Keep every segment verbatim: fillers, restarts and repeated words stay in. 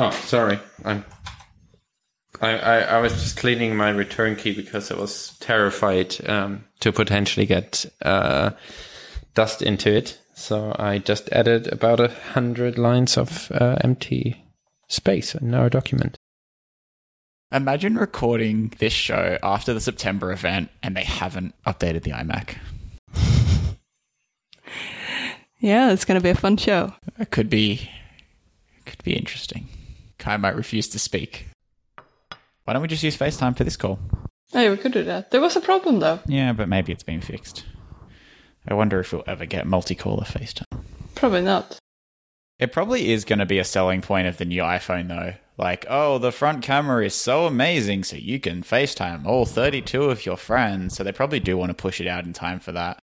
Oh, sorry. I'm, I, I, I was just cleaning my return key because I was terrified um, to potentially get uh, dust into it. So I just added about a hundred lines of uh, empty space in our document. Imagine recording this show after the September event and they haven't updated the iMac. Yeah, it's going to be a fun show. It could be, it could be interesting. Kai might refuse to speak. Why don't we just use FaceTime for this call? Hey, we could do that. There was a problem, though. Yeah, but maybe it's been fixed. I wonder if we'll ever get multi-caller FaceTime. Probably not. It probably is going to be a selling point of the new iPhone, though. Like, oh, the front camera is so amazing, so you can FaceTime all thirty-two of your friends. So they probably do want to push it out in time for that.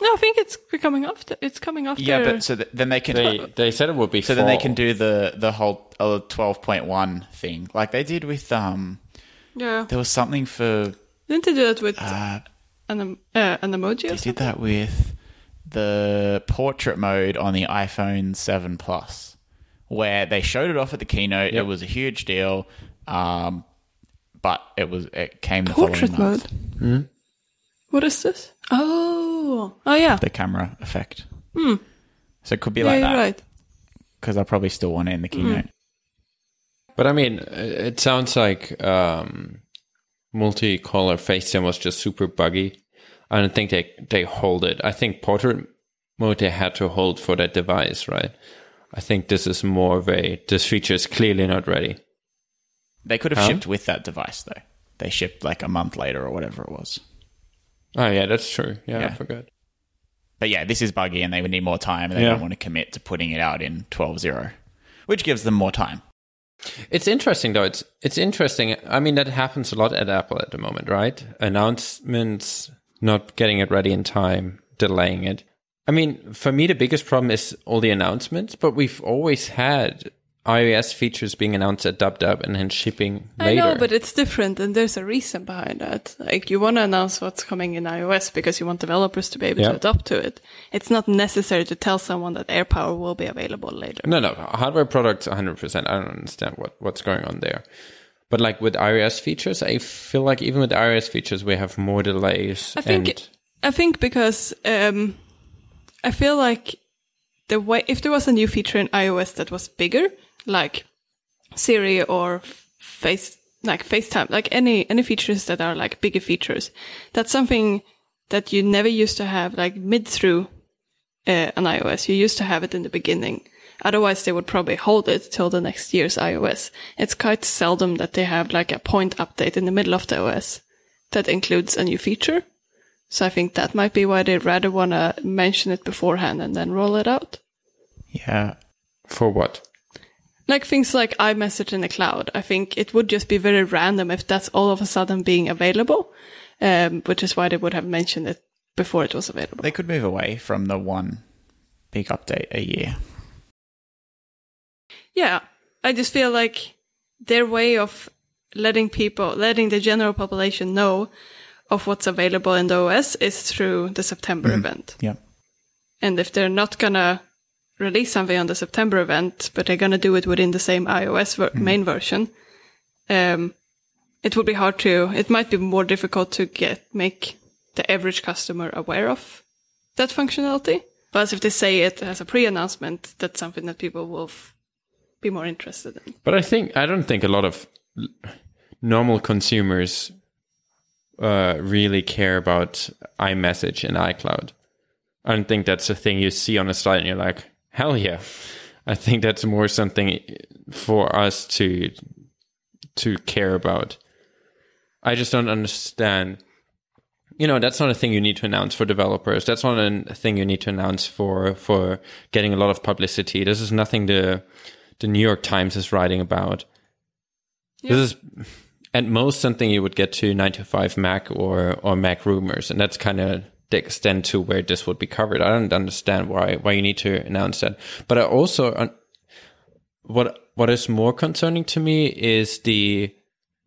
No, I think it's becoming after. It's coming after. Yeah, but so th- then they can. They, they said it would be. So four. Then they can do the the whole uh, twelve point one thing, like they did with um. Yeah. There was something for. Didn't they do that with uh, an uh, an emoji? They or did that with the portrait mode on the iPhone seven Plus, where they showed it off at the keynote. Yep. It was a huge deal, um, but it was it came the portrait following month. Mode. Hmm? What is this? Oh, oh yeah. The camera effect. Mm. So it could be yeah, like that. You're right. Because I probably still want it in the keynote. Mm. But I mean, it sounds like um, multi-caller FaceTime was just super buggy. I don't think they, they hold it. I think portrait mode they had to hold for that device, right? I think this is more of a, this feature is clearly not ready. They could have huh? shipped with that device though. They shipped like a month later or whatever it was. Oh, yeah, that's true. Yeah, yeah, I forgot. But yeah, this is buggy and they would need more time and they yeah. don't want to commit to putting it out in twelve point oh, which gives them more time. It's interesting, though. It's it's interesting. I mean, that happens a lot at Apple at the moment, right? Announcements, not getting it ready in time, delaying it. I mean, for me, the biggest problem is all the announcements, but we've always had iOS features being announced at DubDub and then shipping later. I know, but it's different and there's a reason behind that. Like, you want to announce what's coming in iOS because you want developers to be able yeah. to adapt to it. It's not necessary to tell someone that AirPower will be available later. No, no. Hardware products, one hundred percent. I don't understand what, what's going on there. But, like, with iOS features, I feel like even with iOS features, we have more delays. I think, and- I think because um, I feel like the way, if there was a new feature in iOS that was bigger, like Siri or face, like FaceTime, like any, any features that are like bigger features. That's something that you never used to have like mid through uh, an iOS. You used to have it in the beginning. Otherwise they would probably hold it till the next year's iOS. It's quite seldom that they have like a point update in the middle of the O S that includes a new feature. So I think that might be why they rather want to mention it beforehand and then roll it out. Yeah. For what? Like things like iMessage in the cloud. I think it would just be very random if that's all of a sudden being available, um, which is why they would have mentioned it before it was available. They could move away from the one big update a year. Yeah, I just feel like their way of letting people, letting the general population know of what's available in the O S is through the September mm. event. Yeah. And if they're not going to release something on the September event, but they're going to do it within the same iOS ver- mm. main version, um, it would be hard to, it might be more difficult to get, make the average customer aware of that functionality. But if they say it as a pre-announcement, that's something that people will f- be more interested in. But I think, I don't think a lot of normal consumers uh, really care about iMessage and iCloud. I don't think that's a thing you see on a slide and you're like, hell yeah. I think that's more something for us to to care about. I just don't understand. You know, that's not a thing you need to announce for developers. That's not a thing you need to announce for for getting a lot of publicity. This is nothing the the New York Times is writing about. Yeah. This is at most something you would get to nine to five Mac or or Mac rumors, and that's kind of the extent to where this would be covered. I don't understand why why you need to announce that. But I also, what what is more concerning to me is the,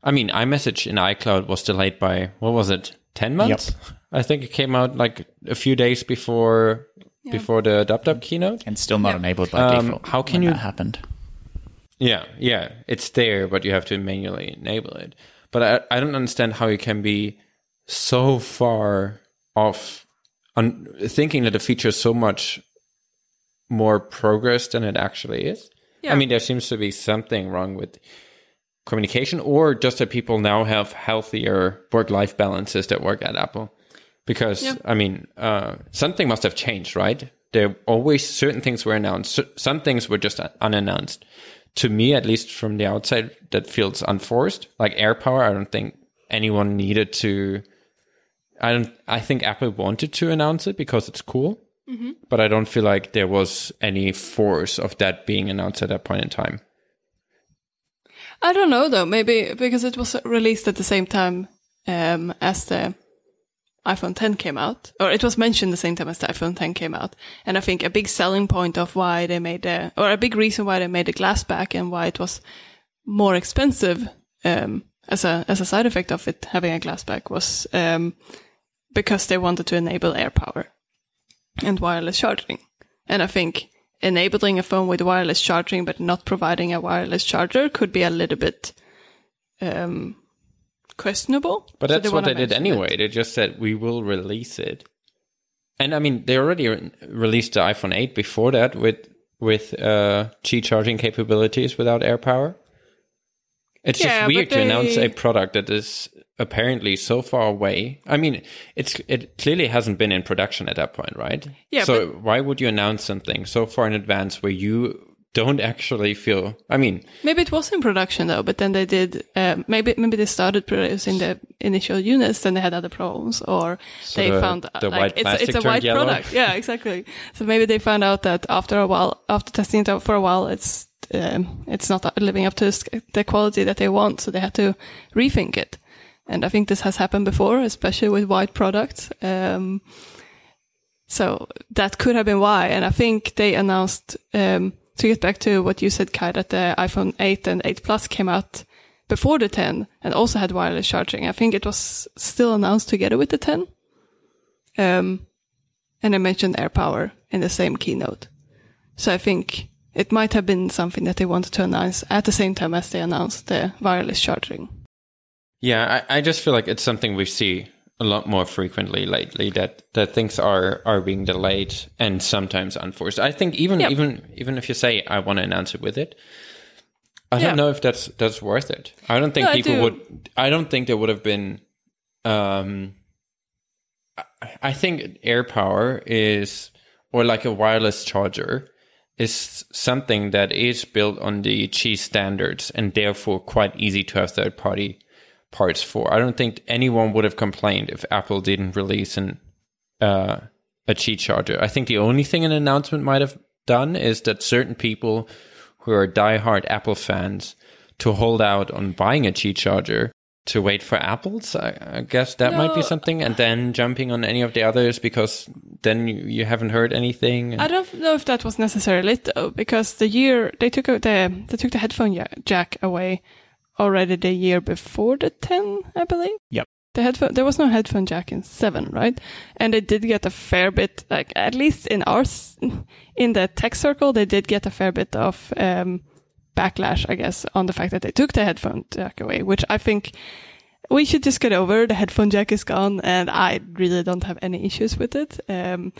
I mean, iMessage in iCloud was delayed by, what was it, ten months? Yep. I think it came out like a few days before yeah. before the DubDub keynote. And still not yeah. enabled by um, default. How can when you... that happened. Yeah, yeah. It's there, but you have to manually enable it. But I, I don't understand how you can be so far off on thinking that a feature is so much more progress than it actually is. Yeah. I mean, there seems to be something wrong with communication, or just that people now have healthier work-life balances that work at Apple. Because, yeah. I mean, uh, something must have changed, right? There always certain things were announced. Some things were just unannounced. To me, at least from the outside, that feels unforced. Like AirPower, I don't think anyone needed to... I don't. I think Apple wanted to announce it because it's cool. Mm-hmm. But I don't feel like there was any force of that being announced at that point in time. I don't know, though. Maybe because it was released at the same time um, as the iPhone ten came out. Or it was mentioned the same time as the iPhone ten came out. And I think a big selling point of why they made the... Or a big reason why they made the glass back and why it was more expensive um, as a as a side effect of it having a glass back was um, because they wanted to enable AirPower and wireless charging. And I think enabling a phone with wireless charging but not providing a wireless charger could be a little bit um, questionable. But that's so they what they did anyway. It. They just said, we will release it. And I mean, they already re- released the iPhone eight before that with with uh, Qi charging capabilities without AirPower. It's yeah, just weird they... to announce a product that is apparently so far away. I mean, it's it clearly hasn't been in production at that point, right? Yeah. So but... why would you announce something so far in advance where you don't actually feel? I mean, maybe it was in production though, but then they did. Uh, maybe maybe they started producing the initial units, then they had other problems, or so they the, found the like, white it's, plastic it's a white yellow. Product. Yeah, exactly. So maybe they found out that after a while, after testing it out for a while, it's. Um, it's not living up to the quality that they want, so they had to rethink it. And I think this has happened before, especially with white products. Um, so that could have been why. And I think they announced, um, to get back to what you said, Kai, that the iPhone eight and eight Plus came out before the ten and also had wireless charging. I think it was still announced together with the ten. Um, and I mentioned AirPower in the same keynote. So I think... it might have been something that they wanted to announce at the same time as they announced the wireless charging. Yeah, I, I just feel like it's something we see a lot more frequently lately, that, that things are, are being delayed and sometimes unforced. I think even yeah. even even if you say, I want to announce it with it, I yeah. don't know if that's that's worth it. I don't think no, people I do. would... I don't think there would have been... Um, I, I think AirPower is... or like a wireless charger... is something that is built on the Qi standards and therefore quite easy to have third-party parts for. I don't think anyone would have complained if Apple didn't release an uh, a Qi charger. I think the only thing an announcement might have done is that certain people who are diehard Apple fans to hold out on buying a Qi charger to wait for Apple's. I, I guess that no. might be something. And then jumping on any of the others because then you, you haven't heard anything. And I don't know if that was necessarily it though, because the year they took out the they took the headphone jack away already the year before the ten, I believe. Yep. The headphone there was no headphone jack in seven, right? And they did get a fair bit, like at least in our in the tech circle, they did get a fair bit of. Um, backlash, I guess, on the fact that they took the headphone jack away, which I think we should just get over. The headphone jack is gone and I really don't have any issues with it. Um,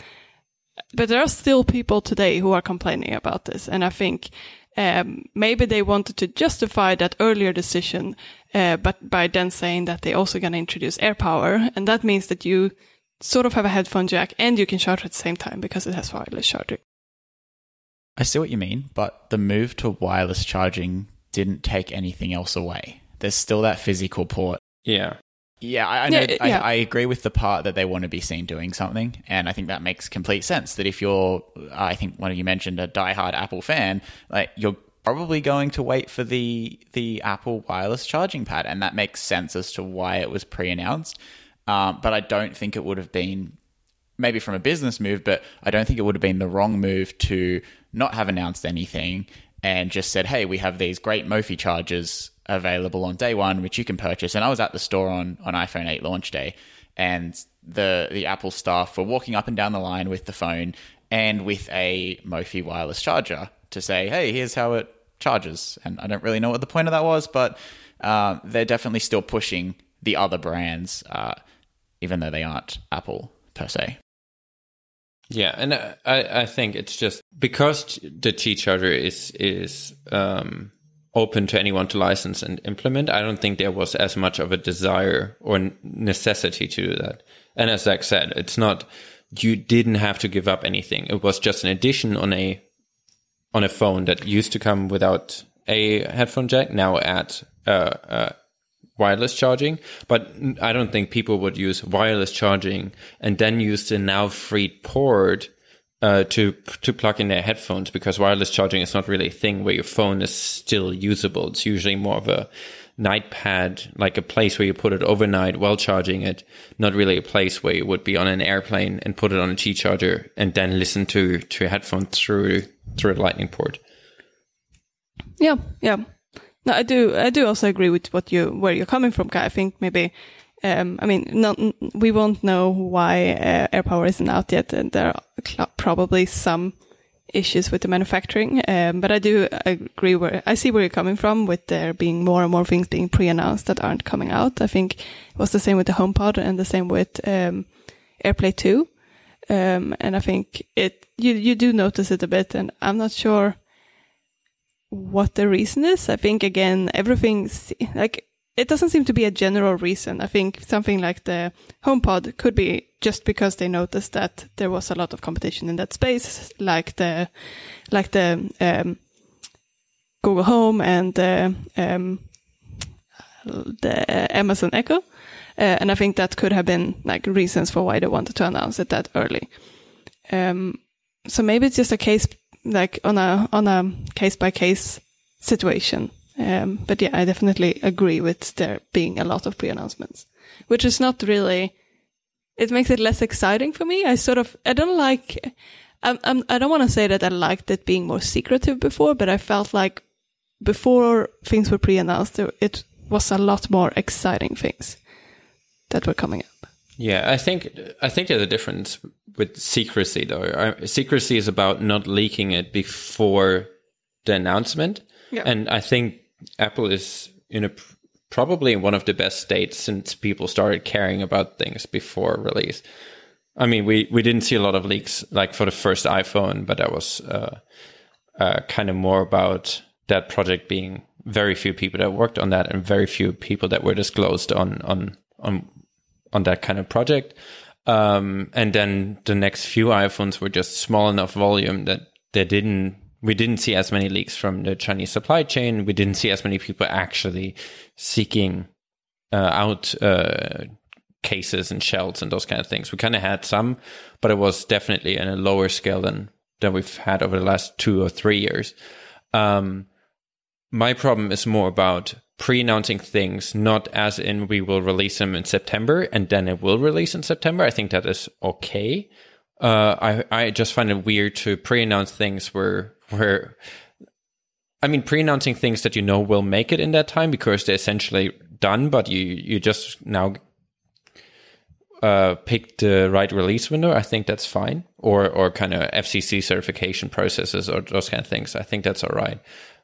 but there are still people today who are complaining about this. And I think um, maybe they wanted to justify that earlier decision, uh, but by then saying that they're also going to introduce AirPower. And that means that you sort of have a headphone jack and you can charge at the same time because it has wireless charging. I see what you mean, but the move to wireless charging didn't take anything else away. There's still that physical port. Yeah. Yeah, I, I, know, yeah, yeah. I, I agree with the part that they want to be seen doing something, and I think that makes complete sense, that if you're, I think one of you mentioned a diehard Apple fan, like you're probably going to wait for the the Apple wireless charging pad, and that makes sense as to why it was pre-announced, um, but I don't think it would have been... maybe from a business move, but I don't think it would have been the wrong move to not have announced anything and just said, hey, we have these great Mophie chargers available on day one, which you can purchase. And I was at the store on, on iPhone eight launch day, and the, the Apple staff were walking up and down the line with the phone and with a Mophie wireless charger to say, hey, here's how it charges. And I don't really know what the point of that was, but uh, they're definitely still pushing the other brands, uh, even though they aren't Apple per se. Yeah, and I, I think it's just because the Qi charger is is um, open to anyone to license and implement, I don't think there was as much of a desire or necessity to do that. And as Zach said, it's not, you didn't have to give up anything. It was just an addition on a on a phone that used to come without a headphone jack, now at uh, uh, wireless charging. But I don't think people would use wireless charging and then use the now free port uh, to to plug in their headphones, because wireless charging is not really a thing where your phone is still usable. It's usually more of a night pad, like a place where you put it overnight while charging it, not really a place where you would be on an airplane and put it on a Qi charger and then listen to, to your headphone through through a lightning port. Yeah, yeah. No, I do. I do also agree with what you where you're coming from, Kai. I think maybe, um, I mean, not, we won't know why uh, AirPower isn't out yet, and there are cl- probably some issues with the manufacturing. Um, but I do agree where I see where you're coming from with there being more and more things being pre-announced that aren't coming out. I think it was the same with the HomePod and the same with um, AirPlay two, um, and I think it you you do notice it a bit, and I'm not sure what the reason is. I think, again, everything, like, it doesn't seem to be a general reason. I think something like the HomePod could be just because they noticed that there was a lot of competition in that space, like the like the um, Google Home and the, um, the Amazon Echo. Uh, and I think that could have been, like, reasons for why they wanted to announce it that early. Um, so maybe it's just a case... like on a on a case by case situation, um, but yeah, I definitely agree with there being a lot of pre-announcements, which is not really. It makes it less exciting for me. I sort of I don't like. I'm, I'm I don't want to say that I liked it being more secretive before, but I felt like before things were pre-announced, it was a lot more exciting things that were coming up. Yeah, I think I think there's a difference with secrecy, though. Secrecy is about not leaking it before the announcement, yeah. And I think Apple is in a probably in one of the best states since people started caring about things before release. I mean, we, we didn't see a lot of leaks like for the first iPhone, but that was uh, uh, kind of more about that project being very few people that worked on that and very few people that were disclosed on on on. on that kind of project. Um, and then the next few iPhones were just small enough volume that they didn't, we didn't see as many leaks from the Chinese supply chain. We didn't see as many people actually seeking uh, out uh, cases and shells and those kind of things. We kind of had some, but it was definitely in a lower scale than, than we've had over the last two or three years. Um, my problem is more about pre-announcing things, not as in we will release them in September and then it will release in September. I think that is okay. Uh, I I just find it weird to pre-announce things where where I mean pre-announcing things that you know will make it in that time because they're essentially done, but you you just now uh, pick the right release window. I think that's fine, or or kind of F C C certification processes or those kind of things. I think that's all right.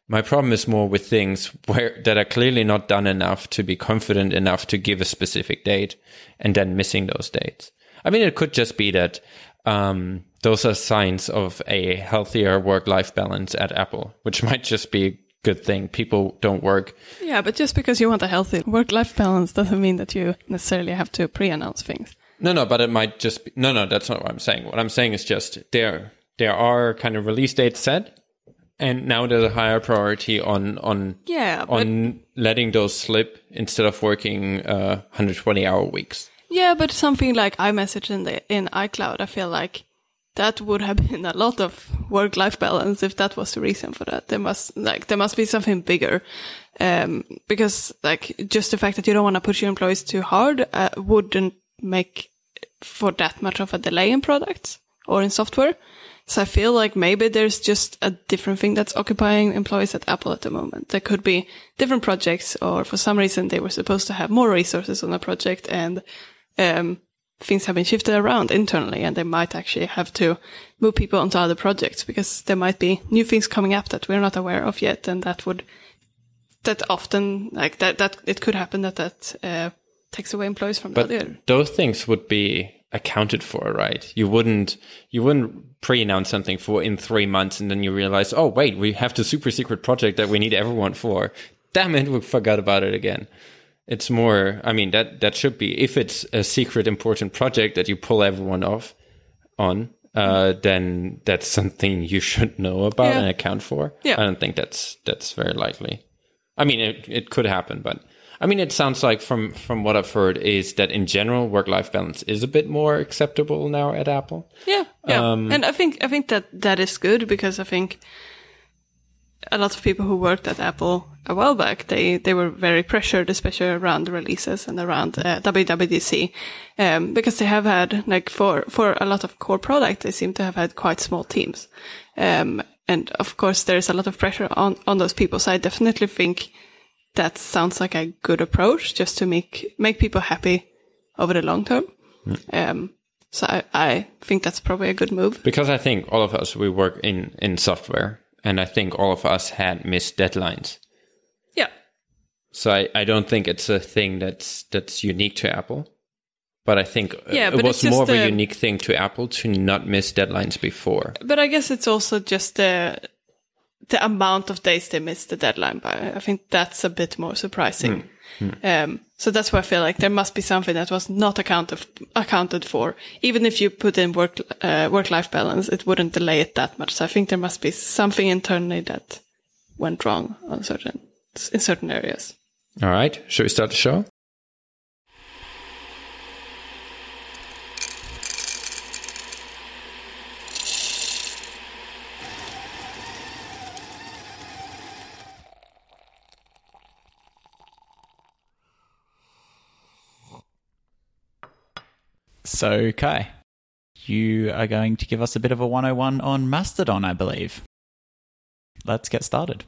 My problem is more with things where that are clearly not done enough to be confident enough to give a specific date and then missing those dates. I mean, it could just be that um, those are signs of a healthier work-life balance at Apple, which might just be a good thing. People don't work. Yeah, but just because you want a healthy work-life balance doesn't mean that you necessarily have to pre-announce things. No, no, but it might just be... No, no, that's not what I'm saying. What I'm saying is just there, there are kind of release dates set. And now there's a higher priority on on yeah, on letting those slip instead of working uh, one hundred twenty hour weeks. Yeah, but something like iMessage in the, in iCloud, I feel like that would have been a lot of work-life balance if that was the reason for that. There must like there must be something bigger, um, because like just the fact that you don't want to push your employees too hard uh, wouldn't make for that much of a delay in products or in software. So I feel like maybe there's just a different thing that's occupying employees at Apple at the moment. There could be different projects, or for some reason they were supposed to have more resources on a project, and um, things have been shifted around internally, and they might actually have to move people onto other projects because there might be new things coming up that we're not aware of yet. And that would, that often, like that, that it could happen that that uh, takes away employees from but the other. Those things would be accounted for, right? You wouldn't, you wouldn't pre-announce something for in three months and then you realize, oh, wait, we have the super secret project that we need everyone for. Damn it, we forgot about it again. It's more, I mean, that, that should be, if it's a secret important project that you pull everyone off on, uh, then that's something you should know about yeah. and account for. Yeah. I don't think that's that's very likely. I mean, it, it could happen, but I mean, it sounds like from, from what I've heard is that in general, work-life balance is a bit more acceptable now at Apple. Yeah, yeah. Um, and I think I think that that is good because I think a lot of people who worked at Apple a while back, they, they were very pressured, especially around the releases and around uh, W W D C, um, because they have had, like, for, for a lot of core product, they seem to have had quite small teams. Um, and, of course, there is a lot of pressure on, on those people. So I definitely think that sounds like a good approach just to make make people happy over the long term. Mm. Um, so I, I think that's probably a good move. Because I think all of us, we work in, in software, and I think all of us had missed deadlines. Yeah. So I, I don't think it's a thing that's that's unique to Apple. But I think yeah, it was more of a, a unique thing to Apple to not miss deadlines before. But I guess it's also just the... the amount of days they missed the deadline by. I think that's a bit more surprising. Mm. Mm. Um, so that's why I feel like there must be something that was not accounted accounted for. Even if you put in work uh, work-life balance, it wouldn't delay it that much. So I think there must be something internally that went wrong on certain in certain areas. All right. Should we start the show? So, Qi, you are going to give us a bit of a one oh one on Mastodon, I believe. Let's get started.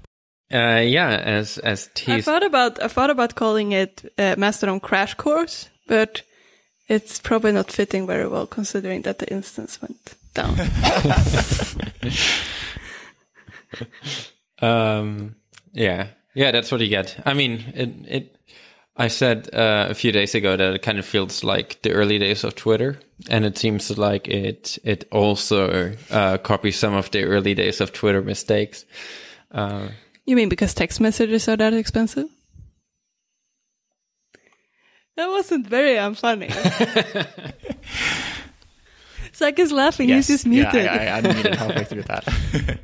Uh, yeah, as as teased. I thought about I thought about calling it uh, Mastodon Crash Course, but it's probably not fitting very well considering that the instance went down. um, yeah, yeah, that's what you get. I mean, it. it I said uh, a few days ago that it kind of feels like the early days of Twitter, and it seems like it it also uh, copies some of the early days of Twitter mistakes. Uh, you mean because text messages are that expensive? That wasn't very unfunny. Zach is laughing. Yes. He's just muted. Yeah, I, I, I muted halfway through that.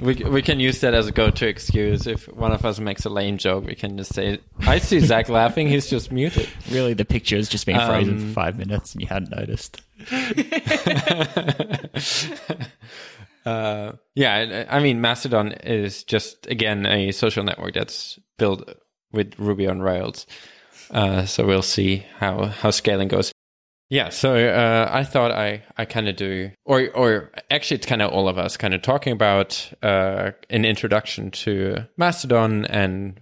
We we can use that as a go-to excuse. If one of us makes a lame joke, we can just say, I see Zach laughing, he's just muted. Really, the picture has just been frozen um, for five minutes and you hadn't noticed. uh, yeah, I mean, Mastodon is just, again, a social network that's built with Ruby on Rails. Uh, so we'll see how, how scaling goes. Yeah, so uh, I thought I, I kind of do, or or actually it's kind of all of us kind of talking about uh, an introduction to Mastodon and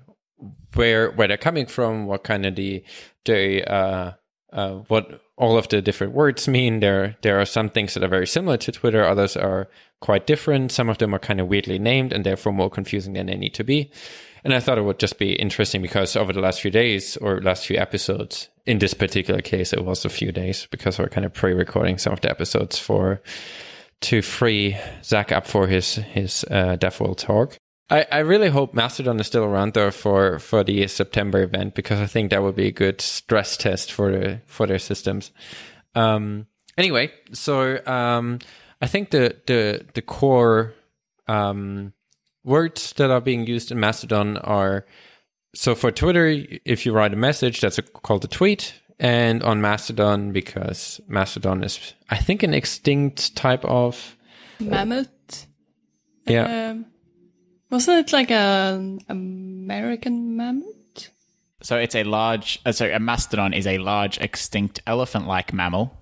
where where they're coming from, what kind of the, the uh, uh, what all of the different words mean. There there are some things that are very similar to Twitter, others are quite different. Some of them are kind of weirdly named and therefore more confusing than they need to be. And I thought it would just be interesting because over the last few days or last few episodes, in this particular case, it was a few days because we're kind of pre-recording some of the episodes for to free Zach up for his his uh, DevWorld talk. I, I really hope Mastodon is still around though for, for the September event because I think that would be a good stress test for the, for their systems. Um, anyway, so um, I think the the the core. Um, Words that are being used in Mastodon are, so for Twitter, if you write a message, that's a, called a tweet. And on Mastodon, because Mastodon is, I think, an extinct type of... mammoth? Yeah. Um, wasn't it like an American mammoth? So it's a large, uh, sorry, a mastodon is a large, extinct, elephant-like mammal.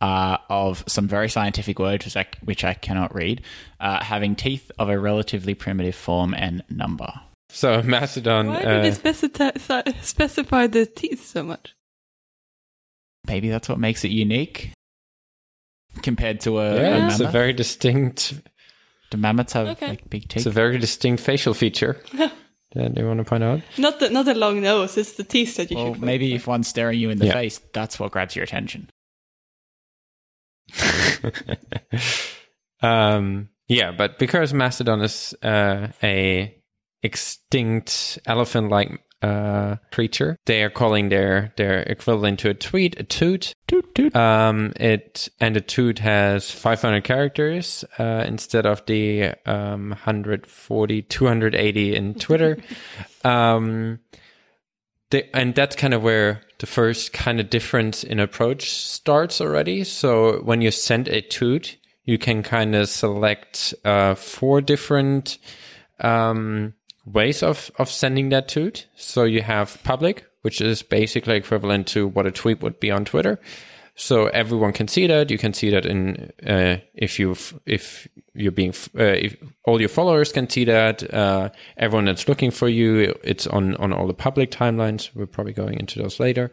Uh, of some very scientific words, which I, which I cannot read, uh, having teeth of a relatively primitive form and number. So Mastodon... Why uh, did they specita- specify the teeth so much? maybe that's what makes it unique compared to a, yeah, a mammoth. It's a very distinct. The mammoths have okay. like big teeth. It's a very distinct facial feature. That they want to point out. Not the not the long nose. It's the teeth that you. Well, should maybe if one's staring you in the yeah. face, that's what grabs your attention. um. Yeah, but because Mastodon is uh, a extinct elephant-like uh, creature, they are calling their their equivalent to a tweet a toot. Toot toot. Um, it and the toot has five hundred characters uh, instead of the um, one forty, two eighty in Twitter. um, they, and that's kind of where the first kind of difference in approach starts already. So when you send a toot, you can kind of select uh, four different um, ways of, of sending that toot. So you have public, which is basically equivalent to what a tweet would be on Twitter. So everyone can see that. You can see that in uh, if you if you're being uh, if all your followers can see that. Uh, everyone that's looking for you, it's on on all the public timelines. We're probably going into those later.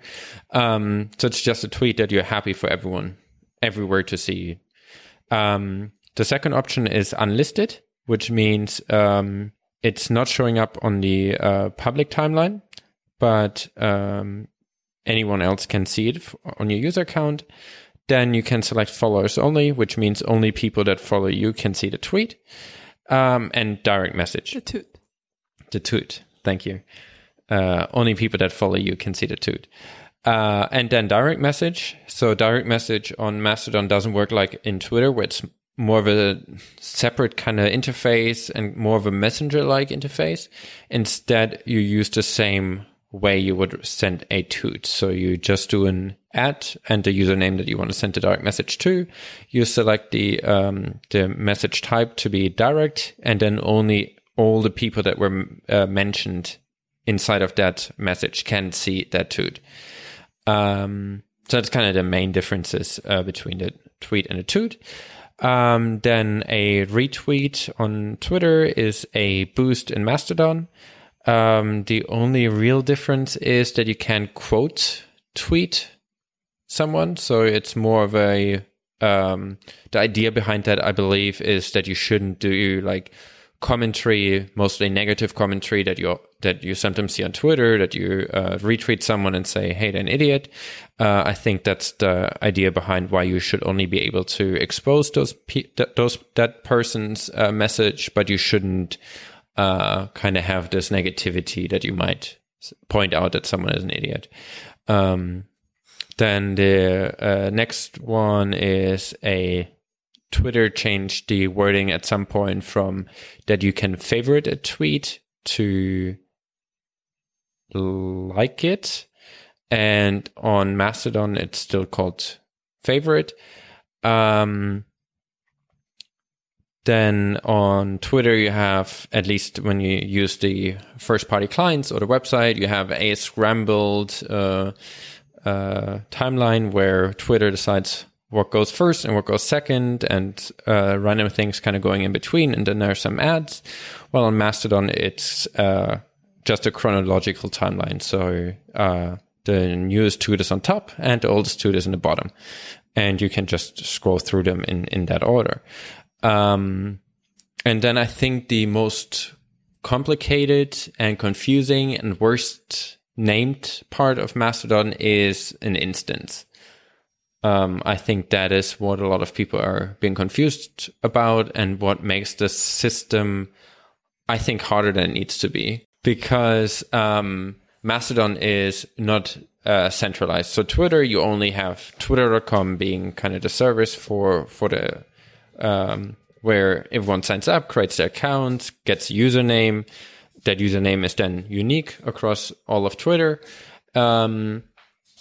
Um, so it's just a tweet that you're happy for everyone everywhere to see. Um, the second option is unlisted, which means um, it's not showing up on the uh, public timeline, but um, anyone else can see it on your user account. Then you can select followers only, which means only people that follow you can see the tweet, um, and direct message. The toot. The toot. Thank you. Uh, only people that follow you can see the toot. Uh, and then direct message. So direct message on Mastodon doesn't work like in Twitter, where it's more of a separate kind of interface and more of a messenger-like interface. Instead, you use the same way you would send a toot. So you just do an at and the username that you want to send the direct message to. You select the um, the message type to be direct, and then only all the people that were uh, mentioned inside of that message can see that toot. Um, so that's kind of the main differences uh, between the tweet and the toot. Um, then a retweet on Twitter is a boost in Mastodon. Um, the only real difference is that you can quote tweet someone. So it's more of a, um, the idea behind that, I believe, is that you shouldn't do like commentary, mostly negative commentary that you that you sometimes see on Twitter, that you uh, retweet someone and say, hey, they're an idiot. Uh, I think that's the idea behind why you should only be able to expose those pe- th- those that person's uh, message, but you shouldn't uh, kind of have this negativity that you might point out that someone is an idiot. Um, then the uh, next one is a... Twitter changed the wording at some point from that you can favorite a tweet to like it. And on Mastodon, it's still called favorite. Um, then on Twitter, you have, at least when you use the first-party clients or the website, you have a scrambled uh, uh, timeline where Twitter decides what goes first and what goes second, and uh, random things kind of going in between, and then there are some ads. Well, on Mastodon, it's uh, just a chronological timeline. So uh, the newest tweet is on top, and the oldest tweet is in the bottom. And you can just scroll through them in, in that order. Um, and then I think the most complicated and confusing and worst named part of Mastodon is an instance. Um, I think that is what a lot of people are being confused about, and what makes the system, I think, harder than it needs to be, because um, Mastodon is not uh, centralized. So Twitter, you only have twitter dot com being kind of the service for for the um, where everyone signs up, creates their account, gets a username. That username is then unique across all of Twitter. Um,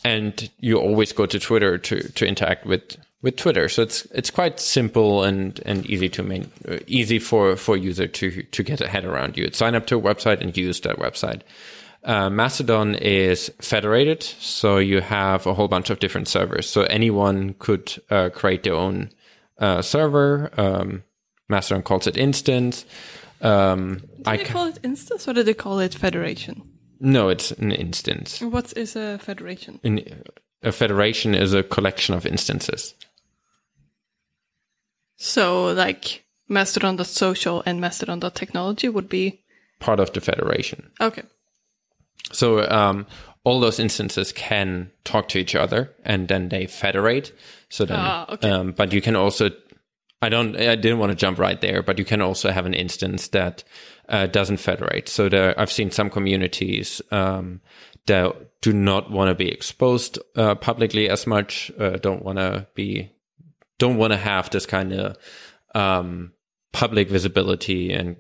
And you always go to Twitter to, to interact with, with Twitter, so it's it's quite simple and, and easy to main, easy for for a user to to get a head around. You sign up to a website and use that website. Uh, Mastodon is federated, so you have a whole bunch of different servers. So anyone could uh, create their own uh, server. Um, Mastodon calls it instance. Um, did I they ca- call it instance, or did they call it federation? No, it's an instance. What is a federation? An, a federation is a collection of instances. So like mastodon dot social and mastodon dot technology would be part of the federation. Okay. So um, all those instances can talk to each other, and then they federate. So then, ah, okay. um, but you can also, I don't, I didn't want to jump right there, but you can also have an instance that uh, doesn't federate. So there, I've seen some communities um, that do not want to be exposed uh, publicly as much, uh, don't want to be, don't want to have this kind of um, public visibility and.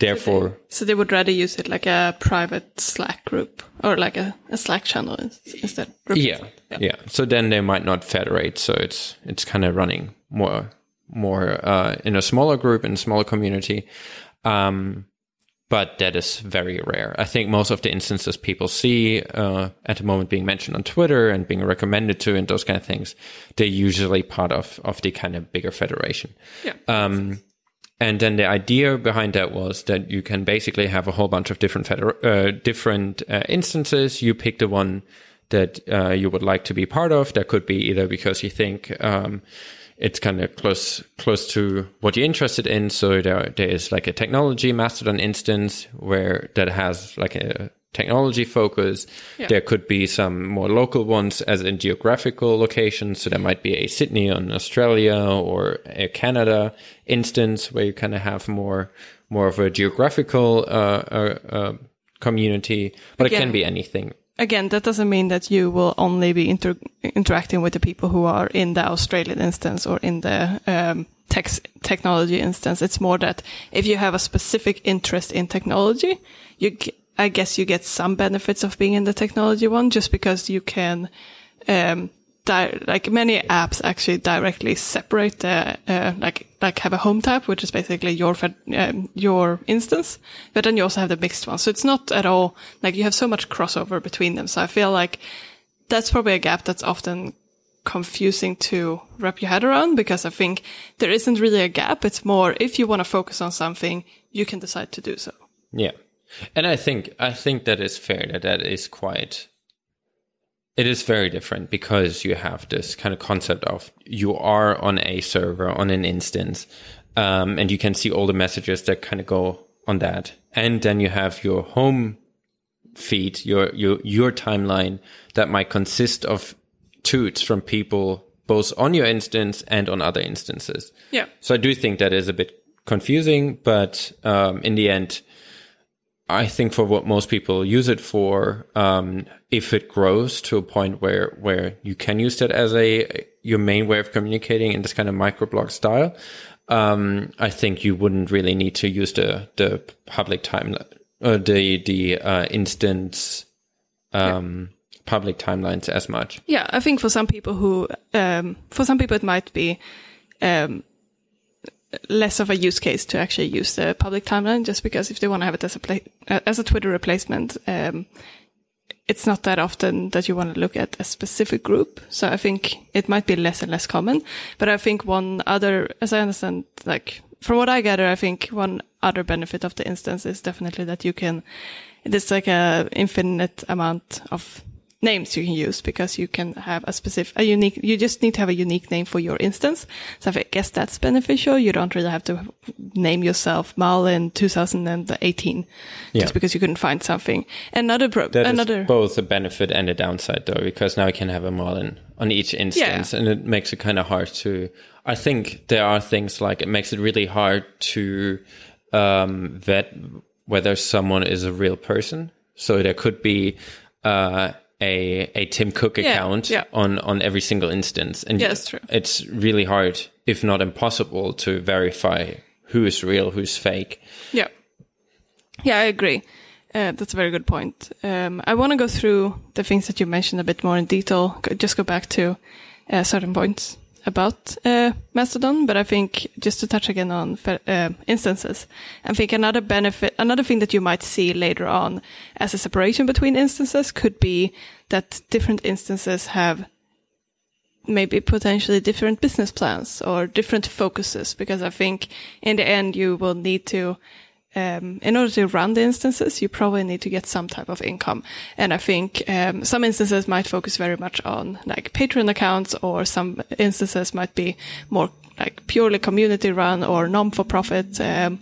Therefore, so they, so they would rather use it like a private Slack group or like a, a Slack channel instead. Yeah, yeah, yeah. So then they might not federate. So it's it's kind of running more more uh, in a smaller group, in a smaller community. Um, but that is very rare. I think most of the instances people see uh, at the moment being mentioned on Twitter and being recommended to and those kind of things, they're usually part of, of the kind of bigger federation. Yeah. Um, And then the idea behind that was that you can basically have a whole bunch of different feder- uh, different uh, instances. You pick the one that uh, you would like to be part of. That could be either because you think um, it's kind of close close to what you're interested in. So there, there is like a technology Mastodon instance where that has like a technology focus. Yeah. There could be some more local ones as in geographical locations. So there might be a Sydney in Australia or a Canada instance where you kind of have more more of a geographical uh, uh, uh, community. But again, it can be anything. Again, that doesn't mean that you will only be inter- interacting with the people who are in the Australian instance or in the um, tech- technology instance. It's more that if you have a specific interest in technology, you c- I guess you get some benefits of being in the technology one, just because you can, um, di- like many apps actually directly separate the, uh, like, like have a home tab, which is basically your, fed- um, your instance, but then you also have the mixed one. So it's not at all, like you have so much crossover between them. So I feel like that's probably a gap that's often confusing to wrap your head around, because I think there isn't really a gap. It's more, if you want to focus on something, you can decide to do so. Yeah. And I think I think that is fair. That that is quite. It is very different, because you have this kind of concept of you are on a server on an instance, um, and you can see all the messages that kind of go on that, and then you have your home feed, your your your timeline that might consist of tweets from people both on your instance and on other instances. Yeah. So I do think that is a bit confusing, but um, in the end. I think for what most people use it for, um, if it grows to a point where, where you can use that as a your main way of communicating in this kind of microblog style, um, I think you wouldn't really need to use the the public timeline, uh, the the uh, instance um, yeah. public timelines as much. Yeah, I think for some people who, um, for some people it might be. Um, less of a use case to actually use the public timeline, just because if they want to have it as a pla- as a Twitter replacement, um, it's not that often that you want to look at a specific group. So I think it might be less and less common. But I think one other, as I understand, like from what I gather, I think one other benefit of the instance is definitely that you can, there's like a infinite amount of names you can use, because you can have a specific, a unique, you just need to have a unique name for your instance. So I guess that's beneficial. You don't really have to name yourself Marlin two thousand eighteen yeah. just because you couldn't find something. Another pro- that another is both a benefit and a downside, though, because now you can have a Marlin on each instance yeah. and it makes it kind of hard to, I think there are things like it makes it really hard to um, vet whether someone is a real person. So there could be uh a a Tim Cook account yeah, yeah. on on every single instance, and yeah, that's true. It's really hard, if not impossible, to verify who is real, who's fake. Yeah, yeah, I agree. Uh, that's a very good point. Um, I want to go through the things that you mentioned a bit more in detail. Just go back to uh, certain points about uh, Mastodon, but I think just to touch again on uh, instances, I think another benefit, another thing that you might see later on as a separation between instances could be that different instances have maybe potentially different business plans or different focuses, because I think in the end you will need to um, in order to run the instances, you probably need to get some type of income. And I think um, some instances might focus very much on like Patreon accounts, or some instances might be more like purely community run or non-for-profit, um,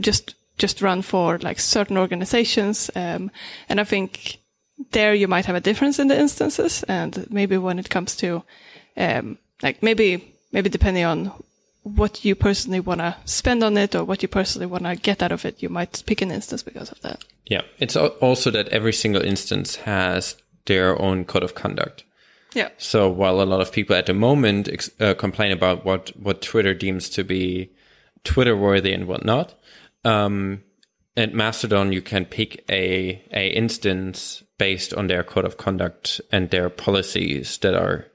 just just run for like certain organizations. Um, and I think there you might have a difference in the instances. And maybe when it comes to um, like maybe maybe depending on what you personally want to spend on it or what you personally want to get out of it, you might pick an instance because of that. Yeah. It's also that every single instance has their own code of conduct. Yeah. So while a lot of people at the moment ex- uh, complain about what, what Twitter deems to be Twitter-worthy and whatnot, um, at Mastodon, you can pick a, a instance based on their code of conduct and their policies that are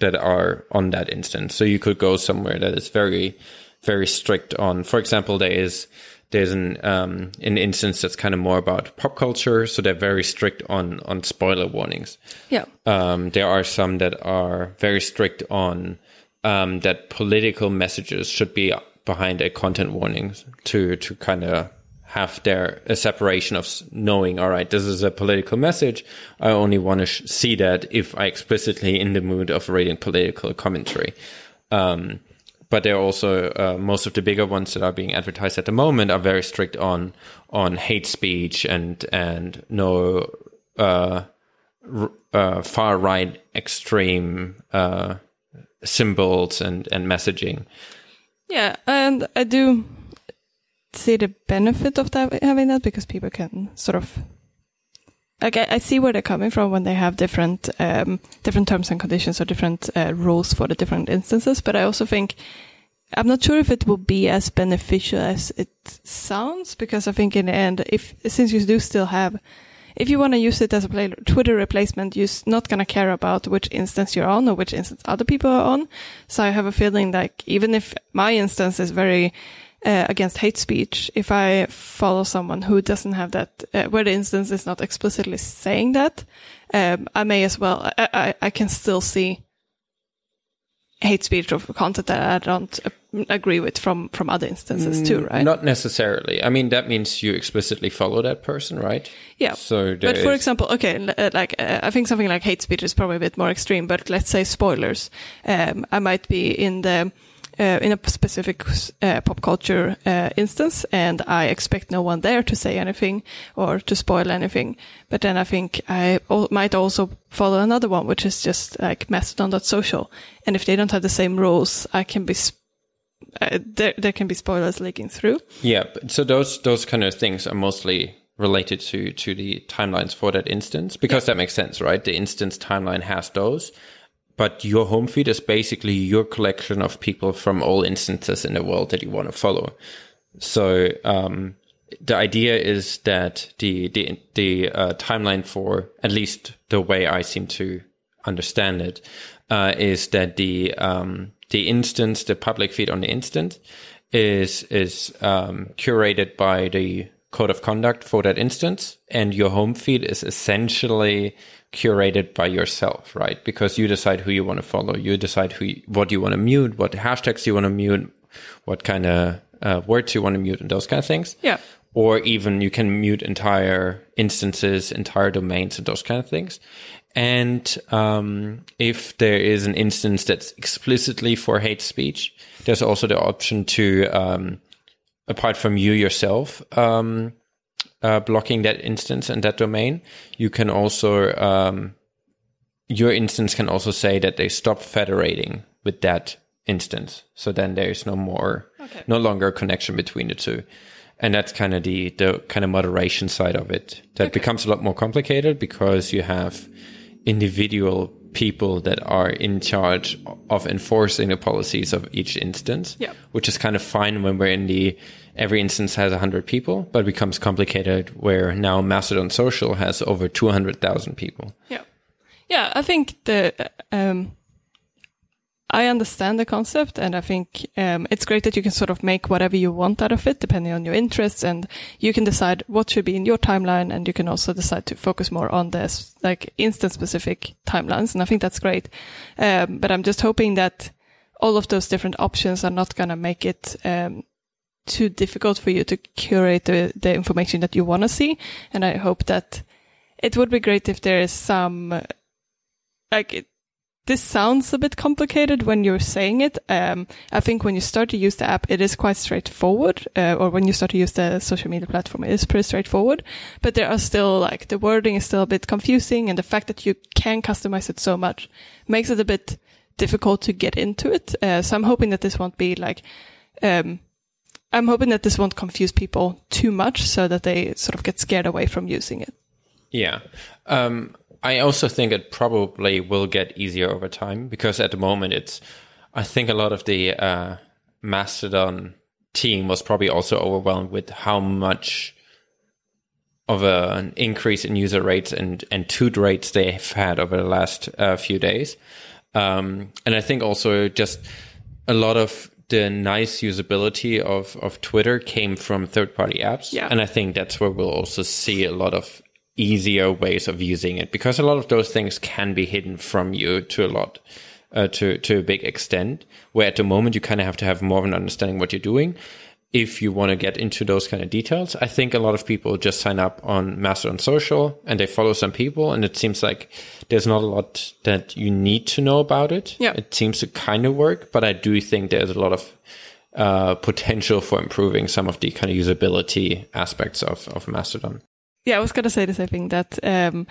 that are on that instance. So you could go somewhere that is very, very strict on, for example, there is, there's an, um, an instance that's kind of more about pop culture. So they're very strict on, on spoiler warnings. Yeah. Um, there are some that are very strict on, um, that political messages should be behind a content warning to, to kind of have their a separation of knowing, all right, this is a political message. I only want to sh- see that if I explicitly in the mood of reading political commentary. Um, but there are also uh, most of the bigger ones that are being advertised at the moment are very strict on on hate speech and and no uh, r- uh, far right extreme uh, symbols and and messaging. Yeah, and I do see the benefit of that, having that, because people can sort of like I, I see where they're coming from when they have different um different terms and conditions or different uh, rules for the different instances. But I also think I'm not sure if it will be as beneficial as it sounds, because I think in the end, if since you do still have, if you want to use it as a play, Twitter replacement, you're not going to care about which instance you're on or which instance other people are on. So I have a feeling like even if my instance is very Uh, against hate speech, if I follow someone who doesn't have that, uh, where the instance is not explicitly saying that, um, I may as well, I, I, I can still see hate speech or content that I don't uh, agree with from, from other instances mm, too, right? Not necessarily. I mean, that means you explicitly follow that person, right? Yeah. So but for is... example, okay, like uh, I think something like hate speech is probably a bit more extreme, but let's say spoilers. Um, I might be in the... Uh, in a specific uh, pop culture uh, instance, and I expect no one there to say anything or to spoil anything. But then I think I o- might also follow another one, which is just like Mastodon dot social. And if they don't have the same rules, I can be sp- uh, there. There can be spoilers leaking through. Yeah. So those those kind of things are mostly related to to the timelines for that instance, because yeah. That makes sense, right? The instance timeline has those. But your home feed is basically your collection of people from all instances in the world that you want to follow. So um, the idea is that the the, the uh, timeline for, at least the way I seem to understand it, uh, is that the um, the instance, the public feed on the instance, is is um, curated by the code of conduct for that instance, and your home feed is essentially curated by yourself, right? Because you decide who you want to follow, you decide who you, what you want to mute, what hashtags you want to mute, what kind of uh, words you want to mute, and those kind of things. Yeah. Or even you can mute entire instances, entire domains, and those kind of things. And um, if there is an instance that's explicitly for hate speech, there's also the option to um, apart from you yourself um, uh, blocking that instance and that domain, you can also, um, your instance can also say that they stop federating with that instance. So then there is no more, okay. no longer a connection between the two. And that's kind of the, the kind of moderation side of it. That okay. becomes a lot more complicated because you have individual people that are in charge of enforcing the policies of each instance, yeah. which is kind of fine when we're in the, every instance has one hundred people, but it becomes complicated where now Mastodon Social has over two hundred thousand people. Yeah. Yeah, I think the, um, I understand the concept, and I think um, it's great that you can sort of make whatever you want out of it, depending on your interests, and you can decide what should be in your timeline, and you can also decide to focus more on this, like instance-specific timelines, and I think that's great. Um, but I'm just hoping that all of those different options are not going to make it um, too difficult for you to curate the, the information that you want to see. And I hope that it would be great if there is some, like, it, this sounds a bit complicated when you're saying it. Um, I think when you start to use the app, it is quite straightforward, uh, or when you start to use the social media platform, it is pretty straightforward. But there are still, like, the wording is still a bit confusing, and the fact that you can customize it so much makes it a bit difficult to get into it. Uh, so I'm hoping that this won't be like, um, I'm hoping that this won't confuse people too much so that they sort of get scared away from using it. Yeah. Um, I also think it probably will get easier over time, because at the moment it's, I think a lot of the uh, Mastodon team was probably also overwhelmed with how much of a, an increase in user rates and, and Toot rates they've had over the last uh, few days. Um, and I think also just a lot of the nice usability of, of Twitter came from third-party apps. Yeah. And I think that's where we'll also see a lot of easier ways of using it, because a lot of those things can be hidden from you to a lot, uh, to, to a big extent, where at the moment you kind of have to have more of an understanding what you're doing if you want to get into those kind of details. I think a lot of people just sign up on Mastodon Social and they follow some people, and it seems like there's not a lot that you need to know about it. Yeah. It seems to kind of work, but I do think there's a lot of uh, potential for improving some of the kind of usability aspects of, of Mastodon. Yeah, I was going to say the same thing, that um,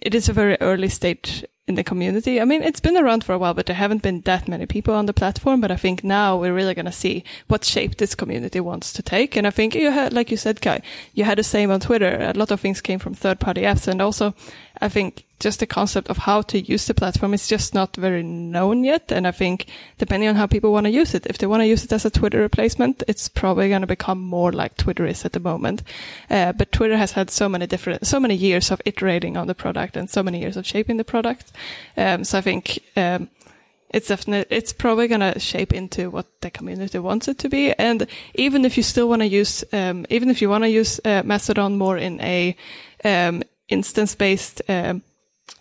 it is a very early stage in the community. I mean, it's been around for a while, but there haven't been that many people on the platform. But I think now we're really going to see what shape this community wants to take. And I think, you had, like you said, Qi, you had the same on Twitter. A lot of things came from third-party apps. And also, I think just the concept of how to use the platform is just not very known yet. And I think depending on how people want to use it, if they want to use it as a Twitter replacement, it's probably going to become more like Twitter is at the moment. Uh, but Twitter has had so many different, so many years of iterating on the product and so many years of shaping the product. Um, so I think um, it's definitely, it's probably going to shape into what the community wants it to be. And even if you still want to use, um, even if you want to use uh, Mastodon more in a um, instance-based um,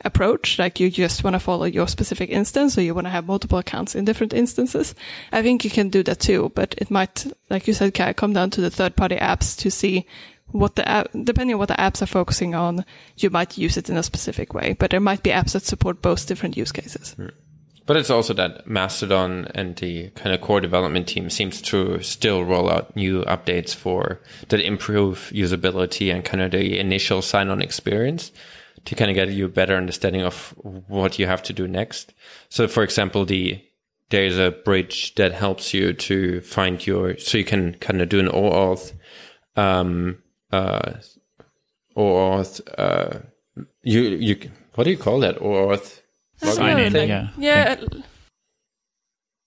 approach, like you just want to follow your specific instance, or you want to have multiple accounts in different instances, I think you can do that too. But it might, like you said, Qi, come down to the third-party apps to see what the app, depending on what the apps are focusing on, you might use it in a specific way. But there might be apps that support both different use cases. But it's also that Mastodon and the kind of core development team seems to still roll out new updates for that improve usability and kind of the initial sign-on experience, to kind of get you a better understanding of what you have to do next. So, for example, the there's a bridge that helps you to find your... So you can kind of do an OAuth, um, uh, OAuth, uh, you, you, what do you call that? OAuth? Sign in, thing? yeah. Yeah.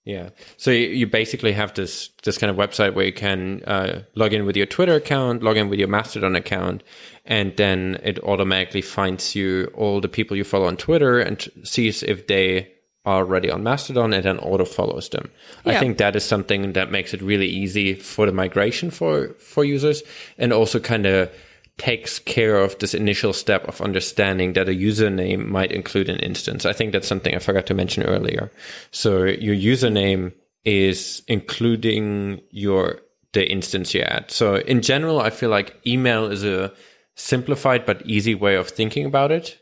Yeah. So you, you basically have this, this kind of website where you can uh, log in with your Twitter account, log in with your Mastodon account, and then it automatically finds you all the people you follow on Twitter and t- sees if they are already on Mastodon, and then auto follows them. Yeah. I think that is something that makes it really easy for the migration for, for users, and also kind of takes care of this initial step of understanding that a username might include an instance. I think that's something I forgot to mention earlier. So your username is including your the instance you're at. So in general, I feel like email is a simplified but easy way of thinking about it,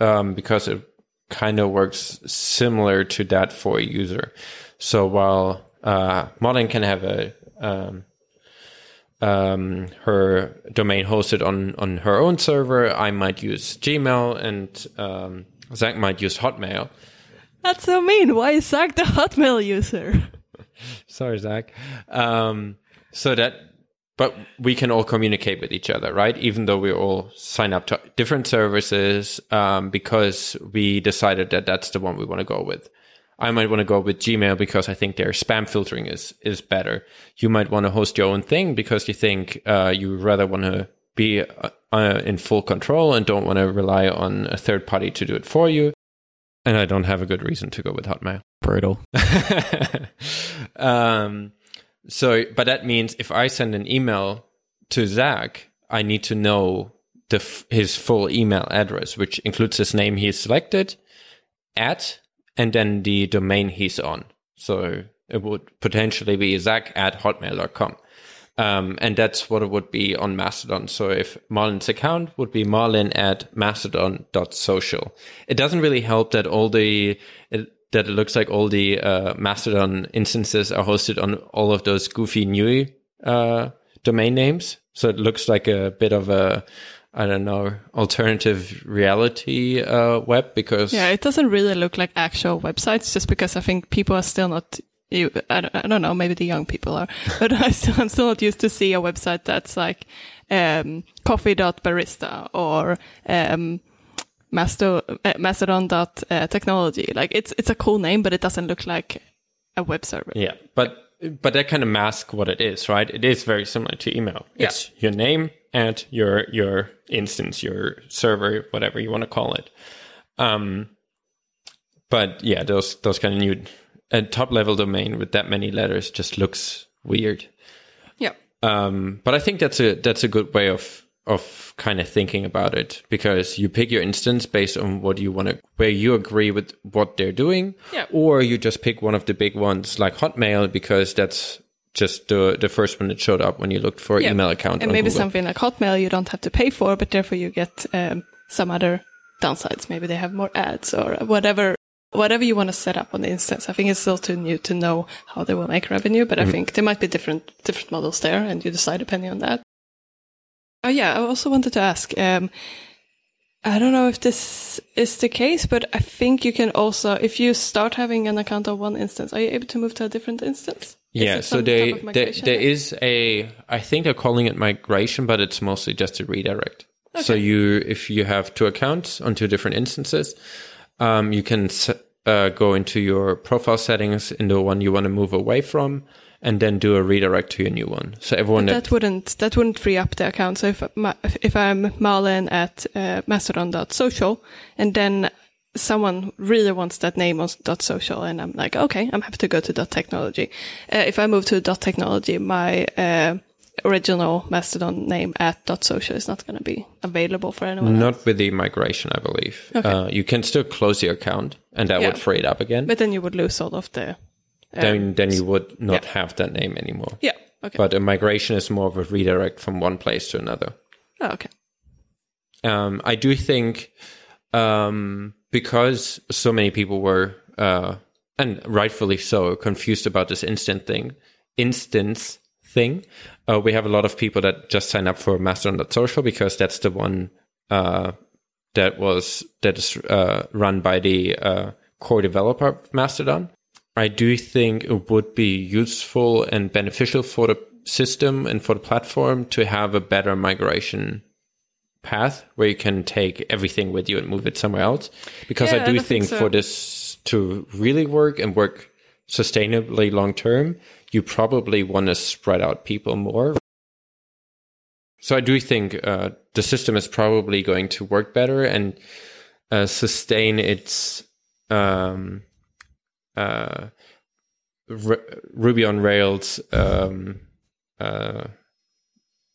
um, because it kind of works similar to that for a user. So while uh, Modin can have a um, um, her domain hosted on, on her own server, I might use Gmail, and um, Zach might use Hotmail. That's so mean. Why is Zach the Hotmail user? Sorry, Zach. Um, so that, but we can all communicate with each other, right? Even though we all sign up to different services, um, because we decided that that's the one we want to go with. I might want to go with Gmail because I think their spam filtering is, is better. You might want to host your own thing because you think uh, you rather want to be uh, in full control and don't want to rely on a third party to do it for you. And I don't have a good reason to go with Hotmail. Brutal. um, So, but that means if I send an email to Zach, I need to know the f- his full email address, which includes his name he selected, at, and then the domain he's on. So it would potentially be Zach at hotmail dot com. Um, and that's what it would be on Mastodon. So if Marlin's account would be marlin at mastodon.social. It doesn't really help that all the it, that it looks like all the uh, Mastodon instances are hosted on all of those goofy new uh, domain names. So it looks like a bit of a, I don't know, alternative reality uh, web because... Yeah, it doesn't really look like actual websites just because I think people are still not... You, I, don't, I don't know, maybe the young people are, but I still, I'm still not used to see a website that's like um, coffee.barista or um, master, uh, mastodon.technology. Like it's it's a cool name, but it doesn't look like a web server. Yeah, but but that kind of masks what it is, right? It is very similar to email. Yeah. It's your name and your your instance, your server, whatever you want to call it. Um, but yeah, those those kind of new... A top-level domain with that many letters just looks weird. Yeah. Um, but I think that's a that's a good way of of kind of thinking about it because you pick your instance based on what you want to, where you agree with what they're doing, yeah. Or you just pick one of the big ones like Hotmail because that's just the the first one that showed up when you looked for yeah. an email account. And on maybe Google. Something like Hotmail you don't have to pay for, but therefore you get um, some other downsides. Maybe they have more ads or whatever. Whatever you want to set up on the instance, I think it's still too new to know how they will make revenue, but I mm-hmm. think there might be different different models there, and you decide depending on that. Oh yeah, I also wanted to ask, um, I don't know if this is the case, but I think you can also, if you start having an account on one instance, are you able to move to a different instance? Yeah, so they, there, there is a, I think they're calling it migration, but it's mostly just a redirect. Okay. So you, if you have two accounts on two different instances, um, you can... S- Uh, go into your profile settings in the one you want to move away from, and then do a redirect to your new one. So everyone that, that wouldn't that wouldn't free up the account. So if if I'm Marlin at uh, mastodon.social, and then someone really wants that name on .social, and I'm like, okay, I'm happy to go to .technology. Uh, if I move to .technology, my uh, original Mastodon name at .social is not going to be available for anyone Not else. With the migration, I believe. Okay. Uh, you can still close your account, and that yeah. would free it up again. But then you would lose all of the... Um, then then you would not yeah. have that name anymore. Yeah, okay. But a migration is more of a redirect from one place to another. Oh, okay. Um, I do think um, because so many people were, uh, and rightfully so, confused about this instant thing, instance... thing. Uh, we have a lot of people that just sign up for Mastodon.social because that's the one uh, that was that is uh, run by the uh, core developer of Mastodon. I do think it would be useful and beneficial for the system and for the platform to have a better migration path where you can take everything with you and move it somewhere else. Because yeah, I do I think, think so. For this to really work and work sustainably long term, you probably want to spread out people more. So I do think uh, the system is probably going to work better and uh, sustain its um, uh, R- Ruby on Rails um, uh,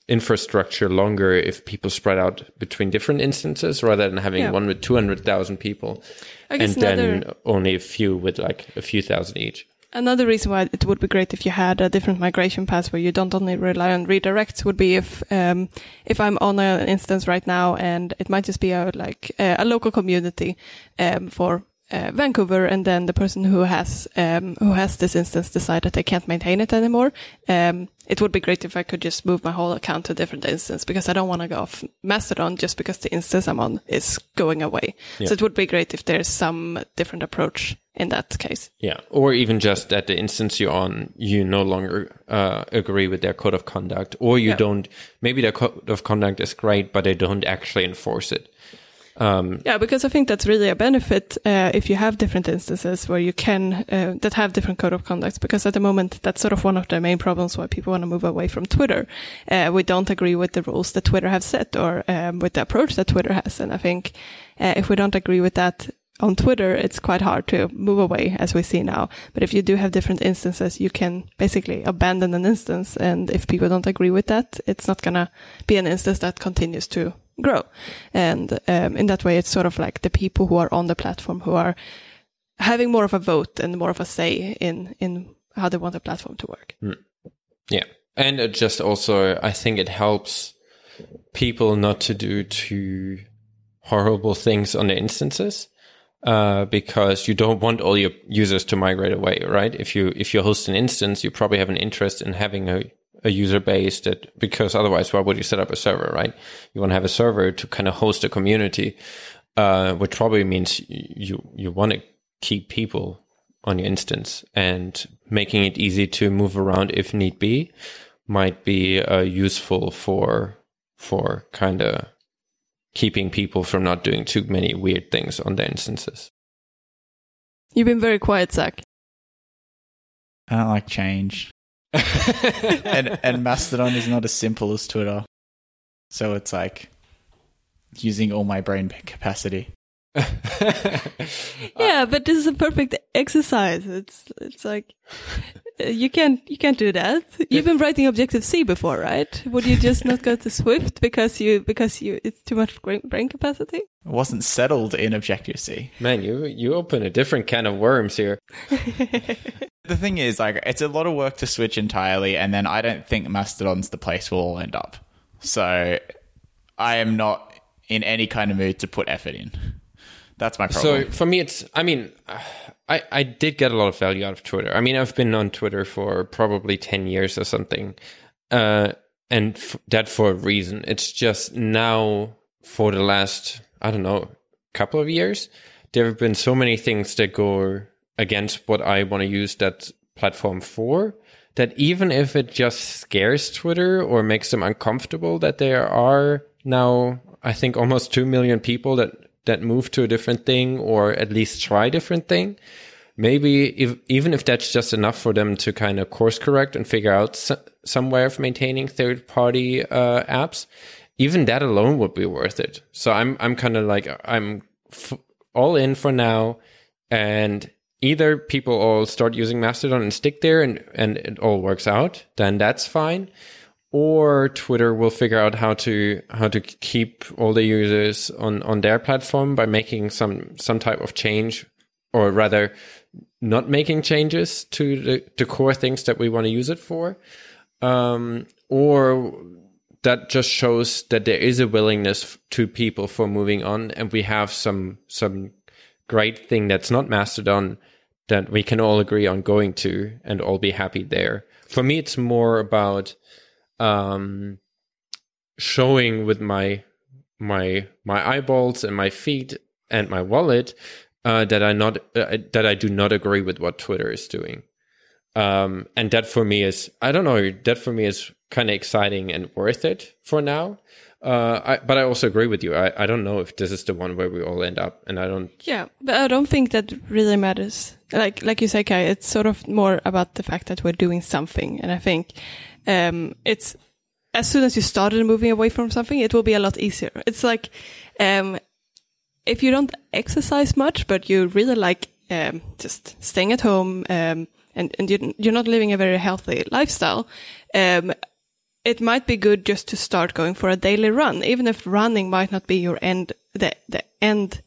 infrastructure longer if people spread out between different instances rather than having yeah. one with two hundred thousand people and then another... only a few with like a few thousand each. Another reason why it would be great if you had a different migration path where you don't only rely on redirects would be if um, if I'm on an instance right now and it might just be a, like uh, a local community um, for uh, Vancouver, and then the person who has um, who has this instance decide that they can't maintain it anymore. Um, it would be great if I could just move my whole account to a different instance because I don't want to go off Mastodon just because the instance I'm on is going away. Yeah. So it would be great if there's some different approach in that case. Yeah, or even just at the instance you're on, you no longer uh, agree with their code of conduct, or you yeah. don't, maybe their code of conduct is great, but they don't actually enforce it. Um, yeah, because I think that's really a benefit uh, if you have different instances where you can, uh, that have different code of conduct, because at the moment, that's sort of one of the main problems why people want to move away from Twitter. Uh, we don't agree with the rules that Twitter have set or um, with the approach that Twitter has. And I think uh, if we don't agree with that, on Twitter, it's quite hard to move away, as we see now. But if you do have different instances, you can basically abandon an instance. And if people don't agree with that, it's not going to be an instance that continues to grow. And um, in that way, it's sort of like the people who are on the platform who are having more of a vote and more of a say in, in how they want the platform to work. Mm. Yeah. And it just also, I think it helps people not to do too horrible things on the instances, uh, because you don't want all your users to migrate away, right? If you if you host an instance, you probably have an interest in having a, a user base that, because otherwise, why would you set up a server, right? You want to have a server to kind of host a community, uh, which probably means you you want to keep people on your instance, and making it easy to move around if need be might be uh, useful for for kind of keeping people from not doing too many weird things on their instances. You've been very quiet, Zach. I don't like change. and, and Mastodon is not as simple as Twitter. So it's like using all my brain capacity. Yeah, but this is a perfect exercise. It's it's like you can't you can't do that. You've been writing Objective-C before, right? Would you just not go to Swift because you because you it's too much brain capacity? I wasn't settled in Objective-C. Man, you you open a different can of worms here. The thing is, like, it's a lot of work to switch entirely, and then I don't think Mastodon's the place we'll all end up. So I am not in any kind of mood to put effort in. That's my problem. So for me, it's, I mean, I, I did get a lot of value out of Twitter. I mean, I've been on Twitter for probably ten years or something. Uh, and f- that for a reason. It's just now for the last, I don't know, couple of years, there have been so many things that go against what I want to use that platform for, that even if it just scares Twitter or makes them uncomfortable, that there are now, I think, almost two million people that that move to a different thing, or at least try a different thing. Maybe if, even if that's just enough for them to kind of course correct and figure out so, some way of maintaining third-party uh, apps, even that alone would be worth it. So I'm I'm kind of like, I'm f- all in for now, and either people all start using Mastodon and stick there and, and it all works out, then that's fine. Or Twitter will figure out how to how to keep all the users on, on their platform by making some, some type of change, or rather not making changes to the, the core things that we want to use it for. Um, or that just shows that there is a willingness to people for moving on, and we have some some great thing that's not Mastodon that we can all agree on going to and all be happy there. For me, it's more about Um, showing with my my my eyeballs and my feet and my wallet uh, that I not uh, that I do not agree with what Twitter is doing, um, and that for me is I don't know that for me is kind of exciting and worth it for now. Uh, I, but I also agree with you. I, I don't know if this is the one where we all end up, and I don't. Yeah, but I don't think that really matters. Like like you say, Kai, it's sort of more about the fact that we're doing something, and I think. Um, it's as soon as you started moving away from something, it will be a lot easier. It's like um, if you don't exercise much, but you really like um, just staying at home um, and, and you, you're not living a very healthy lifestyle, um, it might be good just to start going for a daily run, even if running might not be your end, the, the end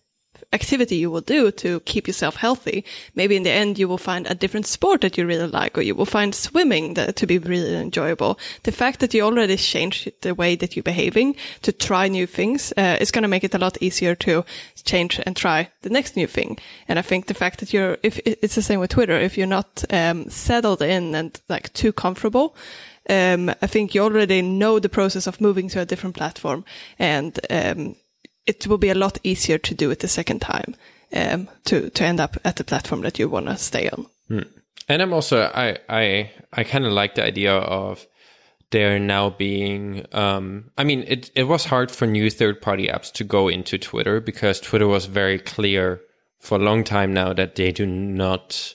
activity you will do to keep yourself healthy. Maybe in the end you will find a different sport that you really like, or you will find swimming that, to be really enjoyable. The fact that you already changed the way that you're behaving to try new things uh, is going to make it a lot easier to change and try the next new thing. And I think the fact that you're, if it's the same with Twitter, if you're not um, settled in and like too comfortable, um, I think you already know the process of moving to a different platform, and um it will be a lot easier to do it the second time um, to, to end up at the platform that you want to stay on. Mm. And I'm also, I I, I kind of like the idea of there now being, um, I mean, it, it was hard for new third-party apps to go into Twitter, because Twitter was very clear for a long time now that they do not,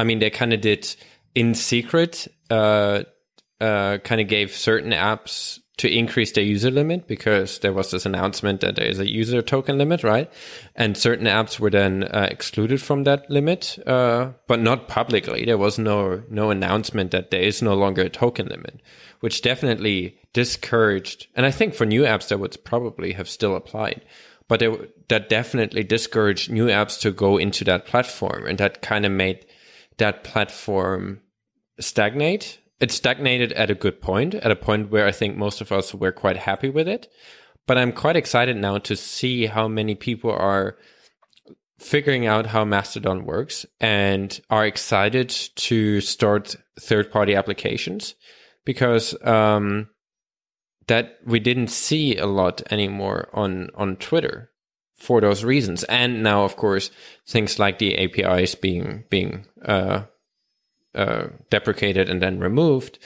I mean, they kind of did in secret, uh, uh, kind of gave certain apps to increase their user limit, because there was this announcement that there is a user token limit, right? And certain apps were then uh, excluded from that limit, uh, but not publicly. There was no no announcement that there is no longer a token limit, which definitely discouraged, and I think for new apps that would probably have still applied, but it, that definitely discouraged new apps to go into that platform, and that kind of made that platform stagnate it stagnated at a good point, at a point where I think most of us were quite happy with it. But I'm quite excited now to see how many people are figuring out how Mastodon works and are excited to start third-party applications, because um, that we didn't see a lot anymore on, on Twitter for those reasons. And now, of course, things like the A P Is being being uh, uh, deprecated and then removed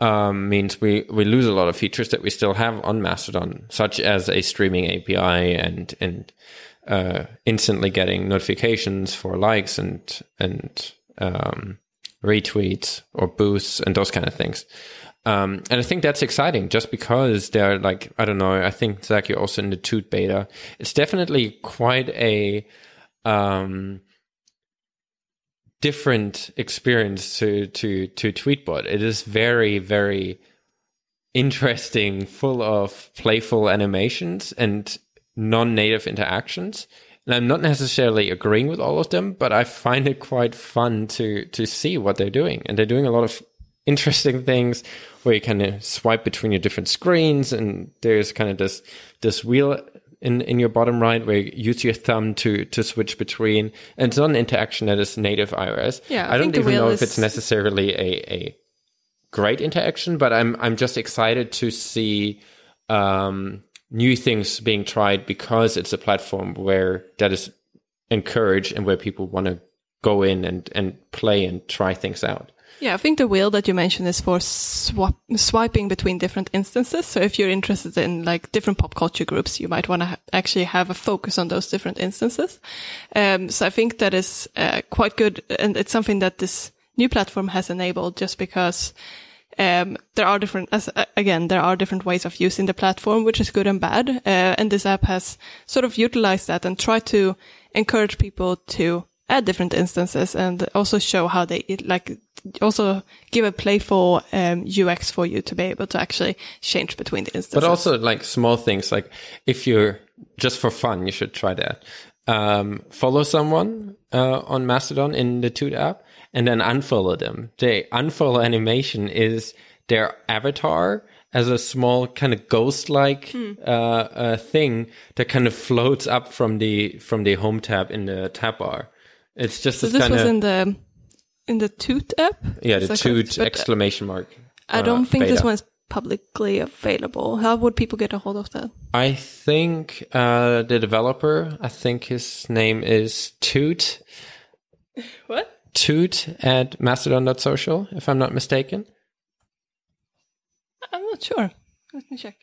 um, means we, we lose a lot of features that we still have on Mastodon, such as a streaming A P I and and uh, instantly getting notifications for likes and and um, retweets or boosts and those kind of things. Um, and I think that's exciting just because they're like, I don't know, I think, Zach, you're also in the Toot beta. It's definitely quite a um, different experience to, to, to Tweetbot. It is very, very interesting, full of playful animations and non-native interactions. And I'm not necessarily agreeing with all of them, but I find it quite fun to to see what they're doing. And they're doing a lot of interesting things where you kind of swipe between your different screens, and there's kind of this this wheel in, in your bottom right where you use your thumb to to switch between, and it's not an interaction that is native iOS. Yeah, I, I don't even know is... if it's necessarily a, a great interaction, but I'm I'm just excited to see um, new things being tried because it's a platform where that is encouraged and where people want to go in and, and play and try things out. Yeah, I think the wheel that you mentioned is for swap, swiping between different instances. So if you're interested in like different pop culture groups, you might want to ha- actually have a focus on those different instances. Um, so I think that is uh, quite good. And it's something that this new platform has enabled just because um, there are different, as, uh, again, there are different ways of using the platform, which is good and bad. Uh, and this app has sort of utilized that and tried to encourage people to add different instances and also show how they like also give a playful um, U X for you to be able to actually change between the instances. But also like small things, like if you're just for fun, you should try that. Um, follow someone uh, on Mastodon in the Toot app and then unfollow them. The unfollow animation is their avatar as a small kind of ghost-like hmm. uh, uh, thing that kind of floats up from the from the home tab in the tab bar. It's just so this, this kind was of, in the in the Toot app. Yeah, the Toot exclamation mark. Uh, I don't think beta. This one's publicly available. How would people get a hold of that? I think uh, the developer. I think his name is Toot. What? Toot at mastodon dot social, if I'm not mistaken. I'm not sure. Let me check.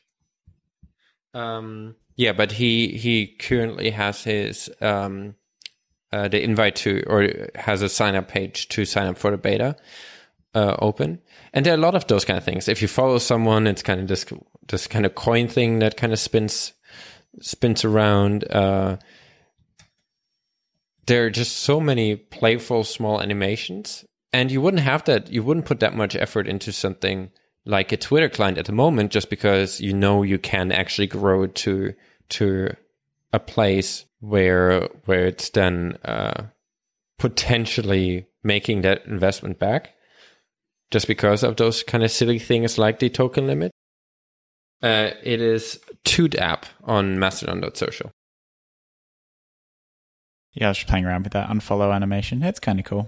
Um. Yeah, but he he currently has his um. Uh, the invite to, or has a sign up page to sign up for the beta uh, open. And there are a lot of those kind of things. If you follow someone, it's kind of this, this kind of coin thing that kind of spins, spins around. Uh, there are just so many playful, small animations. And you wouldn't have that, you wouldn't put that much effort into something like a Twitter client at the moment, just because you know you can actually grow to, to a place where where it's then uh, potentially making that investment back, just because of those kind of silly things like the token limit. Uh, it is Toot app on mastodon dot social. Yeah, I was playing around with that unfollow animation. It's kind of cool.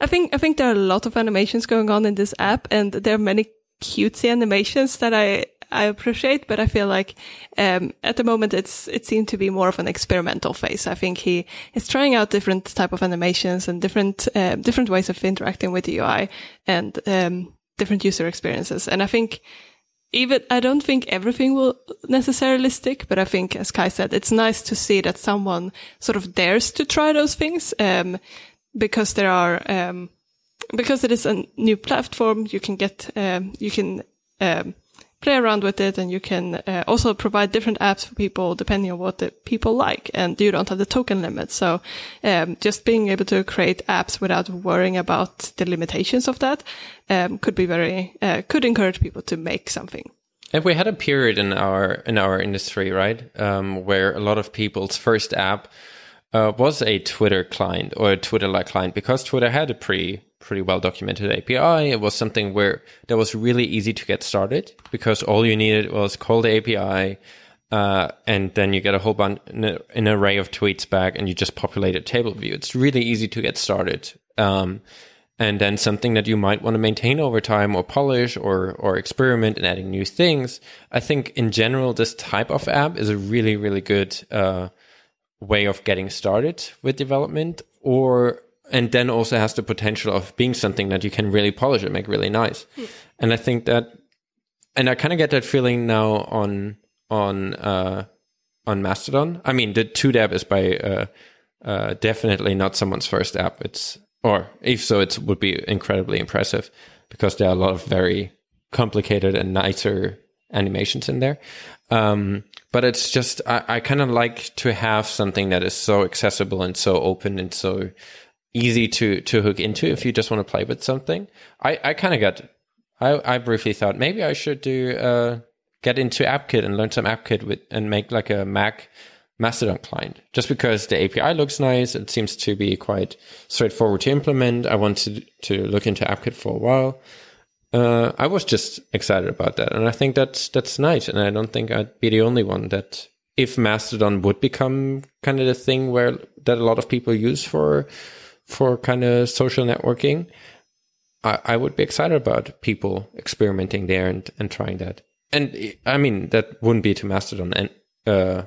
I think I think there are a lot of animations going on in this app, and there are many cutesy animations that I... I appreciate, but I feel like um, at the moment it's it seemed to be more of an experimental phase. I think he is trying out different type of animations and different uh, different ways of interacting with the U I and um, different user experiences. And I think even I don't think everything will necessarily stick, but I think, as Kai said, it's nice to see that someone sort of dares to try those things um, because there are um, because it is a new platform. You can get um, you can. Um, play around with it, and you can uh, also provide different apps for people depending on what the people like, and you don't have the token limit. So um, just being able to create apps without worrying about the limitations of that um, could be very, uh, could encourage people to make something. And we had a period in our, in our industry, right, um, where a lot of people's first app uh, was a Twitter client or a Twitter-like client, because Twitter had a pre pretty well documented A P I. It was something where that was really easy to get started because all you needed was call the A P I, uh, and then you get a whole bunch, an array of tweets back, and you just populate a table view. It's really easy to get started. Um, and then something that you might want to maintain over time or polish or or experiment in adding new things. I think in general, this type of app is a really, really good uh, way of getting started with development, or and then also has the potential of being something that you can really polish and make really nice. Mm. And I think that, and I kind of get that feeling now on on uh, on Mastodon. I mean, the Toot app is by uh, uh, definitely not someone's first app. It's Or if so, it would be incredibly impressive because there are a lot of very complicated and nicer animations in there. Um, but it's just, I, I kind of like to have something that is so accessible and so open and so easy to, to hook into if you just want to play with something. I, I kind of got, I, I briefly thought maybe I should do uh, get into AppKit and learn some AppKit with, and make like a Mac Mastodon client, just because the A P I looks nice. It seems to be quite straightforward to implement. I wanted to look into AppKit for a while. Uh, I was just excited about that. And I think that's, that's nice. And I don't think I'd be the only one that, if Mastodon would become kind of the thing where that a lot of people use for, for kind of social networking, I, I would be excited about people experimenting there and, and trying that. And I mean, that wouldn't be to Mastodon and, uh,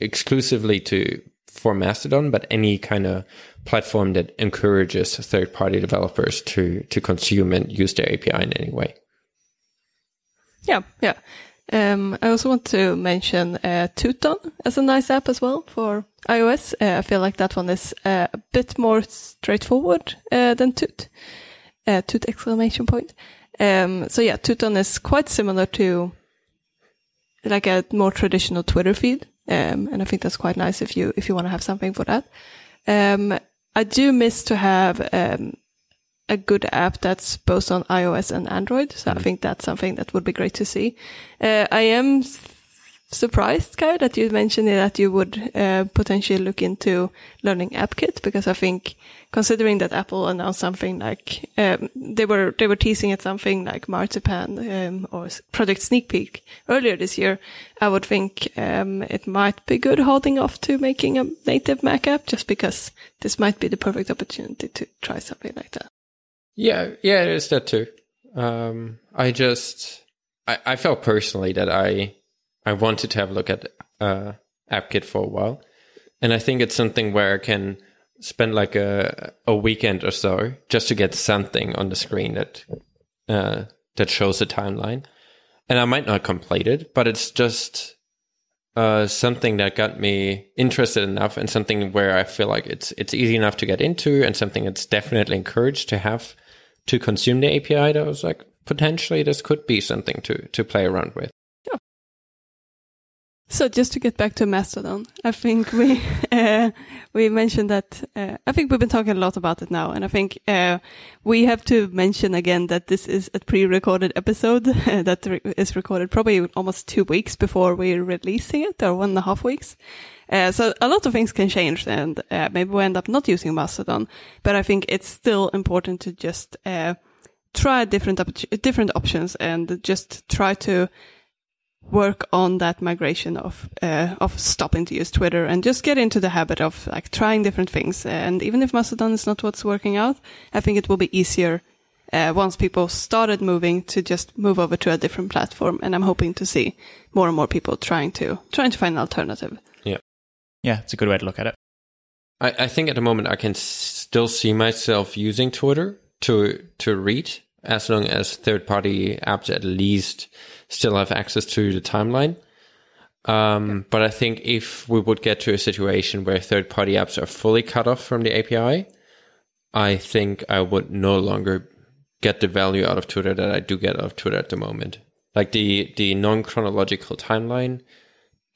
exclusively to for Mastodon, but any kind of platform that encourages third-party developers to to consume and use their A P I in any way. Yeah, yeah. Um, I also want to mention uh, Tuton as a nice app as well for iOS. Uh, I feel like that one is uh, a bit more straightforward uh, than Toot. Uh, Toot exclamation point. Um, so yeah, Tuton is quite similar to like a more traditional Twitter feed. Um, and I think that's quite nice if you if you want to have something for that. Um, I do miss to have um, a good app that's both on iOS and Android. So mm-hmm. I think that's something that would be great to see. Uh, I am surprised, Kai, that you mentioned that you would uh, potentially look into learning AppKit, because I think considering that Apple announced something like um, they were they were teasing at something like Marzipan um, or Project Sneak Peek earlier this year, I would think um, it might be good holding off to making a native Mac app, just because this might be the perfect opportunity to try something like that. Yeah, yeah, it is that too. Um, I just I, I felt personally that I. I wanted to have a look at uh, AppKit for a while. And I think it's something where I can spend like a a weekend or so just to get something on the screen that uh, that shows a timeline. And I might not complete it, but it's just uh, something that got me interested enough, and something where I feel like it's it's easy enough to get into, and something that's definitely encouraged to have to consume the A P I, that I was like, potentially this could be something to to play around with. So just to get back to Mastodon, I think we uh, we mentioned that, uh, I think we've been talking a lot about it now. And I think uh, we have to mention again that this is a pre-recorded episode uh, that re- is recorded probably almost two weeks before we're releasing it, or one and a half weeks. Uh, so a lot of things can change, and uh, maybe we end up not using Mastodon. But I think it's still important to just uh, try different op- different options and just try to work on that migration of uh, of stopping to use Twitter, and just get into the habit of like trying different things. And even if Mastodon is not what's working out, I think it will be easier uh, once people started moving to just move over to a different platform. And I'm hoping to see more and more people trying to trying to find an alternative. Yeah, yeah, it's a good way to look at it. I, I think at the moment I can still see myself using Twitter to to read, as long as third-party apps at least still have access to the timeline. Um, but I think if we would get to a situation where third-party apps are fully cut off from the A P I, I think I would no longer get the value out of Twitter that I do get out of Twitter at the moment. Like the, the non-chronological timeline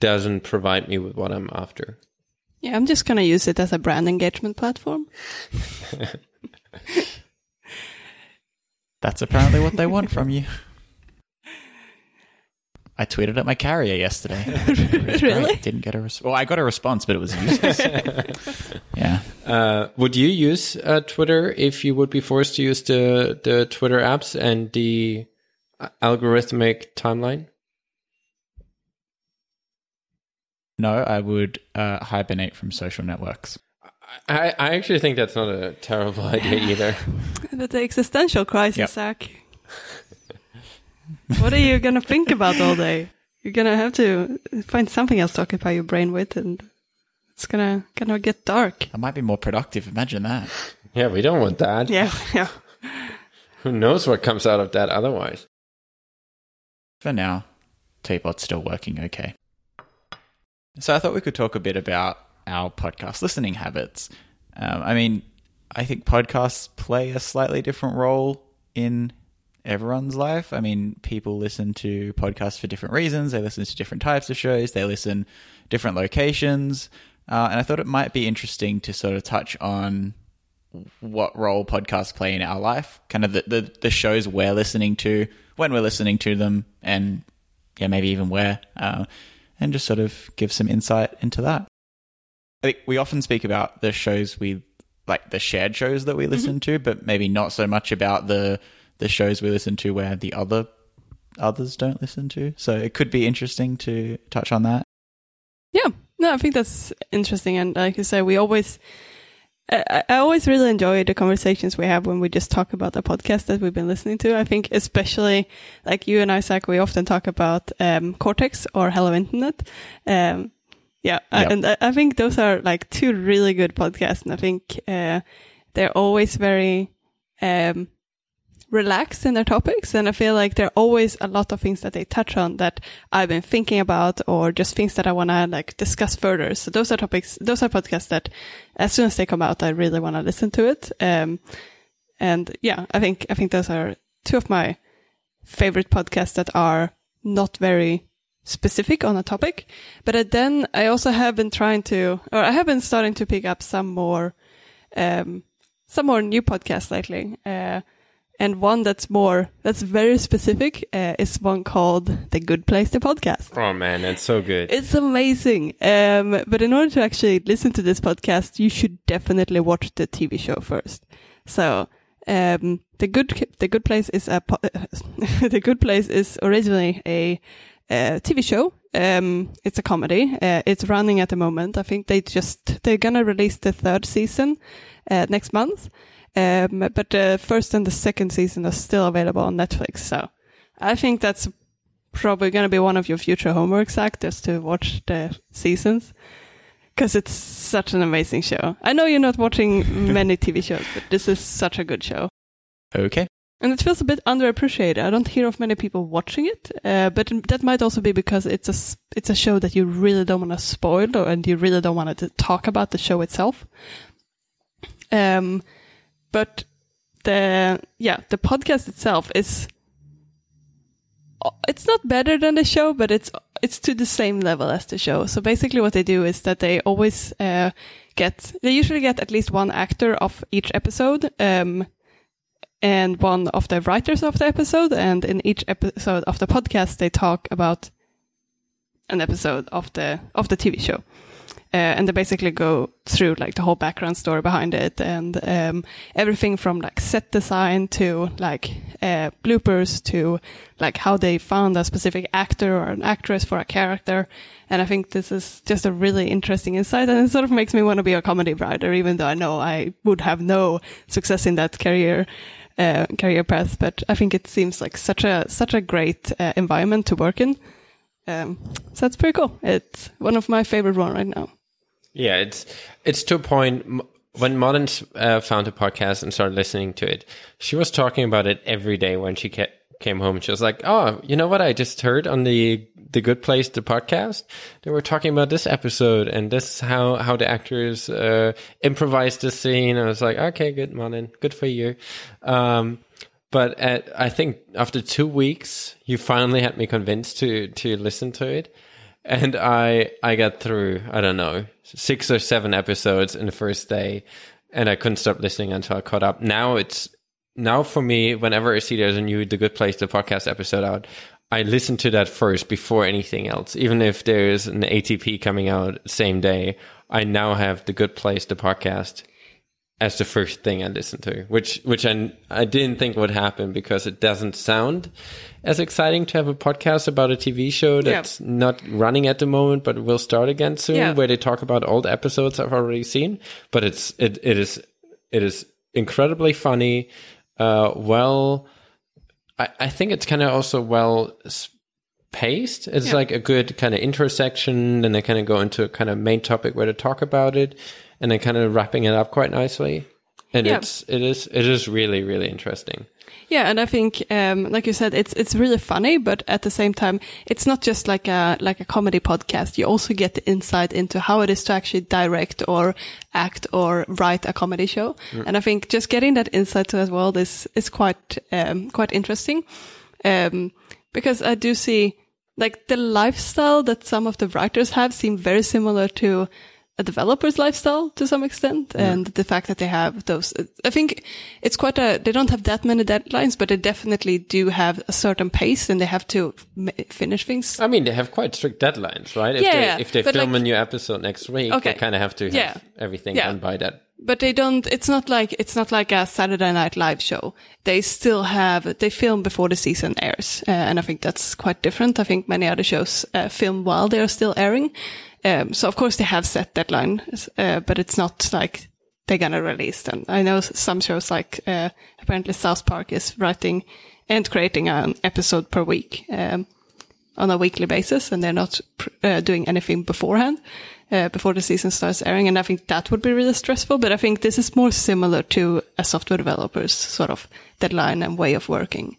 doesn't provide me with what I'm after. Yeah, I'm just going to use it as a brand engagement platform. That's apparently what they want from you. I tweeted at my carrier yesterday. Really? Didn't get a response. Well, I got a response, but it was useless. Yeah. Uh, would you use uh, Twitter if you would be forced to use the, the Twitter apps and the algorithmic timeline? No, I would uh, hibernate from social networks. I, I actually think that's not a terrible idea either. That's an existential crisis, Zach. Yep. What are you going to think about all day? You're going to have to find something else to occupy your brain with, and it's going to gonna get dark. I might be more productive. Imagine that. Yeah, we don't want that. Yeah, yeah. Who knows what comes out of that otherwise? For now, Tweetbot's still working okay. So I thought we could talk a bit about our podcast listening habits. Um, I mean, I think podcasts play a slightly different role in everyone's life. I mean, people listen to podcasts for different reasons. They listen to different types of shows. They listen different locations. Uh, and I thought it might be interesting to sort of touch on what role podcasts play in our life, kind of the, the, the shows we're listening to, when we're listening to them, and yeah, maybe even where, uh, and just sort of give some insight into that. I think we often speak about the shows we like, the shared shows that we listen mm-hmm. to, but maybe not so much about the the shows we listen to where the other others don't listen to. So it could be interesting to touch on that. Yeah, no, I think that's interesting. And like you say, we always, I, I always really enjoy the conversations we have when we just talk about the podcast that we've been listening to. I think especially like you and Isaac, we often talk about um, Cortex or Hello Internet. Um, Yeah, yep. And I think those are like two really good podcasts, and I think uh, they're always very um, relaxed in their topics, and I feel like there are always a lot of things that they touch on that I've been thinking about, or just things that I want to like discuss further. So those are topics, those are podcasts that as soon as they come out, I really want to listen to it. Um, and yeah, I think I think those are two of my favorite podcasts that are not very specific on a topic, but then I also have been trying to, or I have been starting to pick up some more, um, some more new podcasts lately. Uh, and one that's more, that's very specific, uh, is one called The Good Place, the podcast. Oh man, that's so good. It's amazing. Um, but in order to actually listen to this podcast, you should definitely watch the T V show first. So, um, The Good, The Good Place is a, po- The Good Place is originally a, Uh, T V show. Um, it's a comedy. Uh, it's running at the moment. I think they just, they're gonna release the third season uh, next month. Um, but the first and the second season are still available on Netflix. So I think that's probably gonna be one of your future homework, Zach, just to watch the seasons. Because it's such an amazing show. I know you're not watching many T V shows, but this is such a good show. Okay. And it feels a bit underappreciated. I don't hear of many people watching it, uh, but that might also be because it's a, it's a show that you really don't want to spoil, or, and you really don't want to talk about the show itself. Um, but the, yeah, the podcast itself is, it's not better than the show, but it's, it's to the same level as the show. So basically what they do is that they always, uh, get, they usually get at least one actor of each episode, um, and one of the writers of the episode, and in each episode of the podcast, they talk about an episode of the of the T V show, uh, and they basically go through like the whole background story behind it, and um, everything from like set design to like uh, bloopers to like how they found a specific actor or an actress for a character. And I think this is just a really interesting insight, and it sort of makes me want to be a comedy writer, even though I know I would have no success in that career. Uh, career path, but I think it seems like such a such a great uh, environment to work in. Um, so that's pretty cool. It's one of my favorite ones right now. Yeah, it's it's to a point. When Modern uh, found a podcast and started listening to it, she was talking about it every day when she ca- came home. She was like, "Oh, you know what? I just heard on the the Good Place, the podcast, they were talking about this episode, and this is how how the actors uh, improvised the scene." I was like, "Okay, good, Modern, good for you." Um, but at, I think after two weeks, you finally had me convinced to to listen to it, and I I got through I don't know six or seven episodes in the first day, and I couldn't stop listening until I caught up. Now it's now for me, whenever I see there's a new The Good Place, the podcast episode out, I listen to that first before anything else. Even if there is an A T P coming out same day, I now have The Good Place, the podcast as the first thing I listen to, which which I, I didn't think would happen because it doesn't sound as exciting to have a podcast about a T V show that's yeah. not running at the moment, but will start again soon, yeah. where they talk about old episodes I've already seen. But it's it it is it is incredibly funny. Uh, well, I, I think it's kind of also well paced. It's yeah. like a good kind of intersection, and they kind of go into a kind of main topic where to talk about it. And then kind of wrapping it up quite nicely. And yeah. it's, it is, it is really, really interesting. Yeah. And I think, um, like you said, it's, it's really funny, but at the same time, it's not just like a, like a comedy podcast. You also get the insight into how it is to actually direct or act or write a comedy show. Mm. And I think just getting that insight as well is, is quite, um, quite interesting. Um, because I do see like the lifestyle that some of the writers have seem very similar to a developer's lifestyle to some extent, yeah. and the fact that they have those, I think it's quite a, they don't have that many deadlines, but they definitely do have a certain pace and they have to m- finish things. I mean, they have quite strict deadlines, right? If yeah, they, if they film like, a new episode next week, okay. they kind of have to have yeah, everything yeah. done by that. But they don't, it's not like, it's not like a Saturday Night Live show. They still have, they film before the season airs. Uh, and I think that's quite different. I think many other shows uh, film while they're still airing. Um, so of course they have set deadlines, uh, but it's not like they're going to release them. I know some shows like, uh, apparently South Park is writing and creating an episode per week, um, on a weekly basis, and they're not pr- uh, doing anything beforehand. Uh, before the season starts airing, and I think that would be really stressful. But I think this is more similar to a software developer's sort of deadline and way of working.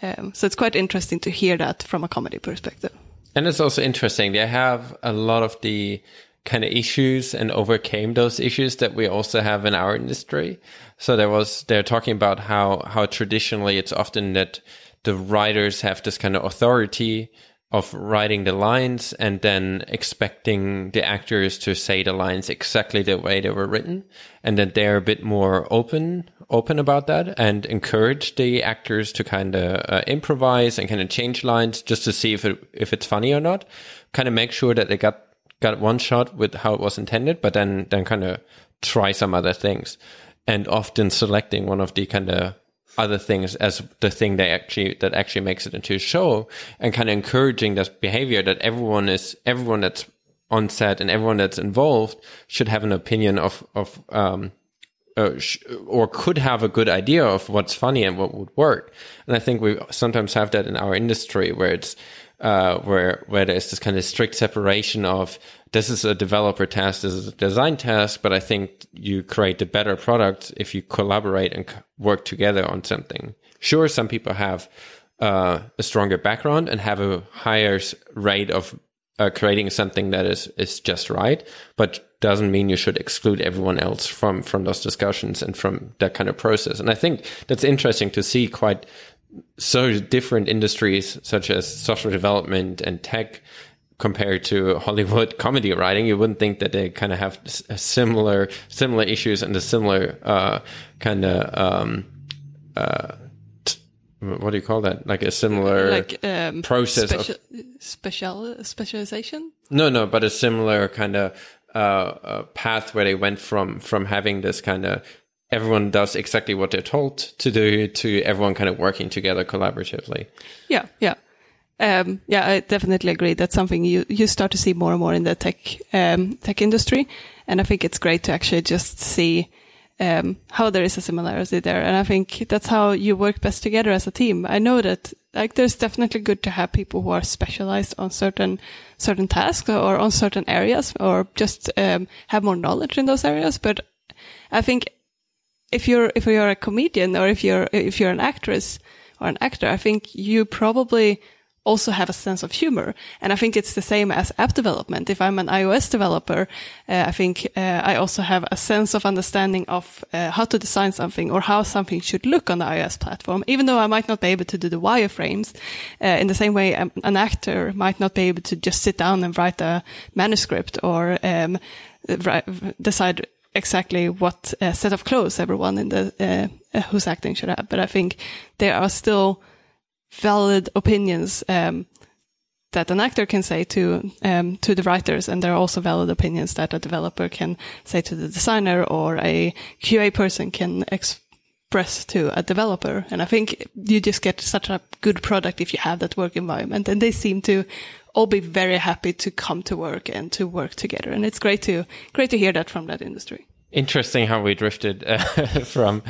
Um, so it's quite interesting to hear that from a comedy perspective. And it's also interesting. They have a lot of the kind of issues and overcame those issues that we also have in our industry. So there was, they're talking about how, how traditionally it's often that the writers have this kind of authority of writing the lines and then expecting the actors to say the lines exactly the way they were written, and that they're a bit more open open about that and encourage the actors to kind of uh, improvise and kind of change lines just to see if it, if it's funny or not, kind of make sure that they got got one shot with how it was intended, but then then kind of try some other things, and often selecting one of the kind of other things as the thing they actually, that actually makes it into a show, and kind of encouraging this behavior that everyone is, everyone that's on set and everyone that's involved should have an opinion of, of, um, uh, sh- or could have a good idea of what's funny and what would work. And I think we sometimes have that in our industry where it's, uh, where, where there's this kind of strict separation of, this is a developer task, this is a design task, but I think you create a better product if you collaborate and work together on something. Sure, some people have uh, a stronger background and have a higher rate of uh, creating something that is, is just right, but doesn't mean you should exclude everyone else from, from those discussions and from that kind of process. And I think that's interesting to see quite so different industries such as software development and tech compared to Hollywood comedy writing. You wouldn't think that they kind of have a similar similar issues and a similar uh, kind of um, uh, t- what do you call that? Like a similar like, um, process speci- of special specialization. No, no, but a similar kind of uh, uh, path where they went from from having this kind of everyone does exactly what they're told to do to everyone kind of working together collaboratively. Yeah, yeah. Um, yeah, I definitely agree. That's something you, you start to see more and more in the tech, um, tech industry. And I think it's great to actually just see, um, how there is a similarity there. And I think that's how you work best together as a team. I know that, like, there's definitely good to have people who are specialized on certain, certain tasks or on certain areas, or just, um, have more knowledge in those areas. But I think if you're, if you're a comedian or if you're, if you're an actress or an actor, I think you probably also have a sense of humor. And I think it's the same as app development. If I'm an iOS developer, uh, I think uh, I also have a sense of understanding of uh, how to design something or how something should look on the iOS platform, even though I might not be able to do the wireframes. Uh, in the same way, um, an actor might not be able to just sit down and write a manuscript or um, write, decide exactly what uh, set of clothes everyone in the uh, who's acting should have. But I think there are still valid opinions um, that an actor can say to um, to the writers, and there are also valid opinions that a developer can say to the designer, or a Q A person can express to a developer. And I think you just get such a good product if you have that work environment. And they seem to all be very happy to come to work and to work together. And it's great to great to hear that from that industry. Interesting how we drifted uh, from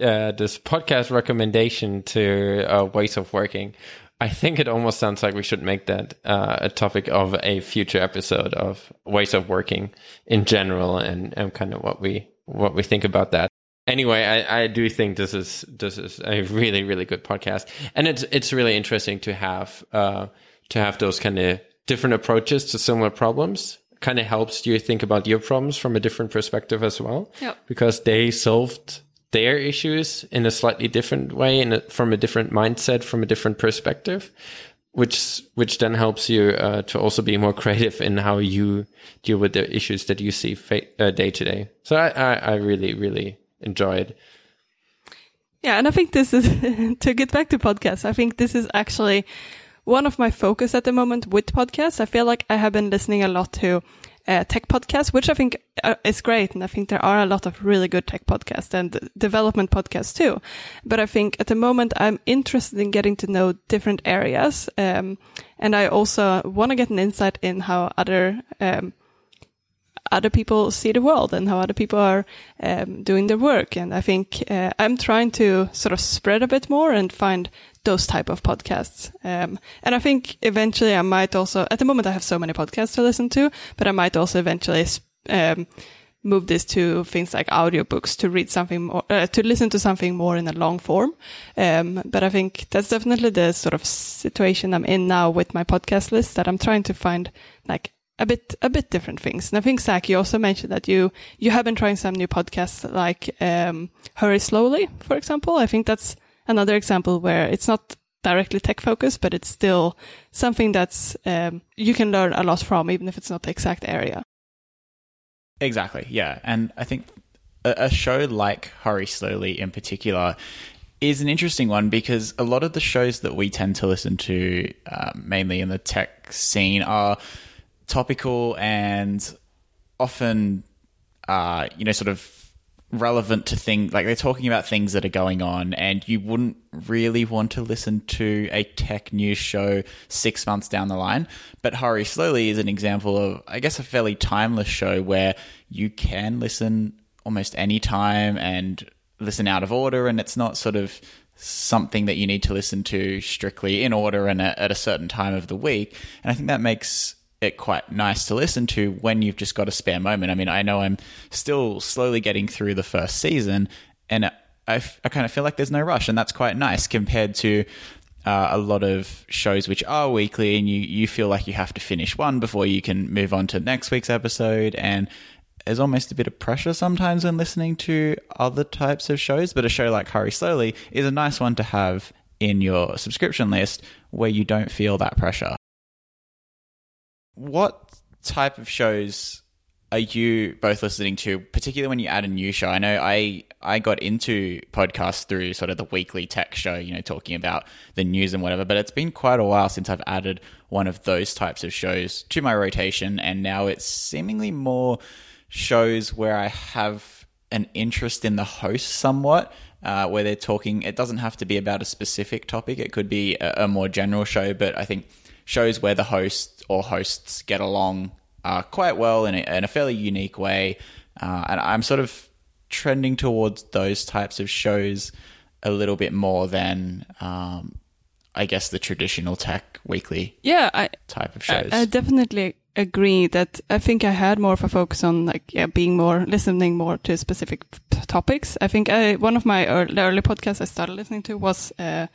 uh, this podcast recommendation to uh, ways of working. I think it almost sounds like we should make that uh, a topic of a future episode of ways of working in general, and, and kind of what we what we think about that. Anyway, I, I do think this is this is a really, really good podcast, and it's it's really interesting to have uh, to have those kind of different approaches to similar problems. Kind of helps you think about your problems from a different perspective as well, yep. Because they solved their issues in a slightly different way and from a different mindset, from a different perspective, which which then helps you uh, to also be more creative in how you deal with the issues that you see fa- uh, day to day. So I, I, I really, really enjoyed. Yeah, and I think this is, to get back to podcasts, I think this is actually one of my focus at the moment with podcasts. I feel like I have been listening a lot to uh, tech podcasts, which I think is great. And I think there are a lot of really good tech podcasts and development podcasts too. But I think at the moment I'm interested in getting to know different areas. Um, and I also want to get an insight in how other um, other people see the world and how other people are um, doing their work. And I think uh, I'm trying to sort of spread a bit more and find those type of podcasts. Um, and I think eventually I might also, at the moment I have so many podcasts to listen to, but I might also eventually um, move this to things like audiobooks, to read something more, uh, to listen to something more in a long form. Um, but I think that's definitely the sort of situation I'm in now with my podcast list, that I'm trying to find like a bit, a bit different things. And I think, Zach, you also mentioned that you, you have been trying some new podcasts like um, Hurry Slowly, for example. I think that's another example where it's not directly tech focused, but it's still something that's um, you can learn a lot from, even if it's not the exact area. Exactly, yeah. And I think a, a show like Hurry Slowly in particular is an interesting one, because a lot of the shows that we tend to listen to, uh, mainly in the tech scene, are topical and often, uh, you know, sort of relevant to things, like they're talking about things that are going on, and you wouldn't really want to listen to a tech news show six months down the line. But Hurry Slowly is an example of, I guess, a fairly timeless show where you can listen almost any time and listen out of order, and it's not sort of something that you need to listen to strictly in order and at a certain time of the week. And I think that makes it quite nice to listen to when you've just got a spare moment. I mean, I know I'm still slowly getting through the first season, and I, I, I kind of feel like there's no rush, and that's quite nice compared to uh, a lot of shows which are weekly, and you, you feel like you have to finish one before you can move on to next week's episode. And there's almost a bit of pressure sometimes when listening to other types of shows, but a show like Hurry Slowly is a nice one to have in your subscription list where you don't feel that pressure. What type of shows are you both listening to, particularly when you add a new show? I know I, I got into podcasts through sort of the weekly tech show, you know, talking about the news and whatever, but it's been quite a while since I've added one of those types of shows to my rotation, and now it's seemingly more shows where I have an interest in the host somewhat, uh, where they're talking. It doesn't have to be about a specific topic. It could be a, a more general show, but I think shows where the host or hosts get along uh, quite well in a, in a fairly unique way. Uh, and I'm sort of trending towards those types of shows a little bit more than, um, I guess, the traditional tech weekly yeah, I, type of shows. I, I definitely agree that I think I had more of a focus on like yeah, being more, listening more to specific p- topics. I think I, one of my early, early podcasts I started listening to was uh,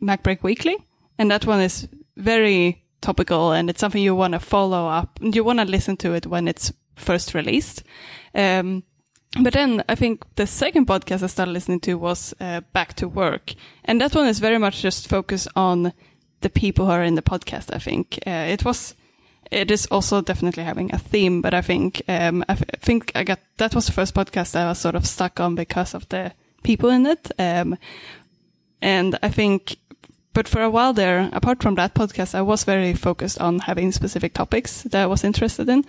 MacBreak Weekly. And that one is very topical, and it's something you want to follow up. You want to listen to it when it's first released. Um, but then I think the second podcast I started listening to was uh, Back to Work. And that one is very much just focused on the people who are in the podcast, I think. Uh, it was, it is also definitely having a theme, but I think, um, I, f- I think I got, that was the first podcast I was sort of stuck on because of the people in it. Um, and I think But for a while there, apart from that podcast, I was very focused on having specific topics that I was interested in.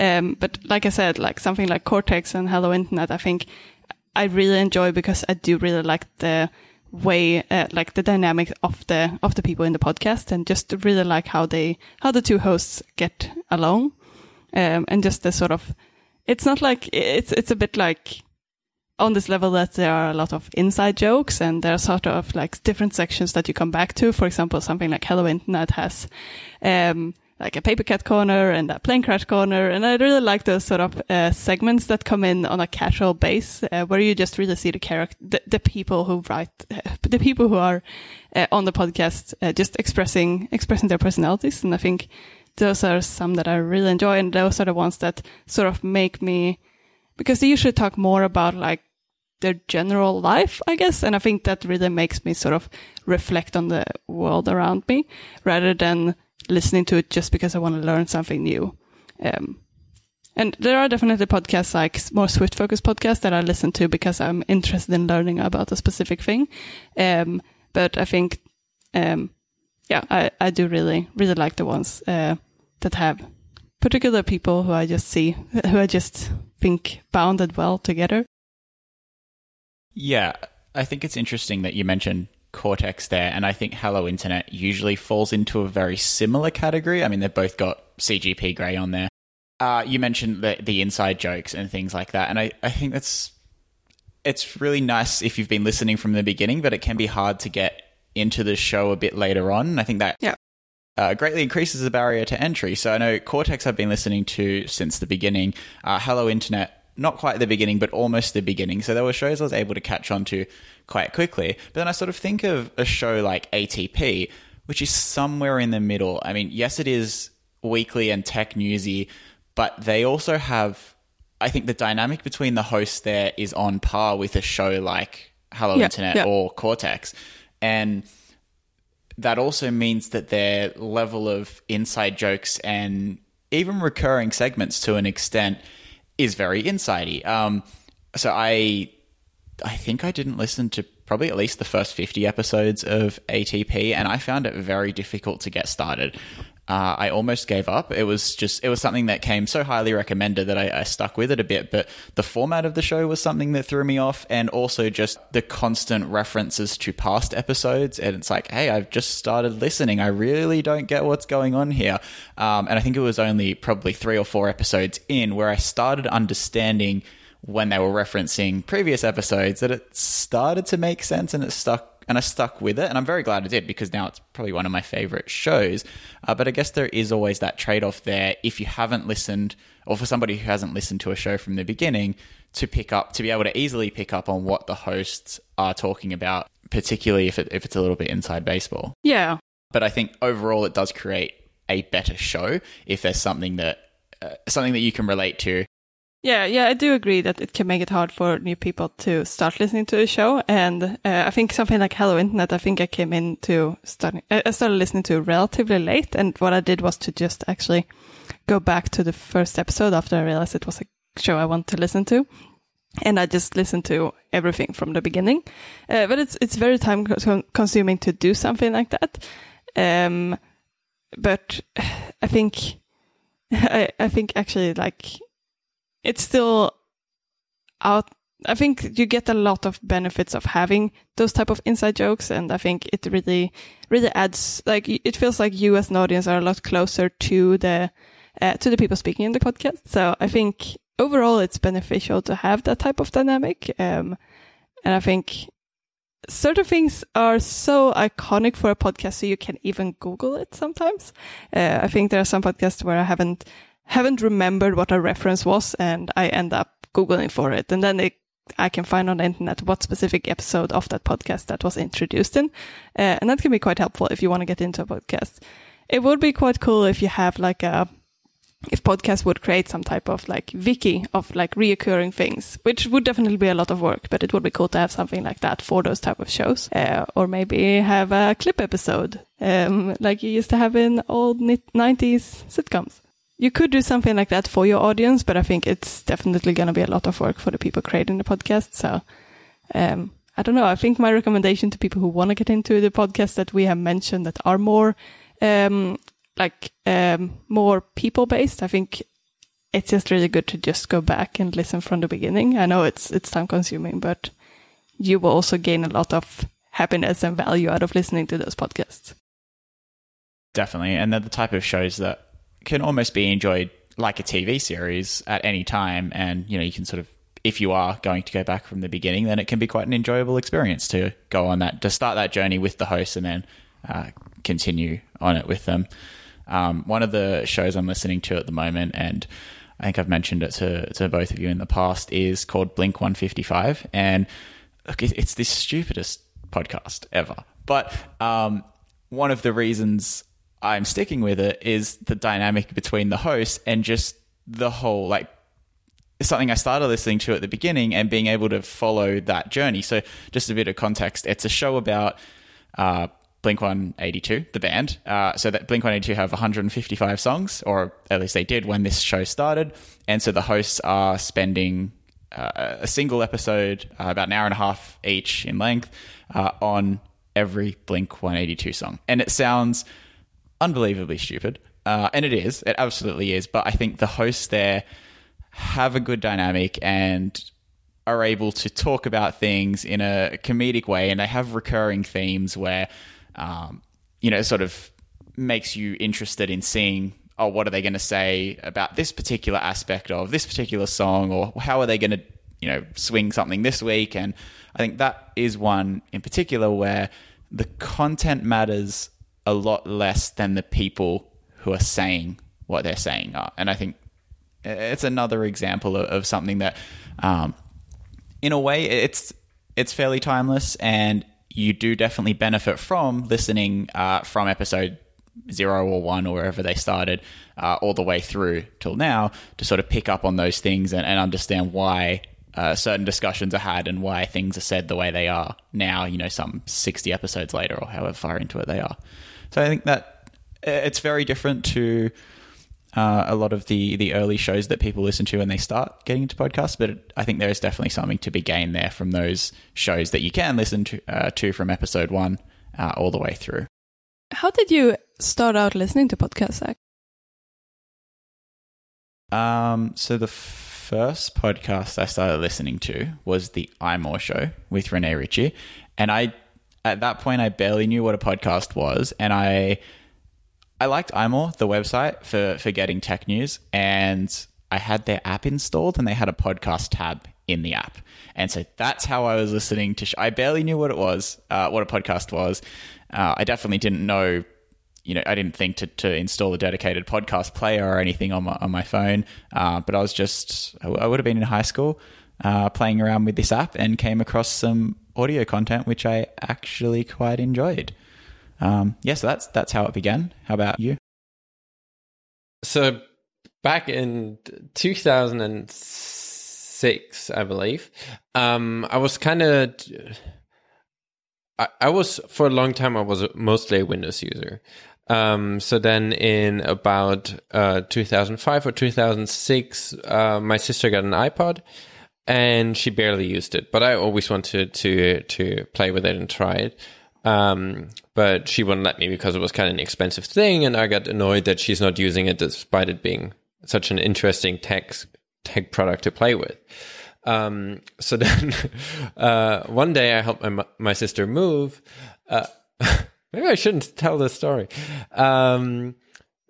Um, but like I said, like something like Cortex and Hello Internet, I think I really enjoy because I do really like the way, uh, like the dynamics of the, of the people in the podcast, and just really like how they, how the two hosts get along. Um, and just the sort of, it's not like, it's, it's a bit like, on this level that there are a lot of inside jokes, and there are sort of like different sections that you come back to. For example, something like Hello Internet has um, like a paper cut corner and a plane crash corner. And I really like those sort of uh, segments that come in on a casual base uh, where you just really see the character, the, the people who write, uh, the people who are uh, on the podcast uh, just expressing, expressing their personalities. And I think those are some that I really enjoy. And those are the ones that sort of make me, because they usually talk more about like their general life, I guess. And I think that really makes me sort of reflect on the world around me rather than listening to it just because I want to learn something new. Um, and there are definitely podcasts, like more Swift focused podcasts, that I listen to because I'm interested in learning about a specific thing. Um, but I think, um, yeah, I, I do really, really like the ones uh, that have particular people who I just see, who I just think bounded well together. Yeah, I think it's interesting that you mentioned Cortex there, and I think Hello Internet usually falls into a very similar category. I mean, they've both got C G P Grey on there. Uh, you mentioned the, the inside jokes and things like that, and I, I think that's it's really nice if you've been listening from the beginning, but it can be hard to get into the show a bit later on. And I think that yeah. uh, greatly increases the barrier to entry. So I know Cortex I've been listening to since the beginning. Uh, Hello Internet, not quite the beginning, but almost the beginning. So there were shows I was able to catch on to quite quickly. But then I sort of think of a show like A T P, which is somewhere in the middle. I mean, yes, it is weekly and tech newsy, but they also have, I think the dynamic between the hosts there is on par with a show like Hello yeah, Internet yeah. or Cortex. And that also means that their level of inside jokes and even recurring segments to an extent is very insidey. Um, so I I think I didn't listen to probably at least the first fifty episodes of A T P, and I found it very difficult to get started. Uh, I almost gave up. It was just, it was something that came so highly recommended that I, I stuck with it a bit, but the format of the show was something that threw me off, and also just the constant references to past episodes. And it's like, hey, I've just started listening. I really don't get what's going on here. Um, and I think it was only probably three or four episodes in where I started understanding when they were referencing previous episodes that it started to make sense, and it stuck. And I stuck with it, and I'm very glad I did, because now it's probably one of my favorite shows. Uh, but I guess there is always that trade-off there if you haven't listened, or for somebody who hasn't listened to a show from the beginning, to pick up, to be able to easily pick up on what the hosts are talking about, particularly if it, if it's a little bit inside baseball. Yeah. But I think overall it does create a better show if there's something that uh, something that you can relate to. Yeah, yeah, I do agree that it can make it hard for new people to start listening to a show. And uh, I think something like Hello Internet, I think I came in to starting, I started listening to relatively late. And what I did was to just actually go back to the first episode after I realized it was a show I wanted to listen to. And I just listened to everything from the beginning. Uh, but it's it's very time consuming to do something like that. Um, but I think, I, I think actually like, it's still out. I think you get a lot of benefits of having those type of inside jokes. And I think it really, really adds, like, it feels like you as an audience are a lot closer to the, uh, to the people speaking in the podcast. So I think overall it's beneficial to have that type of dynamic. Um, and I think certain things are so iconic for a podcast, so you can even Google it sometimes. Uh, I think there are some podcasts where I haven't, haven't remembered what a reference was, and I end up Googling for it. And then it, I can find on the internet what specific episode of that podcast that was introduced in. Uh, and that can be quite helpful if you want to get into a podcast. It would be quite cool if you have like a, if podcasts would create some type of like wiki of like reoccurring things, which would definitely be a lot of work, but it would be cool to have something like that for those type of shows. Uh, or maybe have a clip episode, um, like you used to have in old nineties sitcoms. You could do something like that for your audience, but I think it's definitely going to be a lot of work for the people creating the podcast. So um, I don't know. I think my recommendation to people who want to get into the podcasts that we have mentioned that are more um, like um, more people based, I think it's just really good to just go back and listen from the beginning. I know it's it's time consuming, but you will also gain a lot of happiness and value out of listening to those podcasts. Definitely. And they're the type of shows that can almost be enjoyed like a T V series at any time. And, you know, you can sort of, if you are going to go back from the beginning, then it can be quite an enjoyable experience to go on that, to start that journey with the host and then uh, continue on it with them. Um, one of the shows I'm listening to at the moment, and I think I've mentioned it to, to both of you in the past, is called Blink one fifty-five. And look, it's the stupidest podcast ever. But um, one of the reasons I'm sticking with it is the dynamic between the host and just the whole, like, something I started listening to at the beginning and being able to follow that journey. So just a bit of context, it's a show about uh, Blink one eighty-two, the band. Uh, so that Blink one eighty-two have one hundred fifty-five songs, or at least they did when this show started. And so the hosts are spending uh, a single episode, uh, about an hour and a half each in length, uh, on every Blink one eighty-two song. And it sounds unbelievably stupid. Uh, and it is. It absolutely is. But I think the hosts there have a good dynamic and are able to talk about things in a comedic way. And they have recurring themes where, um, you know, it sort of makes you interested in seeing, oh, what are they going to say about this particular aspect of this particular song, or how are they going to, you know, swing something this week? And I think that is one in particular where the content matters a lot less than the people who are saying what they're saying are. And I think it's another example of something that, um, in a way, it's it's fairly timeless, and you do definitely benefit from listening uh, from episode zero or one or wherever they started uh, all the way through till now to sort of pick up on those things and, and understand why uh, certain discussions are had and why things are said the way they are now, you know, some sixty episodes later or however far into it they are. So I think that it's very different to Uh, a lot of the, the early shows that people listen to when they start getting into podcasts, but it, I think there is definitely something to be gained there from those shows that you can listen to, uh, to from episode one uh, all the way through. How did you start out listening to podcasts, Zach? Um, so the first podcast I started listening to was the iMore Show with Renee Ritchie, and I at that point I barely knew what a podcast was, and I... I liked iMore, the website for, for getting tech news, and I had their app installed and they had a podcast tab in the app. And so that's how I was listening to... Sh- I barely knew what it was, uh, what a podcast was. Uh, I definitely didn't know, you know, I didn't think to, to install a dedicated podcast player or anything on my, on my phone, uh, but I was just, I would have been in high school uh, playing around with this app and came across some audio content, which I actually quite enjoyed. Um, yeah, so that's that's how it began. How about you? So back in two thousand six, I believe, um, I was kind of, I, I was, for a long time, I was mostly a Windows user. Um, so then in about uh, two thousand five or two thousand six, uh, my sister got an iPod. And she barely used it, but I always wanted to, to play with it and try it. Um, but she wouldn't let me because it was kind of an expensive thing, and I got annoyed that she's not using it despite it being such an interesting tech tech product to play with. Um, so then uh, one day I helped my my sister move. Uh, maybe I shouldn't tell this story. Um,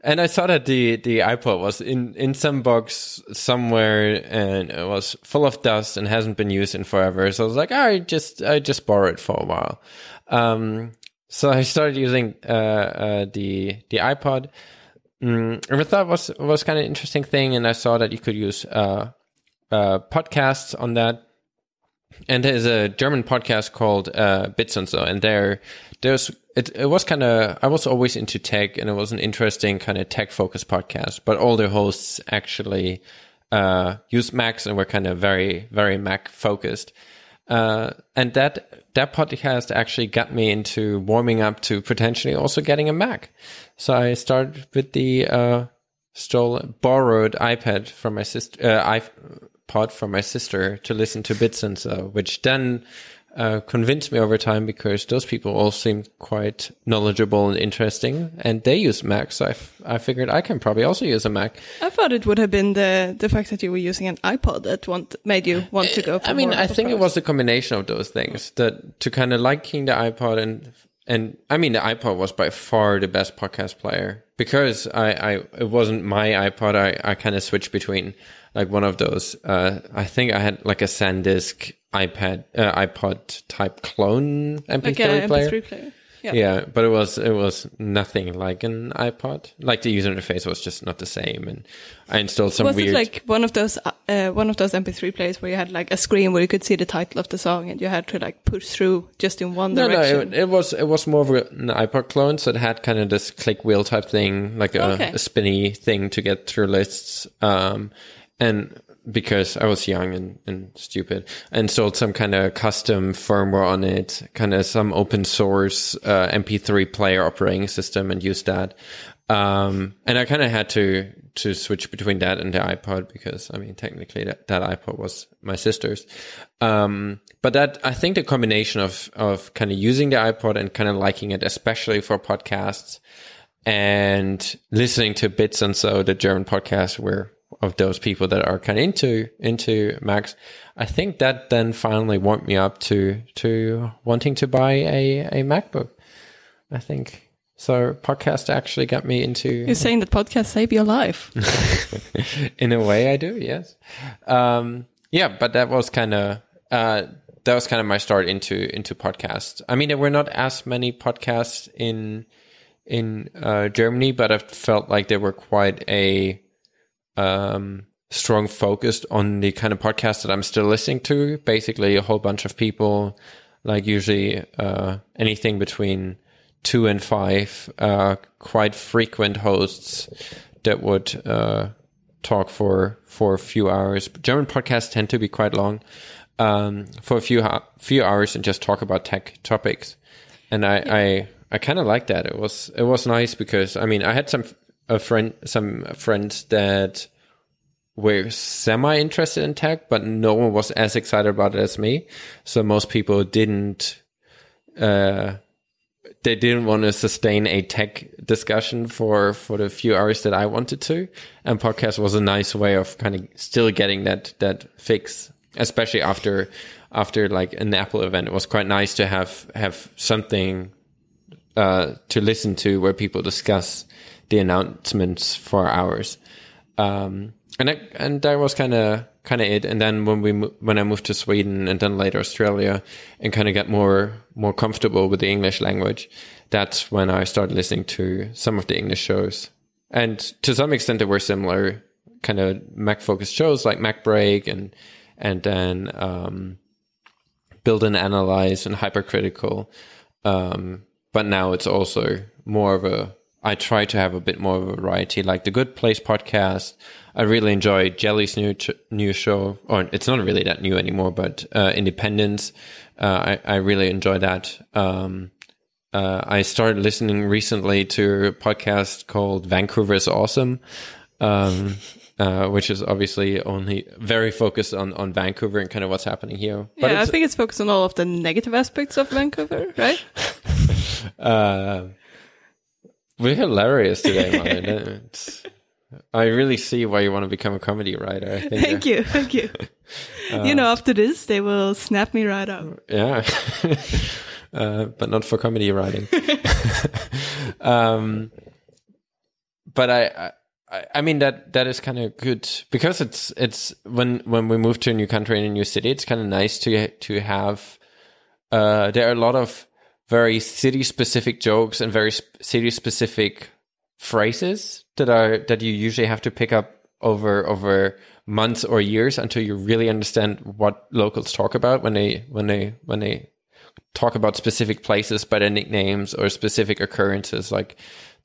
and I saw that the, the iPod was in, in some box somewhere, and it was full of dust and hasn't been used in forever. So I was like, oh, I just I just borrow it for a while. Um, so I started using uh, uh, the the iPod, mm, and I thought it was was kind of an interesting thing. And I saw that you could use uh, uh, podcasts on that. And there's a German podcast called uh, Bits and So, and there there's it. It was kind of I was always into tech, and it was an interesting kind of tech focused podcast. But all the hosts actually uh, used Macs and were kind of very very Mac focused. Uh, and that that podcast actually got me into warming up to potentially also getting a Mac. So I started with the uh, stole borrowed iPad from my sister, uh, iPod from my sister to listen to Bits and So, which then uh, convinced me over time, because those people all seemed quite knowledgeable and interesting, and they use Macs. So I, f- I figured I can probably also use a Mac. I thought it would have been the the fact that you were using an iPod that want, made you want to go for I mean, more I think products. It was a combination of those things, that to kind of liking the iPod and... And I mean, the iPod was by far the best podcast player, because I, I it wasn't my iPod. I, I kind of switched between like one of those. Uh, I think I had like a SanDisk iPad, uh, iPod type clone M P three, like a player. M P three player. Yeah. yeah, but it was it was nothing like an iPod. Like the user interface was just not the same, and I installed some was weird. Was it like one of those uh, one of those M P three players where you had like a screen where you could see the title of the song, and you had to like push through just in one no, direction? No, no, it, it was it was more of an iPod clone, so it had kind of this click wheel type thing, like a, okay. a spinny thing to get through lists, um, and. Because I was young and, and stupid, and sold some kind of custom firmware on it, kind of some open source uh, M P three player operating system, and used that. Um, and I kind of had to to switch between that and the iPod, because I mean, technically that, that iPod was my sister's. Um, but that I think the combination of of kind of using the iPod and kind of liking it, especially for podcasts, and listening to Bits and So, the German podcast, where. Of those people that are kind of into into Macs, I think that then finally warmed me up to to wanting to buy a, a MacBook. I think so. Podcast actually got me into. You're saying that podcasts save your life. In a way, I do. Yes. Um, yeah, but that was kind of uh, that was kind of my start into into podcasts. I mean, there were not as many podcasts in in uh, Germany, but I felt like they were quite a um strong focused on the kind of podcast that I'm still listening to. Basically a whole bunch of people, like usually uh anything between two and five uh quite frequent hosts that would uh talk for for a few hours. German podcasts tend to be quite long, um for a few ho- few hours, and just talk about tech topics. And I yeah. I I kind of like that. It was it was nice, because I mean I had some A friend, some friends that were semi interested in tech, but no one was as excited about it as me. So most people didn't, uh, they didn't want to sustain a tech discussion for for the few hours that I wanted to. And podcast was a nice way of kind of still getting that that fix, especially after after like an Apple event. It was quite nice to have have something uh, to listen to where people discuss the announcements for hours, um, and I, and that was kind of kind of it. And then when we mo- when I moved to Sweden, and then later Australia, and kind of got more more comfortable with the English language, that's when I started listening to some of the English shows. And to some extent, they were similar kind of Mac focused shows, like Mac Break, and and then um, Build and Analyze and Hypercritical. Um, but now it's also more of a I try to have a bit more of a variety, like the Good Place podcast. I really enjoy Jelly's new ch- new show, or it's not really that new anymore, but uh, Independence. Uh, I, I really enjoy that. Um, uh, I started listening recently to a podcast called Vancouver is Awesome, um, uh, which is obviously only very focused on, on Vancouver and kind of what's happening here. But yeah, I think it's focused on all of the negative aspects of Vancouver, right? uh, We're hilarious today, Marlon. I really see why you want to become a comedy writer. I think. Thank you, thank you. Uh, you know, after this, they will snap me right up. Yeah, uh, but not for comedy writing. um, but I, I, I mean that that is kind of good, because it's it's when when we move to a new country and a new city, it's kind of nice to to have. Uh, there are a lot of very city-specific jokes and very sp- city-specific phrases that are that you usually have to pick up over over months or years until you really understand what locals talk about when they when they when they talk about specific places by their nicknames or specific occurrences, like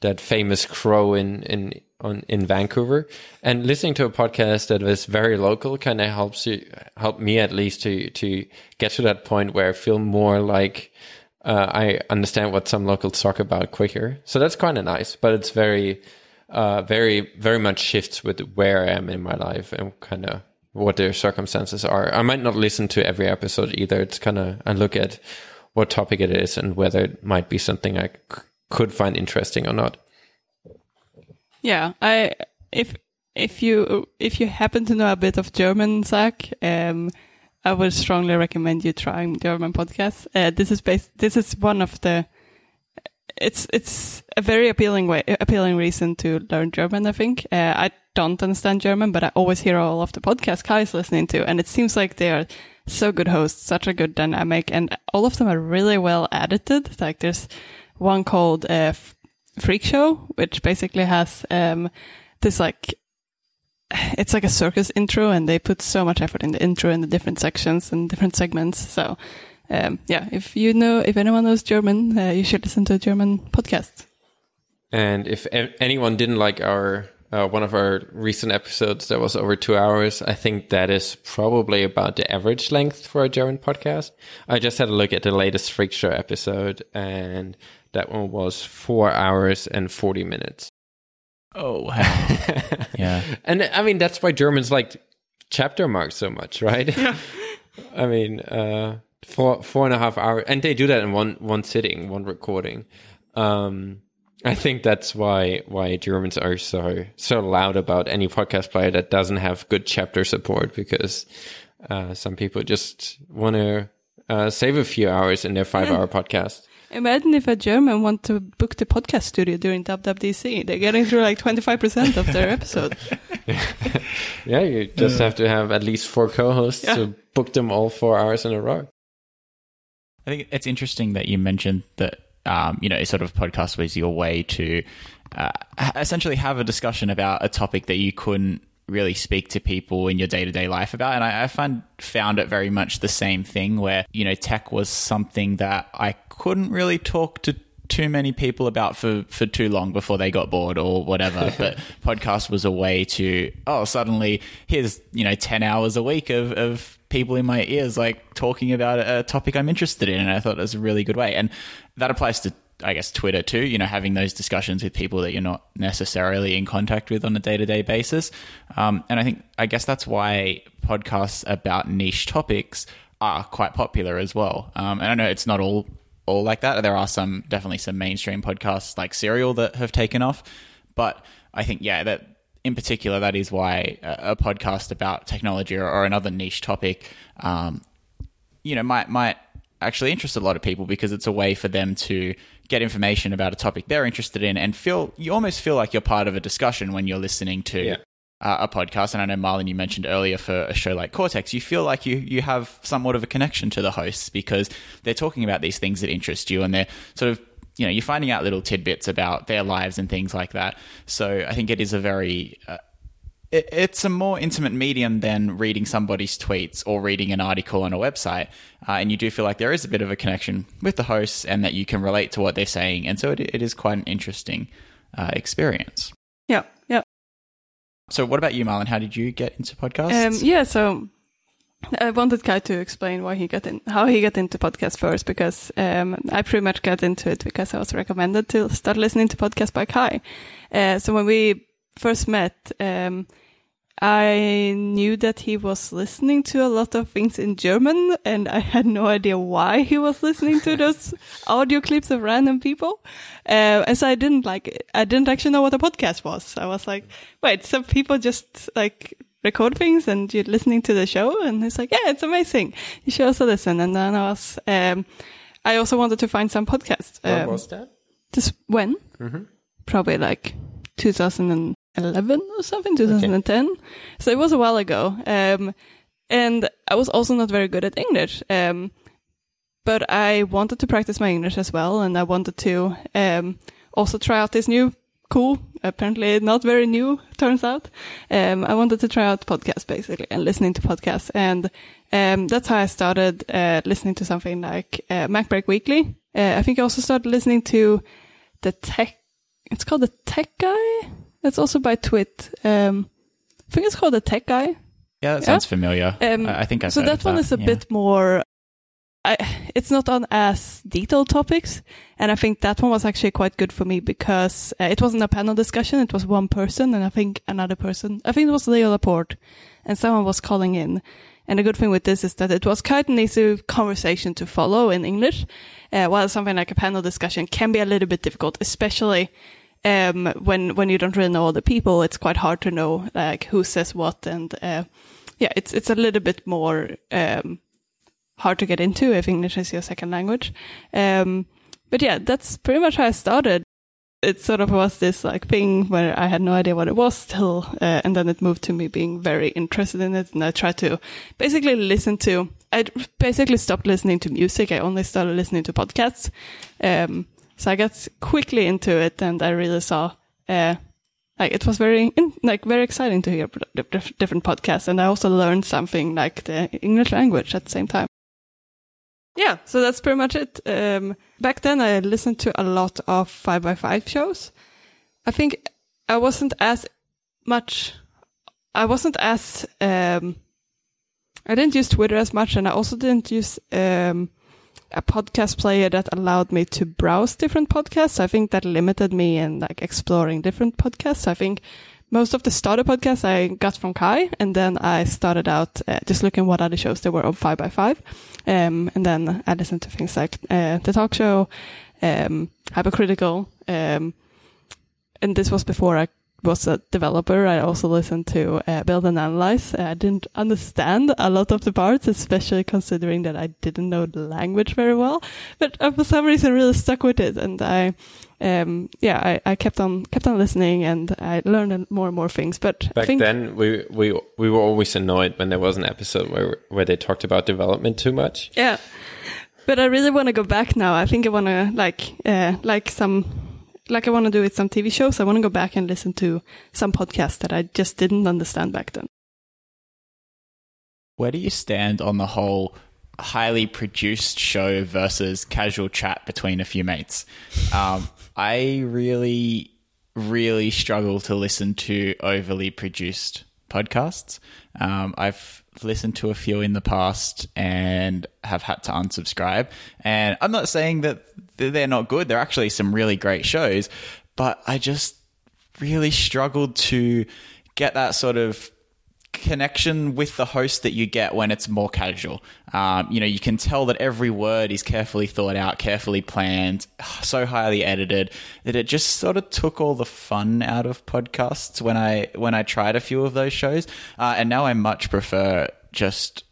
that famous crow in in on in Vancouver. And listening to a podcast that is very local kind of helps you help me at least to to get to that point where I feel more like. Uh, I understand what some locals talk about quicker, so that's kind of nice. But it's very, uh, very, very much shifts with where I am in my life and kind of what their circumstances are. I might not listen to every episode either. It's kind of, I look at what topic it is and whether it might be something I c- could find interesting or not. Yeah, I if if you if you happen to know a bit of German, Zach, um, I would strongly recommend you trying German podcasts. Uh, this is based. This is one of the. It's it's a very appealing way appealing reason to learn German. I think uh, I don't understand German, but I always hear all of the podcasts Qi is listening to, and it seems like they are so good hosts, such a good dynamic, and all of them are really well edited. Like there's one called uh, Freak Show, which basically has um, this like it's like a circus intro, and they put so much effort in the intro and the different sections and different segments. So. Um, yeah, if you know, if anyone knows German, uh, you should listen to a German podcast. And if a- anyone didn't like our uh, one of our recent episodes that was over two hours, I think that is probably about the average length for a German podcast. I just had a look at the latest Freak Show episode, and that one was four hours and forty minutes. Oh, wow. Yeah. And I mean, that's why Germans like chapter marks so much, right? Yeah. I mean... uh Four four and a half hours, and they do that in one one sitting, one recording. Um, I think that's why why Germans are so so loud about any podcast player that doesn't have good chapter support, because uh, some people just want to uh, save a few hours in their five hour podcast. Imagine if a German want to book the podcast studio during WWDC, they're getting through like twenty five percent of their episode. Yeah, you just have to have at least four co-hosts yeah. to book them all four hours in a row. I think it's interesting that you mentioned that, um, you know, sort of podcast was your way to uh, essentially have a discussion about a topic that you couldn't really speak to people in your day-to-day life about. And I, I find, found it very much the same thing where, you know, tech was something that I couldn't really talk to too many people about for, for too long before they got bored or whatever. But podcast was a way to, oh, suddenly here's, you know, ten hours a week of, of people in my ears like talking about a topic I'm interested in, and I thought it was a really good way. And that applies to, I guess, Twitter too, you know, having those discussions with people that you're not necessarily in contact with on a day-to-day basis. Um, and I think, I guess that's why podcasts about niche topics are quite popular as well. Um, and I know it's not all, all like that. There are some, definitely some mainstream podcasts like Serial that have taken off, but I think, yeah, that, in particular, that is why a podcast about technology or, or another niche topic, um, you know, might might actually interest a lot of people, because it's a way for them to get information about a topic they're interested in and feel you almost feel like you're part of a discussion when you're listening to yeah. uh, a podcast. And I know, Marlon, you mentioned earlier for a show like Cortex, you feel like you you have somewhat of a connection to the hosts because they're talking about these things that interest you, and they're sort of, you know, you're finding out little tidbits about their lives and things like that. So I think it is a very, uh, it, it's a more intimate medium than reading somebody's tweets or reading an article on a website. Uh, and you do feel like there is a bit of a connection with the hosts and that you can relate to what they're saying. And so it, it is quite an interesting uh, experience. Yeah, yeah. So what about you, Marlon? How did you get into podcasts? Um, yeah, so... I wanted Qi to explain why he got in, how he got into podcasts first, because um, I pretty much got into it because I was recommended to start listening to podcasts by Qi. Uh, so when we first met, um, I knew that he was listening to a lot of things in German, and I had no idea why he was listening to those audio clips of random people. Uh, and so I didn't like, I didn't actually know what a podcast was. I was like, wait, so people just like, record things and you're listening to the show, and it's like, yeah, it's amazing, you should also listen. And then I was um I also wanted to find some podcasts. Um, what was that? Just when? Mm-hmm. Probably like two thousand eleven or something, twenty ten. Okay. So it was a while ago. Um and I was also not very good at English. Um but I wanted to practice my English as well, and I wanted to um also try out this new cool, apparently not very new, turns out. Um, I wanted to try out podcasts, basically, and listening to podcasts. And um, that's how I started uh, listening to something like uh, MacBreak Weekly. Uh, I think I also started listening to the tech, it's called The Tech Guy. That's also by Tweet. Um, I think it's called The Tech Guy. Yeah, that sounds yeah? familiar. Um, I think I've So that one is a yeah. bit more, I, it's not on as detailed topics. And I think that one was actually quite good for me because uh, it wasn't a panel discussion. It was one person and I think another person. I think it was Leo Laporte and someone was calling in. And the good thing with this is that it was quite an easy conversation to follow in English, uh, while something like a panel discussion can be a little bit difficult, especially um, when when you don't really know all the people. It's quite hard to know like who says what, and uh, yeah, it's it's a little bit more um, hard to get into if English is your second language. Um, but yeah, that's pretty much how I started. It sort of was this like thing where I had no idea what it was till, uh, and then it moved to me being very interested in it. And I tried to basically listen to, I basically stopped listening to music. I only started listening to podcasts. Um, so I got quickly into it and I really saw, uh, like it was very, in, like very exciting to hear different podcasts. And I also learned something like the English language at the same time. Yeah, so that's pretty much it. Um, back then, I listened to a lot of five by five shows. I think I wasn't as much... I wasn't as... Um, I didn't use Twitter as much, and I also didn't use um, a podcast player that allowed me to browse different podcasts. So I think that limited me in like exploring different podcasts. So I think most of the starter podcasts I got from Qi, and then I started out uh, just looking what other shows there were on five by five. Um, and then I listened to things like uh, The Talk Show, um, Hypercritical. Um, and this was before I was a developer. I also listened to uh, Build and Analyze. Uh, I didn't understand a lot of the parts, especially considering that I didn't know the language very well. But I, for some reason, really stuck with it. And I... Um, yeah, I, I kept on kept on listening, and I learned more and more things. But back I think then, we, we we were always annoyed when there was an episode where where they talked about development too much. Yeah, but I really want to go back now. I think I want to like uh, like some like I want to do with some T V shows. I want to go back and listen to some podcasts that I just didn't understand back then. Where do you stand on the whole highly produced show versus casual chat between a few mates? Um, I really, really struggle to listen to overly produced podcasts. Um, I've listened to a few in the past and have had to unsubscribe. And I'm not saying that they're not good. They're actually some really great shows, but I just really struggled to get that sort of connection with the host that you get when it's more casual. Um, you know, you can tell that every word is carefully thought out, carefully planned, so highly edited that it just sort of took all the fun out of podcasts when I when I tried a few of those shows. Uh, and now I much prefer just,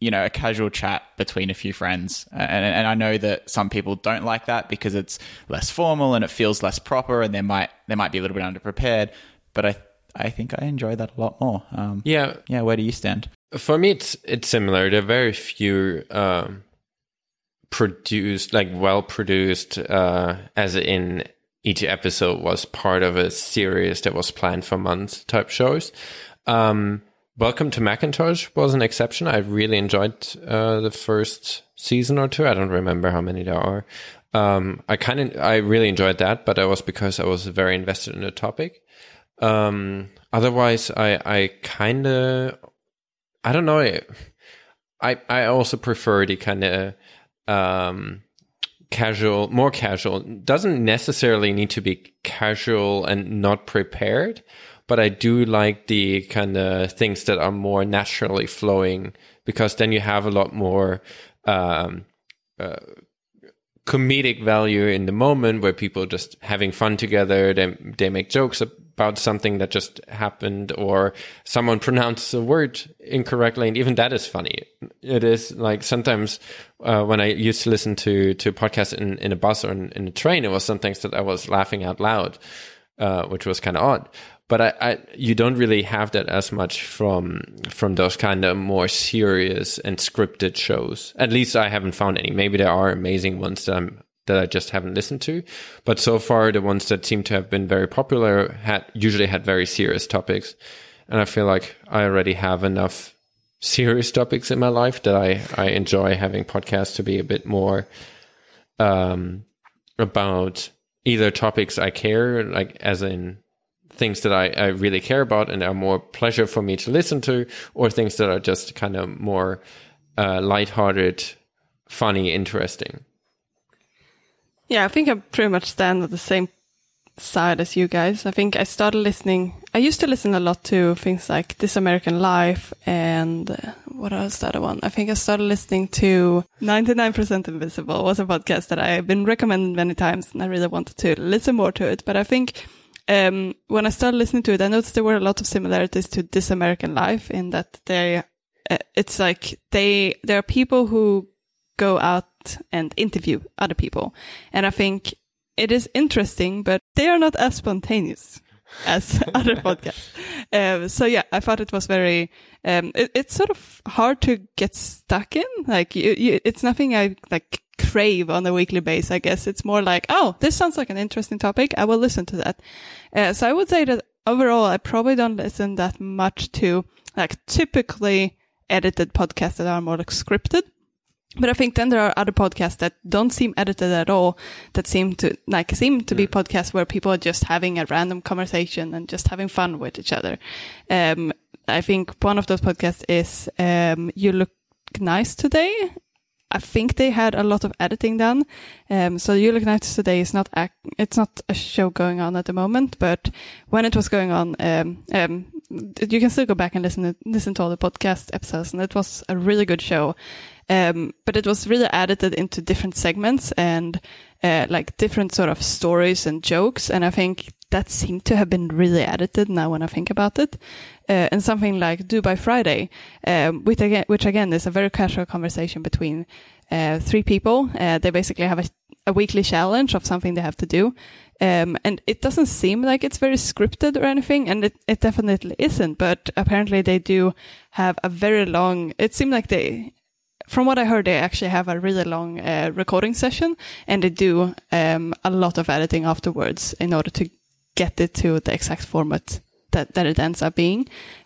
you know, a casual chat between a few friends. And, and I know that some people don't like that because it's less formal and it feels less proper, and they might they might be a little bit underprepared. But I I think I enjoy that a lot more. Um, yeah. Yeah, where do you stand? For me, it's it's similar. There are very few um, produced, like well-produced, uh, as in each episode was part of a series that was planned for months type shows. Um, Welcome to Macintosh was an exception. I really enjoyed uh, the first season or two. I don't remember how many there are. Um, I kind of, I really enjoyed that, but that was because I was very invested in the topic. Um, otherwise I, I kind of, I don't know. I, I also prefer the kind of, um, casual, more casual. Doesn't necessarily need to be casual and not prepared, but I do like the kind of things that are more naturally flowing, because then you have a lot more, um, uh, comedic value in the moment where people just having fun together. They, they make jokes about something that just happened, or someone pronounces a word incorrectly, and even that is funny. It is like sometimes uh, when I used to listen to to podcasts in, in a bus or in, in a train, it was some things that I was laughing out loud, uh, which was kind of odd. But I, I, you don't really have that as much from from those kind of more serious and scripted shows. At least I haven't found any. Maybe there are amazing ones that I'm that I just haven't listened to. But so far, the ones that seem to have been very popular had usually had very serious topics. And I feel like I already have enough serious topics in my life that I, I enjoy having podcasts to be a bit more um, about either topics I care, like as in things that I, I really care about and are more pleasure for me to listen to, or things that are just kind of more uh, lighthearted funny, interesting. Yeah, I think I pretty much stand on the same side as you guys. I think I started listening. I used to listen a lot to things like This American Life and uh, what else the other one? I think I started listening to ninety-nine percent Invisible. It was a podcast that I've been recommended many times, and I really wanted to listen more to it. But I think um, when I started listening to it, I noticed there were a lot of similarities to This American Life in that they, uh, it's like they there are people who go out and interview other people. And I think it is interesting, but they are not as spontaneous as other podcasts. Um, so yeah, I thought it was very, um, it, it's sort of hard to get stuck in. Like you, you, it's nothing I like crave on a weekly basis. I guess it's more like, oh, this sounds like an interesting topic. I will listen to that. Uh, so I would say that overall, I probably don't listen that much to like typically edited podcasts that are more like scripted. But I think then there are other podcasts that don't seem edited at all, that seem to like seem to be podcasts where people are just having a random conversation and just having fun with each other. Um, I think one of those podcasts is um, You Look Nice Today. I think they had a lot of editing done. Um, so You Look Nice Today is not a, it's not a show going on at the moment, but when it was going on, um, um, you can still go back and listen to, listen to all the podcast episodes, and it was a really good show. Um, but it was really edited into different segments and uh, like different sort of stories and jokes. And I think that seemed to have been really edited now when I think about it. Uh, and something like Dubai Friday, um, which, again, which again is a very casual conversation between uh, three people. Uh, they basically have a, a weekly challenge of something they have to do. Um, and it doesn't seem like it's very scripted or anything, and it, it definitely isn't. But apparently they do have a very long, it seemed like they... From what I heard, they actually have a really long uh, recording session, and they do um, a lot of editing afterwards in order to get it to the exact format that, that it ends up being.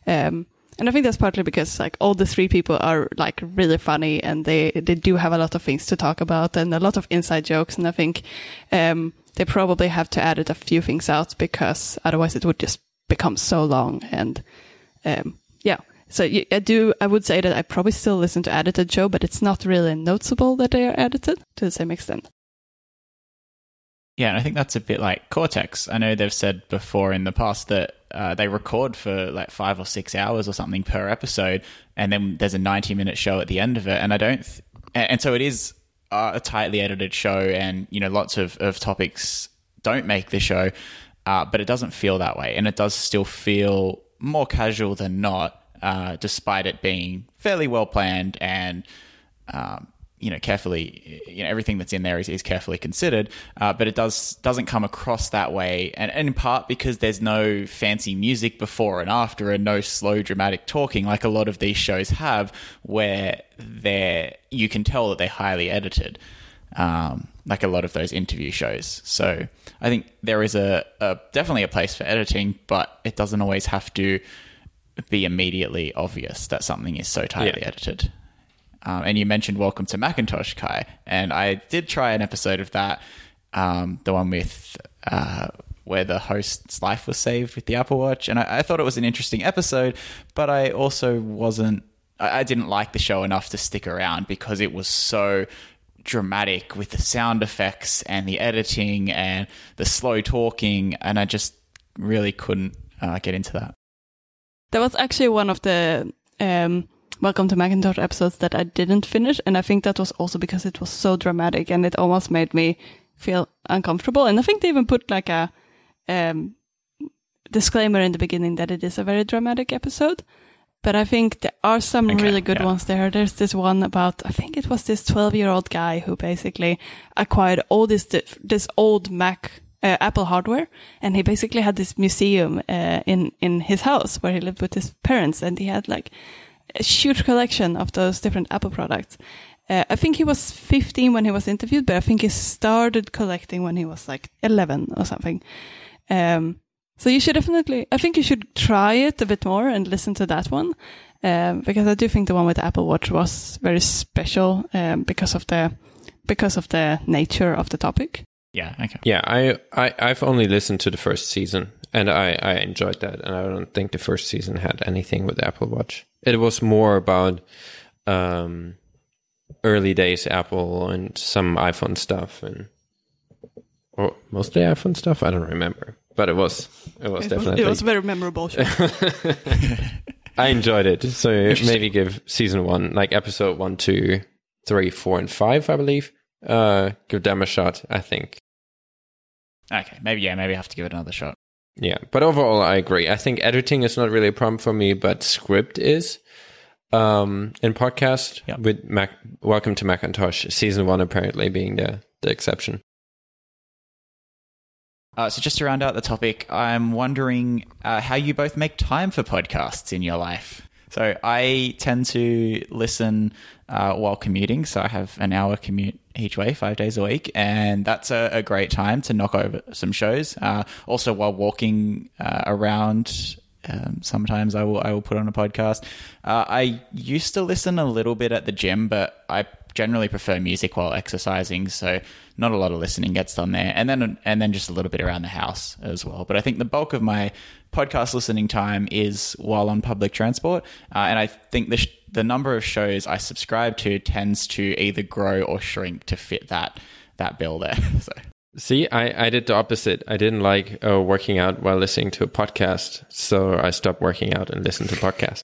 Um, and I think that's partly because like all the three people are like really funny, and they, they do have a lot of things to talk about and a lot of inside jokes. And I think um, they probably have to edit a few things out because otherwise it would just become so long. And um, yeah. So I do, I would say that I probably still listen to edited show, but it's not really noticeable that they are edited to the same extent. Yeah, and I think that's a bit like Cortex. I know they've said before in the past that uh, they record for like five or six hours or something per episode, and then there's a ninety-minute show at the end of it. And I don't, th- and so it is a tightly edited show, and you know, lots of, of topics don't make the show, uh, but it doesn't feel that way, and it does still feel more casual than not. Uh, despite it being fairly well planned and, um, you know, carefully, you know, everything that's in there is, is carefully considered. Uh, but it does, doesn't come across that way. And, and in part because there's no fancy music before and after and no slow dramatic talking like a lot of these shows have, where they're, you can tell that they're highly edited, um, like a lot of those interview shows. So I think there is a, a definitely a place for editing, but it doesn't always have to be immediately obvious that something is so tightly yeah. edited. Um, and you mentioned Welcome to Macintosh, Qi, and I did try an episode of that, um, the one with uh, where the host's life was saved with the Apple Watch, and I, I thought it was an interesting episode, but I also wasn't... I, I didn't like the show enough to stick around because it was so dramatic with the sound effects and the editing and the slow talking, and I just really couldn't uh, get into that. That was actually one of the um, Welcome to Macintosh episodes that I didn't finish. And I think that was also because it was so dramatic and it almost made me feel uncomfortable. And I think they even put like a um, disclaimer in the beginning that it is a very dramatic episode. But I think there are some okay, really good yeah. ones there. There's this one about, I think it was this twelve-year-old guy who basically acquired all this this old Mac Uh, Apple hardware, and he basically had this museum uh, in in his house where he lived with his parents, and he had like a huge collection of those different Apple products. Uh, I think he was fifteen when he was interviewed, but I think he started collecting when he was like eleven or something. Um, so you should definitely, I think you should try it a bit more and listen to that one, um, because I do think the one with the Apple Watch was very special um, because of the because of the nature of the topic. Yeah, okay. Yeah, I, I, I've only listened to the first season, and I, I enjoyed that. And I don't think the first season had anything with Apple Watch. It was more about um, early days Apple and some iPhone stuff, and or mostly iPhone stuff. I don't remember, but it was it was it definitely was, it was very memorable. Sure. I enjoyed it. So maybe give season one, like episode one, two, three, four, and five, I believe. Uh, give them a shot, I think. Okay, maybe yeah, maybe I have to give it another shot. Yeah, but overall, I agree. I think editing is not really a problem for me, but script is. Um, in podcast yep. with Mac, Welcome to Macintosh, season one apparently being the the exception. Uh, so just to round out the topic, I'm wondering uh, how you both make time for podcasts in your life. So I tend to listen uh, while commuting. So I have an hour commute each way, five days a week. And that's a, a great time to knock over some shows. Uh, also while walking uh, around, um, sometimes I will I will put on a podcast. Uh, I used to listen a little bit at the gym, but I generally prefer music while exercising, so not a lot of listening gets done there, and then and then just a little bit around the house as well. But I think the bulk of my podcast listening time is while on public transport, uh, and I think the sh- the number of shows I subscribe to tends to either grow or shrink to fit that that bill there. So. See, I, I did the opposite. I didn't like uh, working out while listening to a podcast, so I stopped working out and listened to podcasts.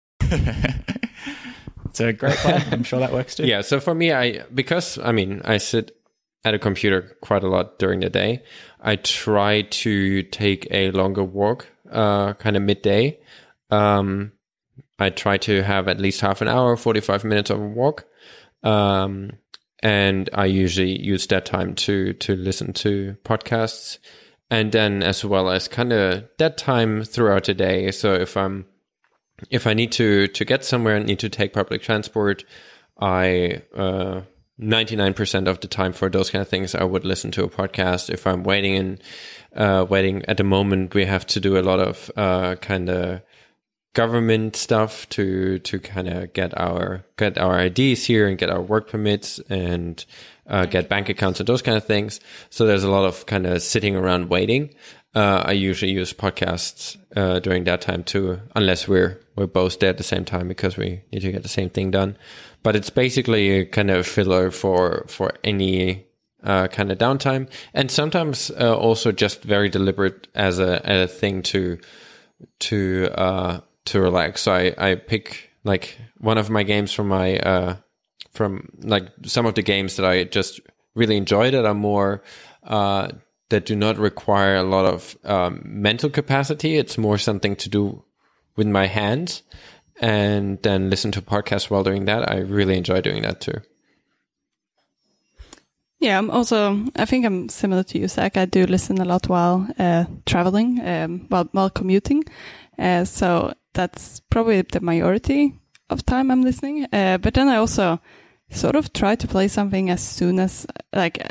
It's a great plan. I'm sure that works too. Yeah. So for me, I because, I mean, I sit at a computer quite a lot during the day. I try to take a longer walk, uh, kind of midday. Um, I try to have at least half an hour, forty-five minutes of a walk. Um, and I usually use that time to, to listen to podcasts. And then as well as kind of that time throughout the day. So if I'm If I need to, to get somewhere and need to take public transport, I uh, ninety-nine percent of the time for those kind of things, I would listen to a podcast. If I'm waiting in, uh, waiting at the moment, we have to do a lot of uh, kind of government stuff to to kind of get our get our I Ds here and get our work permits and uh, get bank accounts and those kind of things. So there's a lot of kind of sitting around waiting. Uh, I usually use podcasts uh, during that time too, unless we're we're both there at the same time because we need to get the same thing done. But it's basically a kind of filler for for any uh, kind of downtime, and sometimes uh, also just very deliberate as a, as a thing to to uh, to relax. So I, I pick like one of my games from my uh, from like some of the games that I just really enjoy that are more. Uh, that do not require a lot of um, mental capacity. It's more something to do with my hands, and then listen to podcasts while doing that. I really enjoy doing that too. Yeah, I'm also, I think I'm similar to you, Zach. I do listen a lot while uh, traveling, um, while, while commuting. Uh, so that's probably the majority of time I'm listening. Uh, but then I also sort of try to play something as soon as, like,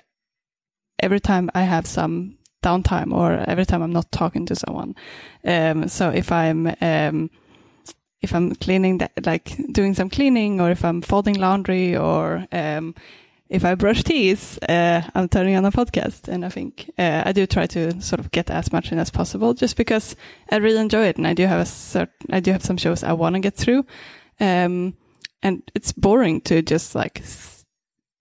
every time I have some downtime or every time I'm not talking to someone. Um, so if I'm, um, if I'm cleaning, the, like doing some cleaning, or if I'm folding laundry, or um, if I brush teeth, uh, I'm turning on a podcast. And I think uh, I do try to sort of get as much in as possible, just because I really enjoy it. And I do have a certain, I do have some shows I want to get through. Um, and it's boring to just like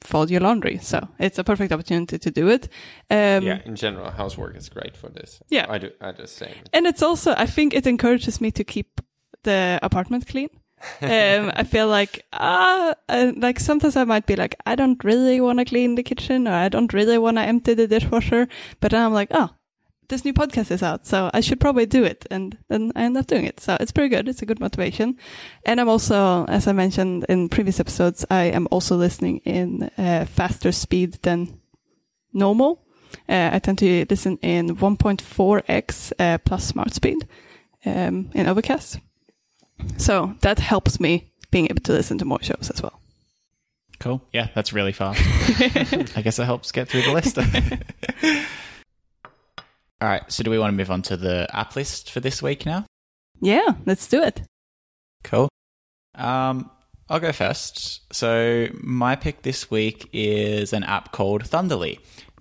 fold your laundry, so it's a perfect opportunity to do it. Um, yeah, in general, housework is great for this. Yeah, I do. I just say, and it's also, I think, it encourages me to keep the apartment clean. Um, I feel like ah, uh, like sometimes I might be like, I don't really want to clean the kitchen, or I don't really want to empty the dishwasher, but then I'm like, oh, this new podcast is out, so I should probably do it, and then I end up doing it. So it's pretty good. It's a good motivation. And I'm also, as I mentioned in previous episodes, I am also listening in uh, faster speed than normal. Uh, I tend to listen in one point four x uh, plus smart speed um, in Overcast. So that helps me being able to listen to more shows as well. Cool. Yeah, that's really fast. I guess it helps get through the list. All right, so do we want to move on to the app list for this week now? Yeah, let's do it. Cool. Um, I'll go first. So my pick this week is an app called Thunderly,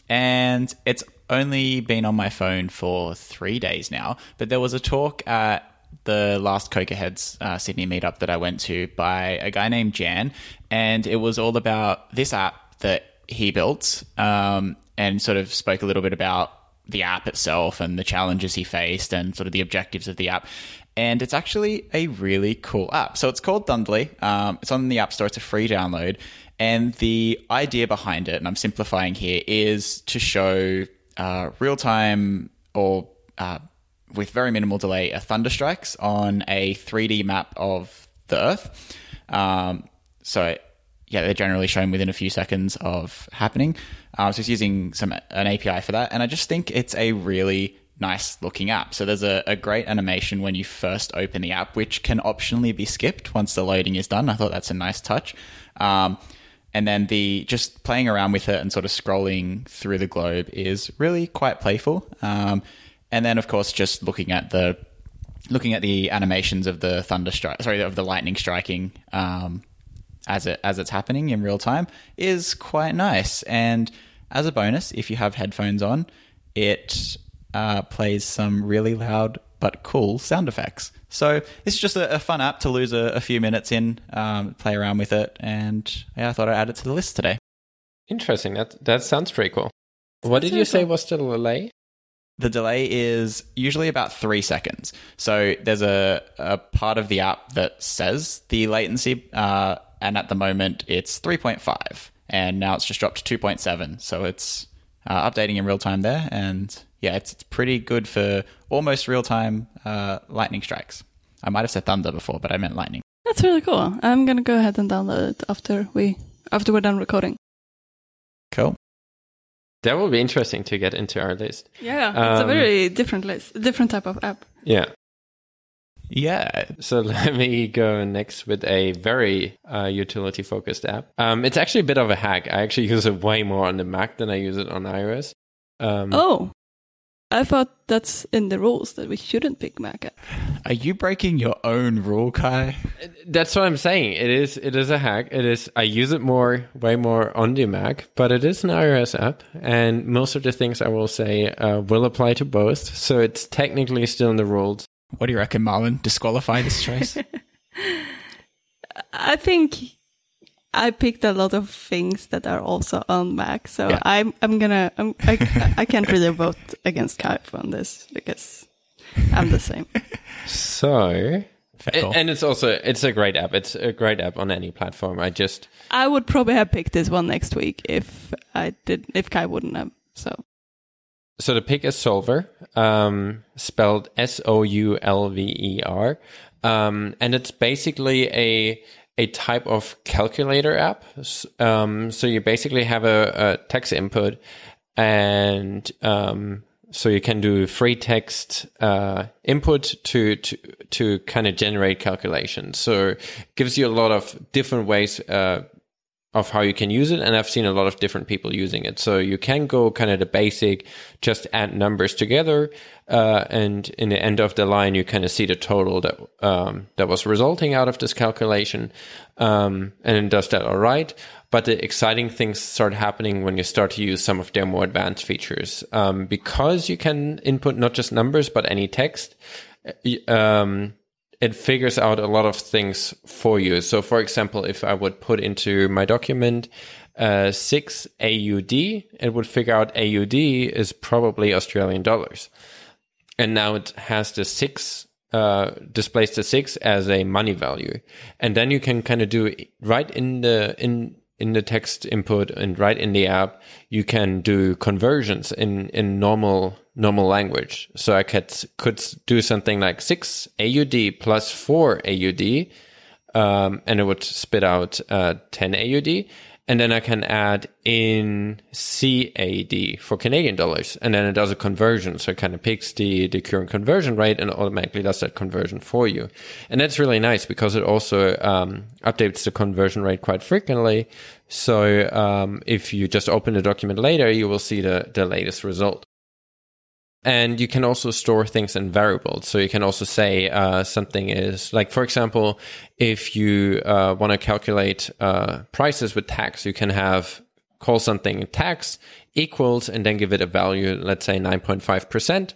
and it's only been on my phone for three days now, but there was a talk at the last Cokerheads uh, Sydney meetup that I went to by a guy named Jan, and it was all about this app that he built, um, and sort of spoke a little bit about the app itself and the challenges he faced and sort of the objectives of the app. And it's actually a really cool app. So it's called Thundly. Um, it's on the App Store. It's a free download. And the idea behind it, and I'm simplifying here, is to show uh, real-time or uh, with very minimal delay, a thunderstrikes on a three D map of the Earth. Um, so yeah, they're generally shown within a few seconds of happening. Uh, so it's using some an A P I for that. And I just think it's a really nice looking app. So there's a, a great animation when you first open the app, which can optionally be skipped once the loading is done. I thought that's a nice touch. Um, and then the just playing around with it and sort of scrolling through the globe is really quite playful. Um, And then, of course, just looking at the looking at the animations of the thunder strike, sorry, of the lightning striking um, as it as it's happening in real time is quite nice. And as a bonus, if you have headphones on, it uh, plays some really loud but cool sound effects. So it's just a, a fun app to lose a, a few minutes in, um, play around with it, and yeah, I thought I'd add it to the list today. Interesting. That that sounds pretty cool. What That's did you say cool. was the delay? The delay is usually about three seconds. So there's a, a part of the app that says the latency, uh, and at the moment it's three point five, and now it's just dropped to two point seven. So it's uh, updating in real time there, and yeah, it's, it's pretty good for almost real time uh, lightning strikes. I might have said thunder before, but I meant lightning. That's really cool. I'm gonna go ahead and download it after we after we're done recording. Cool. That will be interesting to get into our list. Yeah, um, it's a very different list, different type of app. Yeah. Yeah. So let me go next with a very uh, utility-focused app. Um, it's actually a bit of a hack. I actually use it way more on the Mac than I use it on iOS. Um, oh, I thought that's in the rules that we shouldn't pick Mac app. Are you breaking your own rule, Kai? That's what I'm saying. It is it is a hack. It is I use it more, way more on the Mac, but it is an iOS app, and most of the things I will say uh, will apply to both, so it's technically still in the rules. What do you reckon, Marlon? Disqualify this choice? I think I picked a lot of things that are also on Mac, so yeah. I'm I'm gonna I'm, I I can't really vote against Skype on this because I'm the same. So, Feckle. And it's also it's a great app. It's a great app on any platform. I just I would probably have picked this one next week if I did if Kai wouldn't have. So, so the pick is Soulver, um, spelled S O U L V E R, um, and it's basically a. a type of calculator app. Um, so you basically have a, a text input, and um, so you can do free text uh, input to to, to kind of generate calculations. So it gives you a lot of different ways uh, of how you can use it, and I've seen a lot of different people using it. So you can go kind of the basic, just add numbers together, uh, and in the end of the line, you kind of see the total that um, that was resulting out of this calculation, um, and it does that all right. But the exciting things start happening when you start to use some of their more advanced features, um, because you can input not just numbers but any text. Um, It figures out a lot of things for you. So, for example, if I would put into my document uh, six A U D, it would figure out A U D is probably Australian dollars. And now it has the six, uh, displays the six as a money value. And then you can kind of do right in the in in the text input and right in the app, you can do conversions in in normal. normal language. So I could, could do something like six A U D plus four A U D, um, and it would spit out uh, ten A U D. And then I can add in C A D for Canadian dollars. And then it does a conversion. So it kind of picks the, the current conversion rate and automatically does that conversion for you. And that's really nice because it also um, updates the conversion rate quite frequently. So um, if you just open the document later, you will see the, the latest result. And you can also store things in variables. So you can also say uh, something is like, for example, if you uh, want to calculate uh, prices with tax, you can have call something tags equals, and then give it a value, let's say nine point five percent.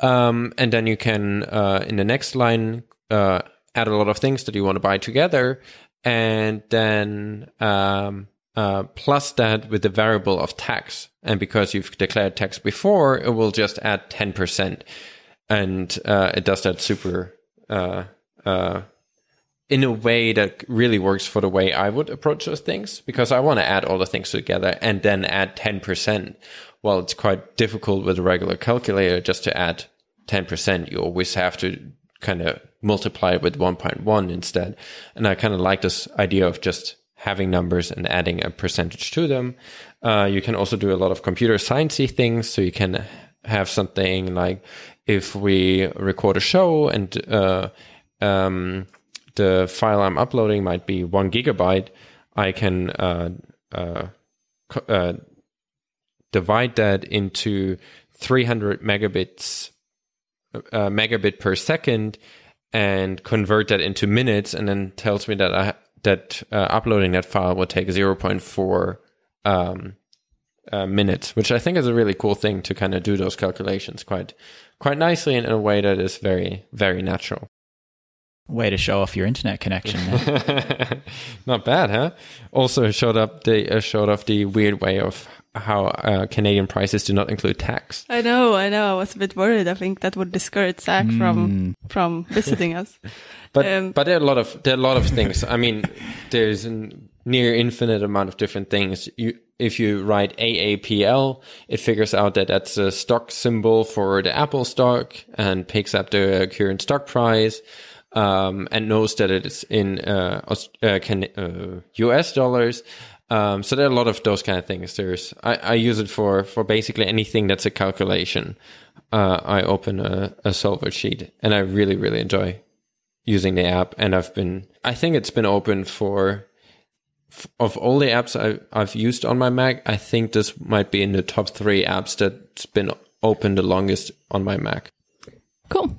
Um, and then you can, uh, in the next line, uh, add a lot of things that you want to buy together. And then, um, uh, plus that with the variable of tags. And because you've declared tags before, it will just add ten percent. And, uh, it does that super, uh, uh, in a way that really works for the way I would approach those things, because I want to add all the things together and then add ten percent. While it's quite difficult with a regular calculator just to add ten percent, you always have to kind of multiply it with one point one instead. And I kind of like this idea of just having numbers and adding a percentage to them. Uh, you can also do a lot of computer sciencey things. So you can have something like if we record a show and uh, um, the file I'm uploading might be one gigabyte, I can uh, uh, uh, divide that into three hundred megabits uh, megabit per second and convert that into minutes, and then tells me that I, that uh, uploading that file will take zero point four um, uh, minutes, which I think is a really cool thing to kind of do those calculations quite quite nicely and in a way that is very, very natural. Way to show off your internet connection. Not bad, huh? Also showed up the uh, showed off the weird way of how uh, Canadian prices do not include tax. I know, I know. I was a bit worried. I think that would discourage Zach mm. from from visiting us. But um, but there are a lot of there are a lot of things. I mean, there's a near infinite amount of different things. You if you write A A P L, it figures out that that's a stock symbol for the Apple stock and picks up the current stock price. Um, and knows that it's in uh, uh, can, uh, U S dollars. Um, so there are a lot of those kind of things. There's I, I use it for, for basically anything that's a calculation. Uh, I open a, a Soulver sheet, and I really, really enjoy using the app. And I've been I think it's been open for, f- of all the apps I, I've used on my Mac, I think this might be in the top three apps that's been open the longest on my Mac. Cool.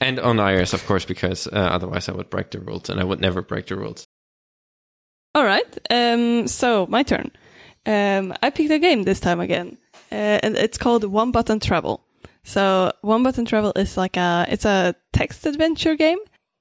And on iOS, of course, because uh, otherwise I would break the rules, and I would never break the rules. All right. Um, so, my turn. Um, I picked a game this time again, uh, and it's called One Button Travel. So, One Button Travel is like a, it's a text adventure game,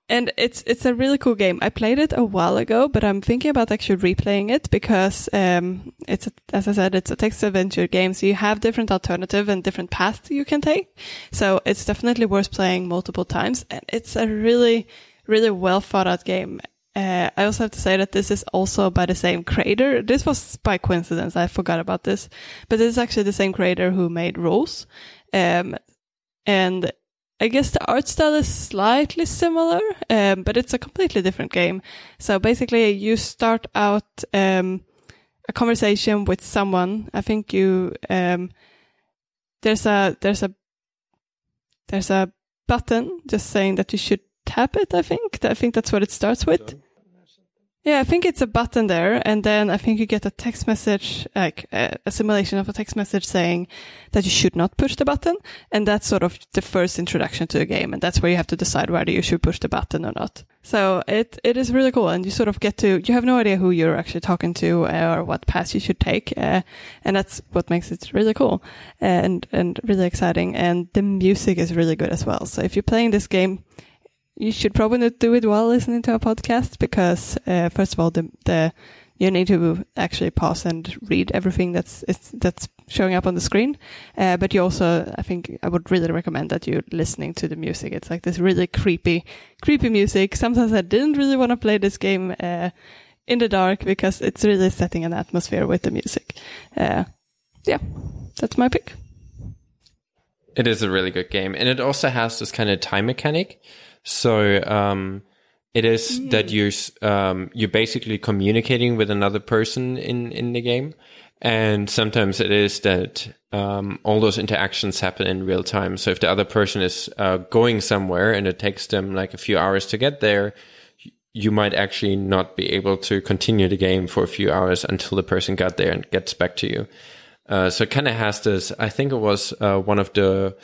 and it's it's a really cool game. I played it a while ago, but I'm thinking about actually replaying it because, um, it's a, as I said, it's a text adventure game, so you have different alternative and different paths you can take. So it's definitely worth playing multiple times, and it's a really, really well thought out game. Uh, I also have to say that this is also by the same creator. This was by coincidence. I forgot about this, but this is actually the same creator who made Rose, um, and I guess the art style is slightly similar, um, but it's a completely different game. So basically, you start out um, a conversation with someone. I think you um, there's a there's a there's a button just saying that you should tap it. I think I think that's what it starts with. Yeah, I think it's a button there, and then I think you get a text message, like uh, a simulation of a text message saying that you should not push the button, and that's sort of the first introduction to the game, and that's where you have to decide whether you should push the button or not. So it it is really cool, and you sort of get to, you have no idea who you're actually talking to or what path you should take, uh, and that's what makes it really cool and and really exciting, and the music is really good as well. So if you're playing this game, you should probably not do it while listening to a podcast because, uh, first of all, the, the you need to actually pause and read everything that's it's, that's showing up on the screen. Uh, but you also, I think, I would really recommend that you're listening to the music. It's like this really creepy, creepy music. Sometimes I didn't really want to play this game uh, in the dark because it's really setting an atmosphere with the music. Uh, yeah, that's my pick. It is a really good game. And it also has this kind of time mechanic. So um, it is mm. that you're um, you're basically communicating with another person in, in the game, and sometimes it is that um, all those interactions happen in real time. So if the other person is uh, going somewhere and it takes them like a few hours to get there, you might actually not be able to continue the game for a few hours until the person got there and gets back to you. Uh, so it kind of has this. I think it was uh, one of the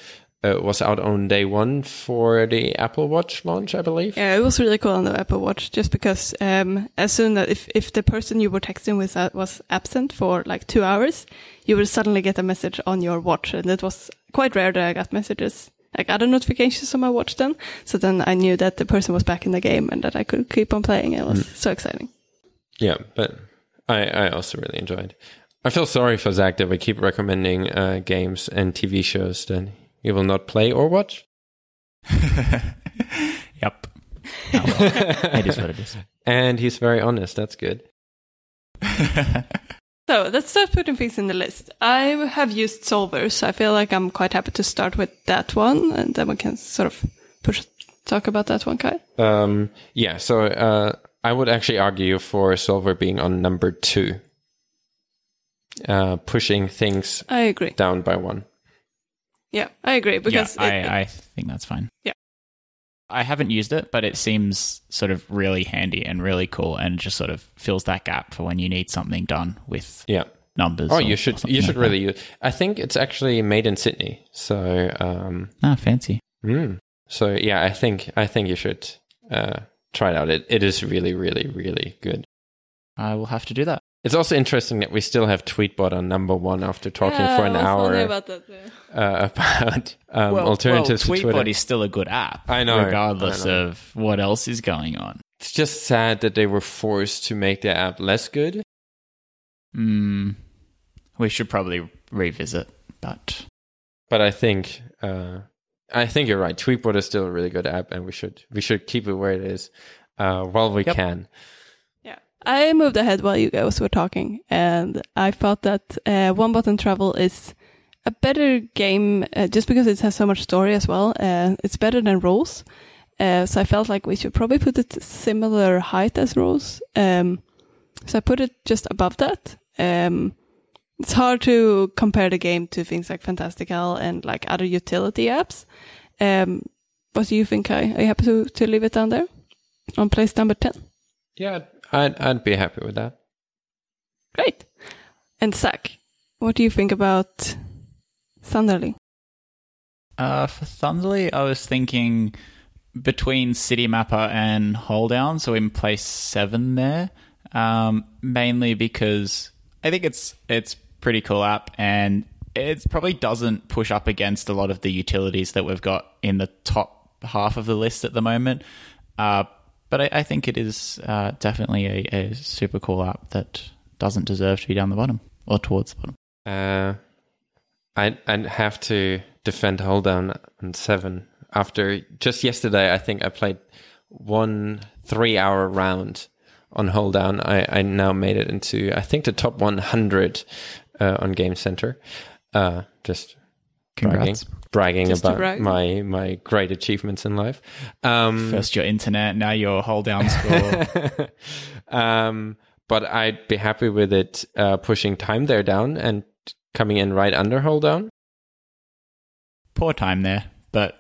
uh, was out on day one for the Apple Watch launch, I believe. Yeah, it was really cool on the Apple Watch, just because um, as soon as if, if the person you were texting with was absent for like two hours, you will suddenly get a message on your watch. And it was quite rare that I got messages, like other notifications on my watch then. So then I knew that the person was back in the game and that I could keep on playing. It was mm. so exciting. Yeah, but I, I also really enjoyed. I feel sorry for Zach that we keep recommending uh, games and T V shows that he will not play or watch. Yep. Oh, well. It is what it is. And he's very honest. That's good. So let's start putting things in the list. I have used Soulver, so I feel like I'm quite happy to start with that one, and then we can sort of push talk about that one, Kai. Um, yeah, so uh, I would actually argue for Soulver being on number two. Uh, pushing things I agree. down by one. Yeah, I agree. Because yeah, it, I, I think that's fine. Yeah. I haven't used it, but it seems sort of really handy and really cool, and just sort of fills that gap for when you need something done with yeah. numbers. Oh, or, you should you should like really that. use I think it's actually made in Sydney. So um Ah, fancy. Mm, so yeah, I think I think you should uh, try it out. It it is really, really, really good. I will have to do that. It's also interesting that we still have Tweetbot on number one after talking yeah, for an hour about, that, yeah. uh, about um, well, alternatives well, to Twitter. Tweetbot is still a good app, I know, regardless I know. of what else is going on. It's just sad that they were forced to make their app less good. Mm, we should probably revisit, but... But I think uh, I think you're right. Tweetbot is still a really good app, and we should we should keep it where it is uh, while we yep. can. I moved ahead while you guys were talking, and I thought that uh, One Button Travel is a better game uh, just because it has so much story as well. Uh, it's better than Rose, uh, so I felt like we should probably put it similar height as Rose. Um, so I put it just above that. Um, it's hard to compare the game to things like Fantastical and like other utility apps. Um, what do you think, Kai? Are you happy to, to leave it down there on place number ten? Yeah. I'd, I'd be happy with that. Great. And Zach, what do you think about Thunderly? Uh, for Thunderly, I was thinking between City Mapper and Holdown, so in place seven there, um, mainly because I think it's it's pretty cool app, and it probably doesn't push up against a lot of the utilities that we've got in the top half of the list at the moment. Uh But I, I think it is uh, definitely a, a super cool app that doesn't deserve to be down the bottom or towards the bottom. Uh, I'd, I'd have to defend Holdown on seven. After just yesterday, I think I played one three-hour round on Holdown. I, I now made it into, I think, the top one hundred uh, on Game Center. Uh, just Congrats. bragging. bragging Just about brag. my my great achievements in life. Um, First your internet, now your Holdown score. um, but I'd be happy with it uh, pushing Time There down and coming in right under Holdown. Poor Time There, but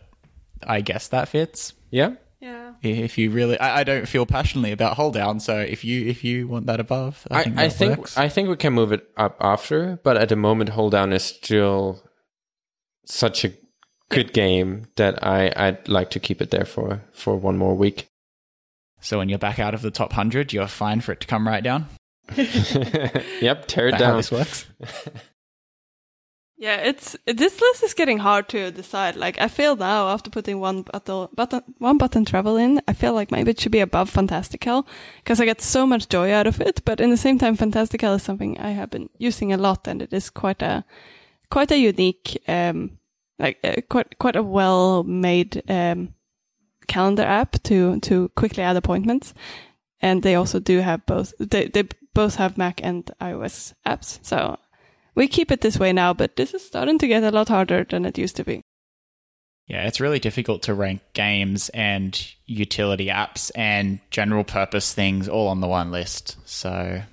I guess that fits. Yeah? Yeah. If you really... I, I don't feel passionately about Holdown, so if you if you want that above, I, I think I think, works. I think we can move it up after, but at the moment Holdown is still such a good game that I, I'd like to keep it there for, for one more week. So when you're back out of the top one hundred, you're fine for it to come right down? Yep, tear it down. That's how this works. Yeah, it's this list is getting hard to decide. Like, I feel now, after putting one button, button, one button travel in, I feel like maybe it should be above Fantastical, because I get so much joy out of it. But in the same time, Fantastical is something I have been using a lot, and it is quite a quite a unique... Um, like uh, quite quite a well-made um, calendar app to, to quickly add appointments, and they also do have both. They they both have Mac and iOS apps, so we keep it this way now. But this is starting to get a lot harder than it used to be. Yeah, it's really difficult to rank games and utility apps and general purpose things all on the one list. So yeah.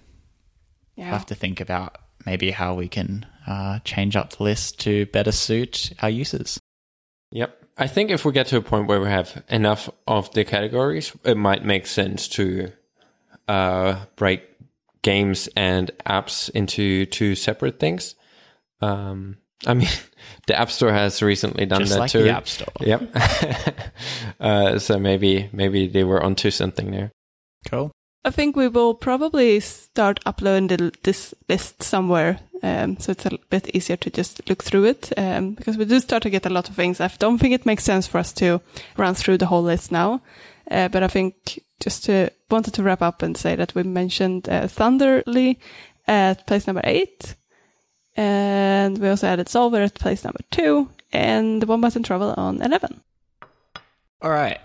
We'll have to think about maybe how we can uh, change up the list to better suit our users. Yep. I think if we get to a point where we have enough of the categories, it might make sense to uh, break games and apps into two separate things. Um, I mean, the App Store has recently done Just that like too. The App Store. Yep. uh, so maybe maybe they were onto something there. Cool. I think we will probably start uploading the, this list somewhere. Um, so it's a bit easier to just look through it um, because we do start to get a lot of things. I don't think it makes sense for us to run through the whole list now. Uh, but I think just to wanted to wrap up and say that we mentioned uh, Thunderly at place number eight. And we also added Soulver at place number two and One Button Travel on eleven. All right.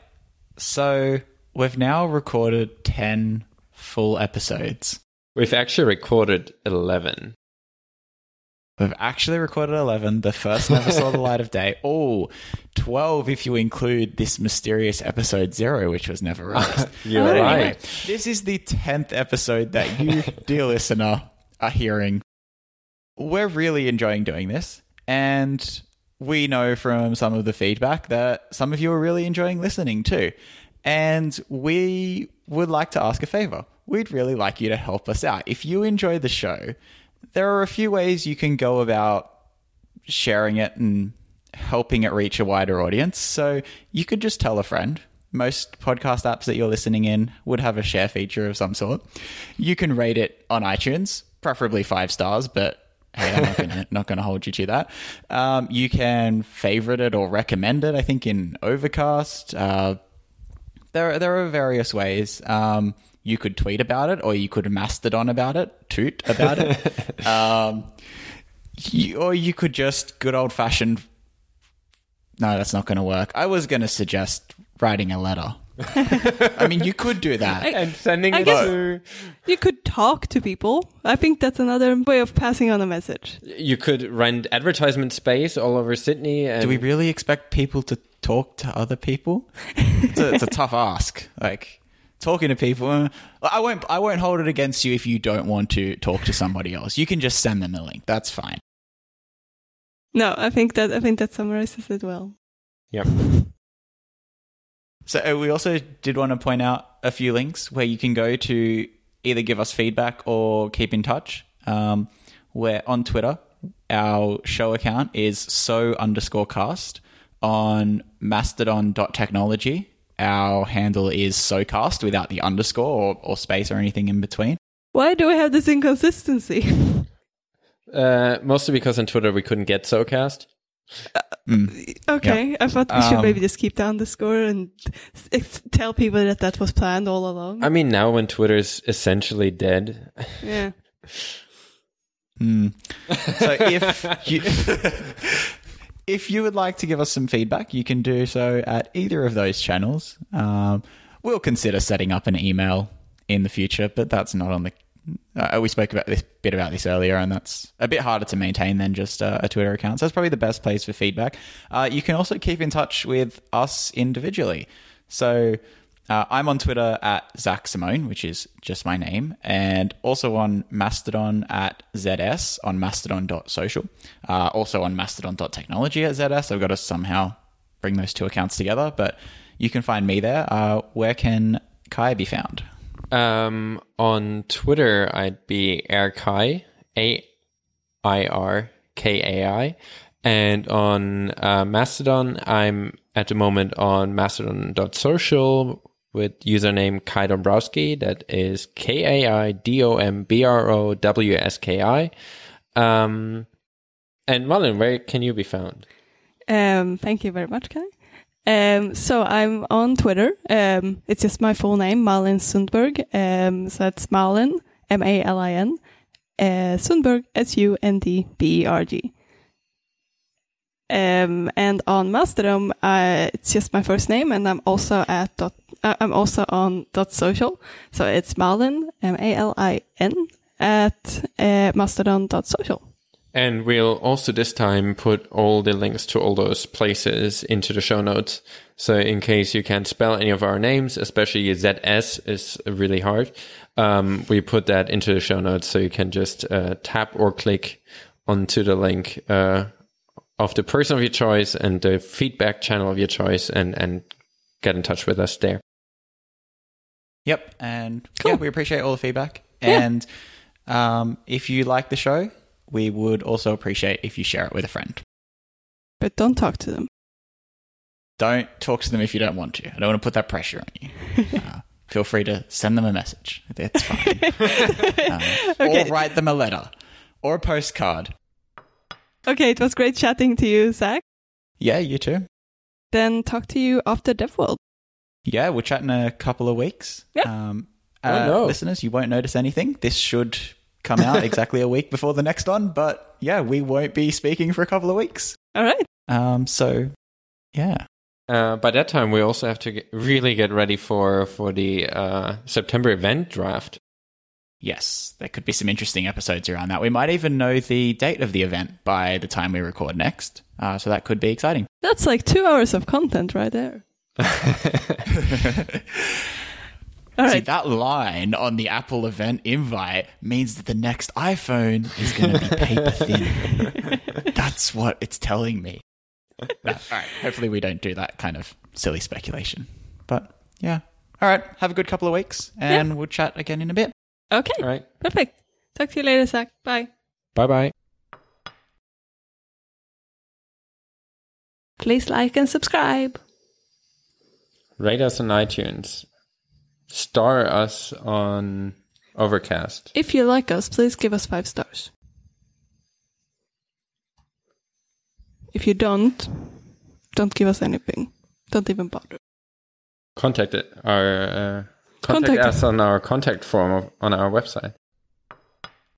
So we've now recorded ten full episodes. We've actually recorded eleven. We've actually recorded eleven. The first never saw the light of day. Oh, twelve if you include this mysterious episode zero, which was never released. You're but right. Anyway, this is the tenth episode that you, dear listener, are hearing. We're really enjoying doing this, and we know from some of the feedback that some of you are really enjoying listening too. And we would like to ask a favor. We'd really like you to help us out. If you enjoy the show, there are a few ways you can go about sharing it and helping it reach a wider audience. So you could just tell a friend. Most podcast apps that you're listening in would have a share feature of some sort. You can rate it on iTunes, preferably five stars, but hey, I'm not going to hold you to that. Um, you can favorite it or recommend it, I think, in Overcast. Uh, there, there are various ways. Um, you could tweet about it, or you could Mastodon about it, Toot about it. um, you, or you could just good old-fashioned... No, that's not going to work. I was going to suggest writing a letter. I mean, you could do that. I, and sending I it guess to... You could talk to people. I think that's another way of passing on a message. You could rent advertisement space all over Sydney. And... Do we really expect people to talk to other people? It's a, it's a tough ask. Like, talking to people... I won't, I won't hold it against you if you don't want to talk to somebody else. You can just send them a link. That's fine. No, I think that I think that summarizes it well. Yep. So we also did want to point out a few links where you can go to either give us feedback or keep in touch. Um, we're on Twitter. Our show account is so underscore cast. On mastodon dot technology, our handle is socast without the underscore or, or space or anything in between. Why do we have this inconsistency? uh, mostly because on Twitter we couldn't get socast. Uh, mm. Okay, yeah. I thought we should um, maybe just keep the underscore and tell people that that was planned all along. I mean, now when Twitter's essentially dead. Yeah. Mm. So if you, if you would like to give us some feedback, you can do so at either of those channels. Um, we'll consider setting up an email in the future, but that's not on the... Uh, we spoke about this bit about this earlier, and that's a bit harder to maintain than just uh, a Twitter account. So that's probably the best place for feedback. Uh, you can also keep in touch with us individually. So uh, I'm on Twitter at Zach Simone, which is just my name, and also on Mastodon at Z S on mastodon dot social, uh, also on mastodon dot technology at Z S. I've got to somehow bring those two accounts together, but you can find me there. Uh, where can Qi be found? Um, on Twitter, I'd be AirKai, A I R K A I. And on uh, Mastodon, I'm at the moment on mastodon dot social with username Kai Dombrowski. That is K A I D O M B R O W S K I. Um, and Malin, where can you be found? Um, thank you very much, Kai. Um, so I'm on Twitter. Um, it's just my full name, Malin Sundberg. Um, so that's Malin, M A L I N, uh, Sundberg, S U N D B E R G. Um, and on Mastodon, uh, it's just my first name, and I'm also at dot, uh, I'm also on dot social. So it's Malin, M A L I N, at uh, mastodon dot social. And we'll also this time put all the links to all those places into the show notes. So in case you can't spell any of our names, especially Z S is really hard, um, we put that into the show notes so you can just uh, tap or click onto the link uh, of the person of your choice and the feedback channel of your choice and, and get in touch with us there. Yep. And cool. Yeah, we appreciate all the feedback. Yeah. And um, if you like the show... we would also appreciate if you share it with a friend. But don't talk to them. Don't talk to them if you don't want to. I don't want to put that pressure on you. Uh, feel free to send them a message. That's fine. um, okay. Or write them a letter or a postcard. Okay, it was great chatting to you, Zach. Yeah, you too. Then talk to you after DevWorld. Yeah, we'll chat in a couple of weeks. Yeah. Um, uh, oh, no. Listeners, you won't notice anything. This should come out exactly a week before the next one. But yeah, we won't be speaking for a couple of weeks. All right. Um. So, yeah. Uh, by that time, we also have to get, really get ready for, for the uh, September event draft. Yes, there could be some interesting episodes around that. We might even know the date of the event by the time we record next. Uh, so that could be exciting. That's like two hours of content right there. All right. See, that line on the Apple event invite means that the next iPhone is going to be paper thin. That's what it's telling me. No, all right. Hopefully we don't do that kind of silly speculation. But yeah. All right. Have a good couple of weeks and yeah. We'll chat again in a bit. Okay. All right. Perfect. Talk to you later, Zach. Bye. Bye-bye. Please like and subscribe. Rate us on iTunes. Star us on Overcast. If you like us, please give us five stars. If you don't, don't give us anything. Don't even bother. Contact it. Our... Uh... Contact, contact us on our contact form on our website.